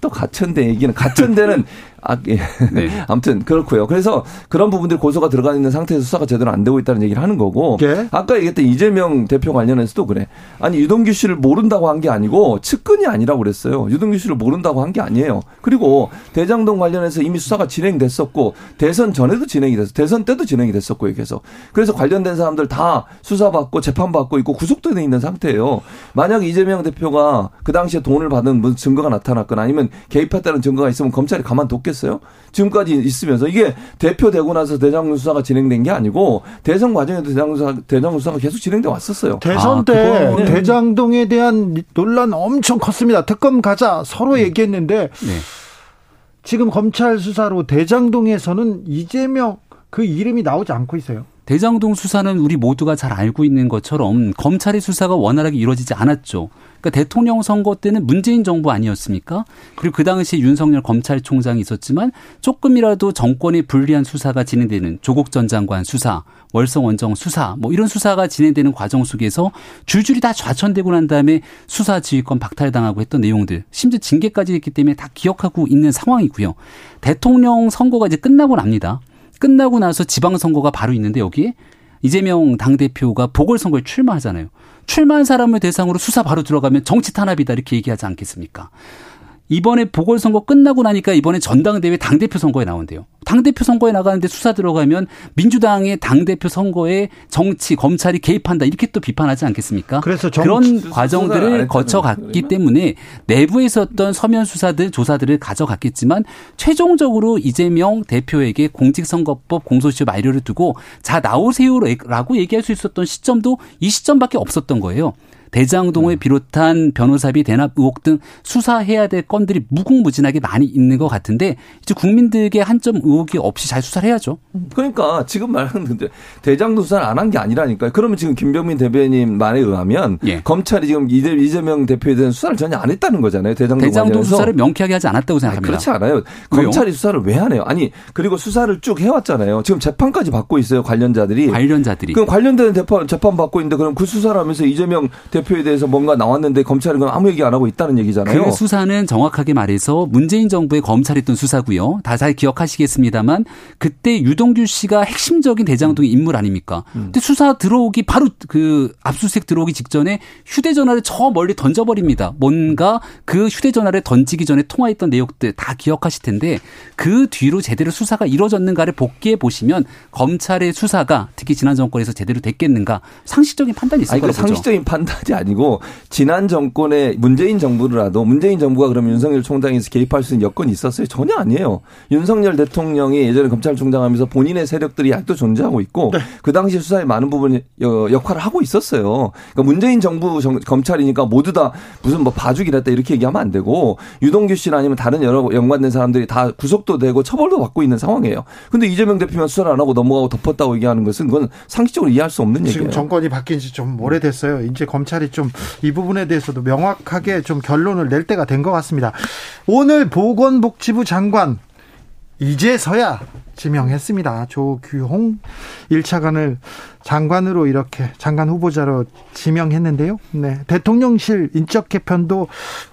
또 가천대 얘기는, 가천대는 아, 예. 네. 아무튼 그렇고요. 그래서 그런 부분들이 고소가 들어가 있는 상태에서 수사가 제대로 안 되고 있다는 얘기를 하는 거고, 예? 아까 얘기했던 이재명 대표 관련해서도 그래. 아니, 유동규 씨를 모른다고 한 게 아니고 측근이 아니라고 그랬어요. 유동규 씨를 모른다고 한 게 아니에요. 그리고 대장동 관련해서 이미 수사가 진행됐었고, 대선 전에도 진행이 됐었고, 대선 때도 진행이 됐었고요, 계속. 그래서 관련된 사람들 다 수사받고 재판받고 있고 구속도 돼 있는 상태예요. 만약 이재명 대표가 그 당시에 돈을 받은 무슨 증거가 나타났거나 아니면 개입했다는 증거가 있으면 검찰이 가만뒀겠어요. 지금까지 있으면서 이게 대표되고 나서 대장동 수사가 진행된 게 아니고 대선 과정에도 대장동 수사, 대장동 수사가 계속 진행돼 왔었어요. 대선 아, 때 네. 대장동에 대한 논란 엄청 컸습니다. 특검 가자 서로 네. 얘기했는데 네. 지금 검찰 수사로 대장동에서는 이재명 그 이름이 나오지 않고 있어요. 대장동 수사는 우리 모두가 잘 알고 있는 것처럼 검찰의 수사가 원활하게 이루어지지 않았죠. 그러니까 대통령 선거 때는 문재인 정부 아니었습니까? 그리고 그 당시 윤석열 검찰총장이 있었지만 조금이라도 정권에 불리한 수사가 진행되는, 조국 전 장관 수사, 월성원정 수사, 뭐 이런 수사가 진행되는 과정 속에서 줄줄이 다 좌천되고 난 다음에 수사 지휘권 박탈당하고 했던 내용들, 심지어 징계까지 했기 때문에 다 기억하고 있는 상황이고요. 대통령 선거가 이제 끝나고 납니다. 끝나고 나서 지방선거가 바로 있는데, 여기에 이재명 당대표가 보궐선거에 출마하잖아요. 출마한 사람을 대상으로 수사 바로 들어가면 정치 탄압이다 이렇게 얘기하지 않겠습니까? 이번에 보궐선거 끝나고 나니까 이번에 전당대회 당대표 선거에 나온대요. 당대표 선거에 나가는데 수사 들어가면 민주당의 당대표 선거에 정치, 검찰이 개입한다 이렇게 또 비판하지 않겠습니까? 그래서 그런 과정들을 거쳐갔기 때문에 내부에서 어떤 서면 수사들, 조사들을 가져갔겠지만 최종적으로 이재명 대표에게 공직선거법 공소시효 만료를 두고 자 나오세요라고 얘기할 수 있었던 시점도 이 시점밖에 없었던 거예요. 대장동을 비롯한 변호사비 대납 의혹 등 수사해야 될 건들이 무궁무진하게 많이 있는 것 같은데 이제 국민들에게 한점 의혹이 없이 잘 수사를 해야죠. 그러니까 지금 말하는데 대장동 수사를 안 한 게 아니라니까요. 그러면 지금 김병민 대변인 말에 의하면 예. 검찰이 지금 이재명 대표에 대한 수사를 전혀 안 했다는 거잖아요. 대장동, 대장동 수사를 명쾌하게 하지 않았다고 생각합니다. 아니, 그렇지 않아요. 왜요? 검찰이 수사를 왜 하네요. 아니 그리고 수사를 쭉 해왔잖아요. 지금 재판까지 받고 있어요. 관련자들이. 관련자들이. 그럼 관련된 재판, 재판 받고 있는데 그럼 그 수사를 하면서 이재명 대표에 대해서 뭔가 나왔는데 검찰은 그럼 아무 얘기 안 하고 있다는 얘기잖아요. 그 수사는 정확하게 말해서 문재인 정부의 검찰이 했던 수사고요. 다 잘 기억하시겠습니다만 그때 유동규 씨가 핵심적인 대장동의 인물 아닙니까? 음. 근데 수사 들어오기 바로 그 압수수색 들어오기 직전에 휴대전화를 저 멀리 던져버립니다. 뭔가 그 휴대전화를 던지기 전에 통화했던 내용들 다 기억하실 텐데 그 뒤로 제대로 수사가 이루어졌는가를 복기해 보시면 검찰의 수사가 특히 지난 정권에서 제대로 됐겠는가 상식적인 판단이 있을 거라고 보죠. 상식적인 판단이 아니고 지난 정권의 문재인 정부라도 문재인 정부가 그러면 윤석열 총장에서 개입할 수 있는 여건이 있었어요? 전혀 아니에요. 윤석열 대통령이 예전에 검찰총장 하면서 본인의 세력들이 아직도 존재하고 있고 네. 그 당시 수사에 많은 부분 역할을 하고 있었어요. 그러니까 문재인 정부 정, 검찰이니까 모두 다 무슨 뭐 봐주기랬다 이렇게 얘기하면 안 되고 유동규 씨나 아니면 다른 여러 연관된 사람들이 다 구속도 되고 처벌도 받고 있는 상황이에요. 그런데 이재명 대표만 수사를 안 하고 넘어가고 덮었다고 얘기하는 것은 그건 상식적으로 이해할 수 없는 지금 얘기예요. 지금 정권이 바뀐 지 좀 오래됐어요. 이제 검찰이 좀 이 부분에 대해서도 명확하게 좀 결론을 낼 때가 된 것 같습니다. 오늘 보건복지부 장관 이제서야 지명했습니다. 조규홍 일 차관을 장관으로 이렇게 장관 후보자로 지명했는데요. 네. 대통령실 인적 개편도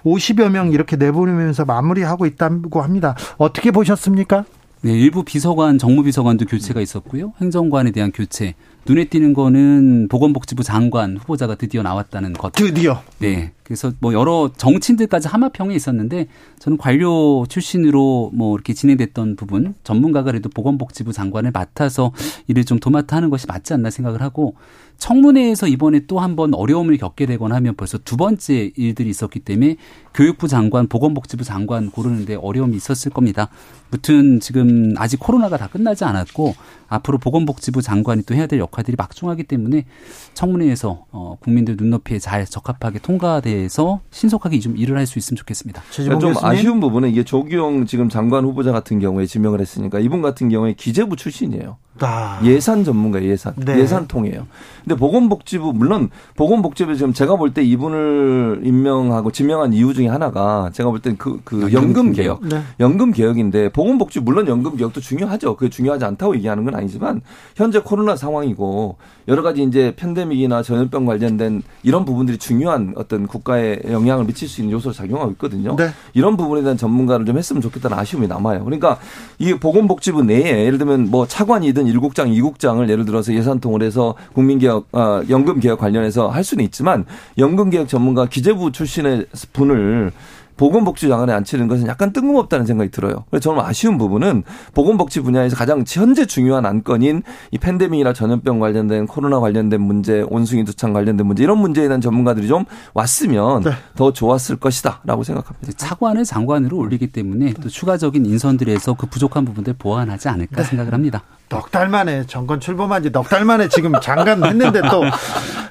오십여 명 이렇게 내보내면서 마무리하고 있다고 합니다. 어떻게 보셨습니까? 네, 일부 비서관, 정무비서관도 교체가 있었고요. 행정관에 대한 교체. 눈에 띄는 거는 보건복지부 장관 후보자가 드디어 나왔다는 것. 드디어. 네. 그래서 뭐 여러 정치인들까지 하마평이 있었는데 저는 관료 출신으로 뭐 이렇게 진행됐던 부분 전문가가 그래도 보건복지부 장관을 맡아서 일을 좀 도맡아 하는 것이 맞지 않나 생각을 하고 청문회에서 이번에 또 한 번 어려움을 겪게 되거나 하면 벌써 두 번째 일들이 있었기 때문에 교육부 장관, 보건복지부 장관 고르는데 어려움이 있었을 겁니다. 무튼 지금 아직 코로나가 다 끝나지 않았고 앞으로 보건복지부 장관이 또 해야 될 역할들이 막중하기 때문에 청문회에서 국민들 눈높이에 잘 적합하게 통과돼서 신속하게 좀 일을 할 수 있으면 좋겠습니다. 좀 교수님. 아쉬운 부분은 이게 조규영 지금 장관 후보자 같은 경우에 지명을 했으니까 이분 같은 경우에 기재부 출신이에요. 아. 예산 전문가 예산 네. 예산통이에요. 근데 보건복지부 물론 보건복지부 지금 제가 볼 때 이분을 임명하고 지명한 이유 중에 하나가 제가 볼 때는 그, 그 연금 개혁 네. 연금 개혁인데 보건복지부 물론 연금 개혁도 중요하죠. 그게 중요하지 않다고 얘기하는 건 아니지만 현재 코로나 상황이고 여러 가지 이제 팬데믹이나 전염병 관련된 이런 부분들이 중요한 어떤 국가에 영향을 미칠 수 있는 요소로 작용하고 있거든요. 네. 이런 부분에 대한 전문가를 좀 했으면 좋겠다는 아쉬움이 남아요. 그러니까 이 보건복지부 내에 예를 들면 뭐 차관이든 일 국장, 이 국장을 예를 들어서 예산통을 해서 국민개혁, 아, 연금개혁 관련해서 할 수는 있지만 연금개혁 전문가 기재부 출신의 분을 보건복지 장관에 앉히는 것은 약간 뜬금없다는 생각이 들어요. 그래서 저는 아쉬운 부분은 보건복지 분야에서 가장 현재 중요한 안건인 이 팬데믹이나 전염병 관련된 코로나 관련된 문제, 온숭이 두창 관련된 문제 이런 문제에 대한 전문가들이 좀 왔으면 네. 더 좋았을 것이다라고 생각합니다. 차관을 장관으로 올리기 때문에 또 추가적인 인선들에서 그 부족한 부분들 보완하지 않을까 네. 생각을 합니다. 넉 달 만에 정권 출범한 지 넉 달 만에 지금 장관 했는데 또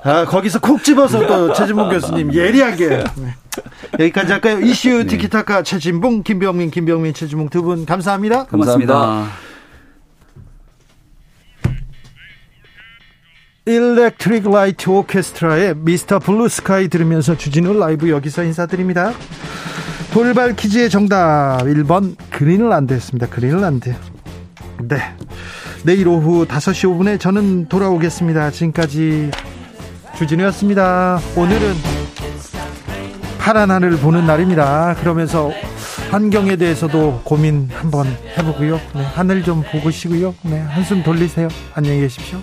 아, 거기서 콕 집어서 또 최진봉 교수님 예리하게 여기까지 할까요? 이슈 네. 티키타카 최진봉, 김병민, 김병민, 최진봉 두 분 감사합니다. 고맙습니다. 감사합니다. 일렉트릭 라이트 오케스트라의 미스터 블루 스카이 들으면서 주진우 라이브 여기서 인사드립니다. 돌발 퀴즈의 정답 일 번 그린란드였습니다. 그린란드. 네. 내일 오후 다섯 시 오 분에 저는 돌아오겠습니다. 지금까지 주진우였습니다. 오늘은 파란 하늘을 보는 날입니다. 그러면서 환경에 대해서도 고민 한번 해보고요. 네, 하늘 좀 보고 쉬고요. 네, 한숨 돌리세요. 안녕히 계십시오.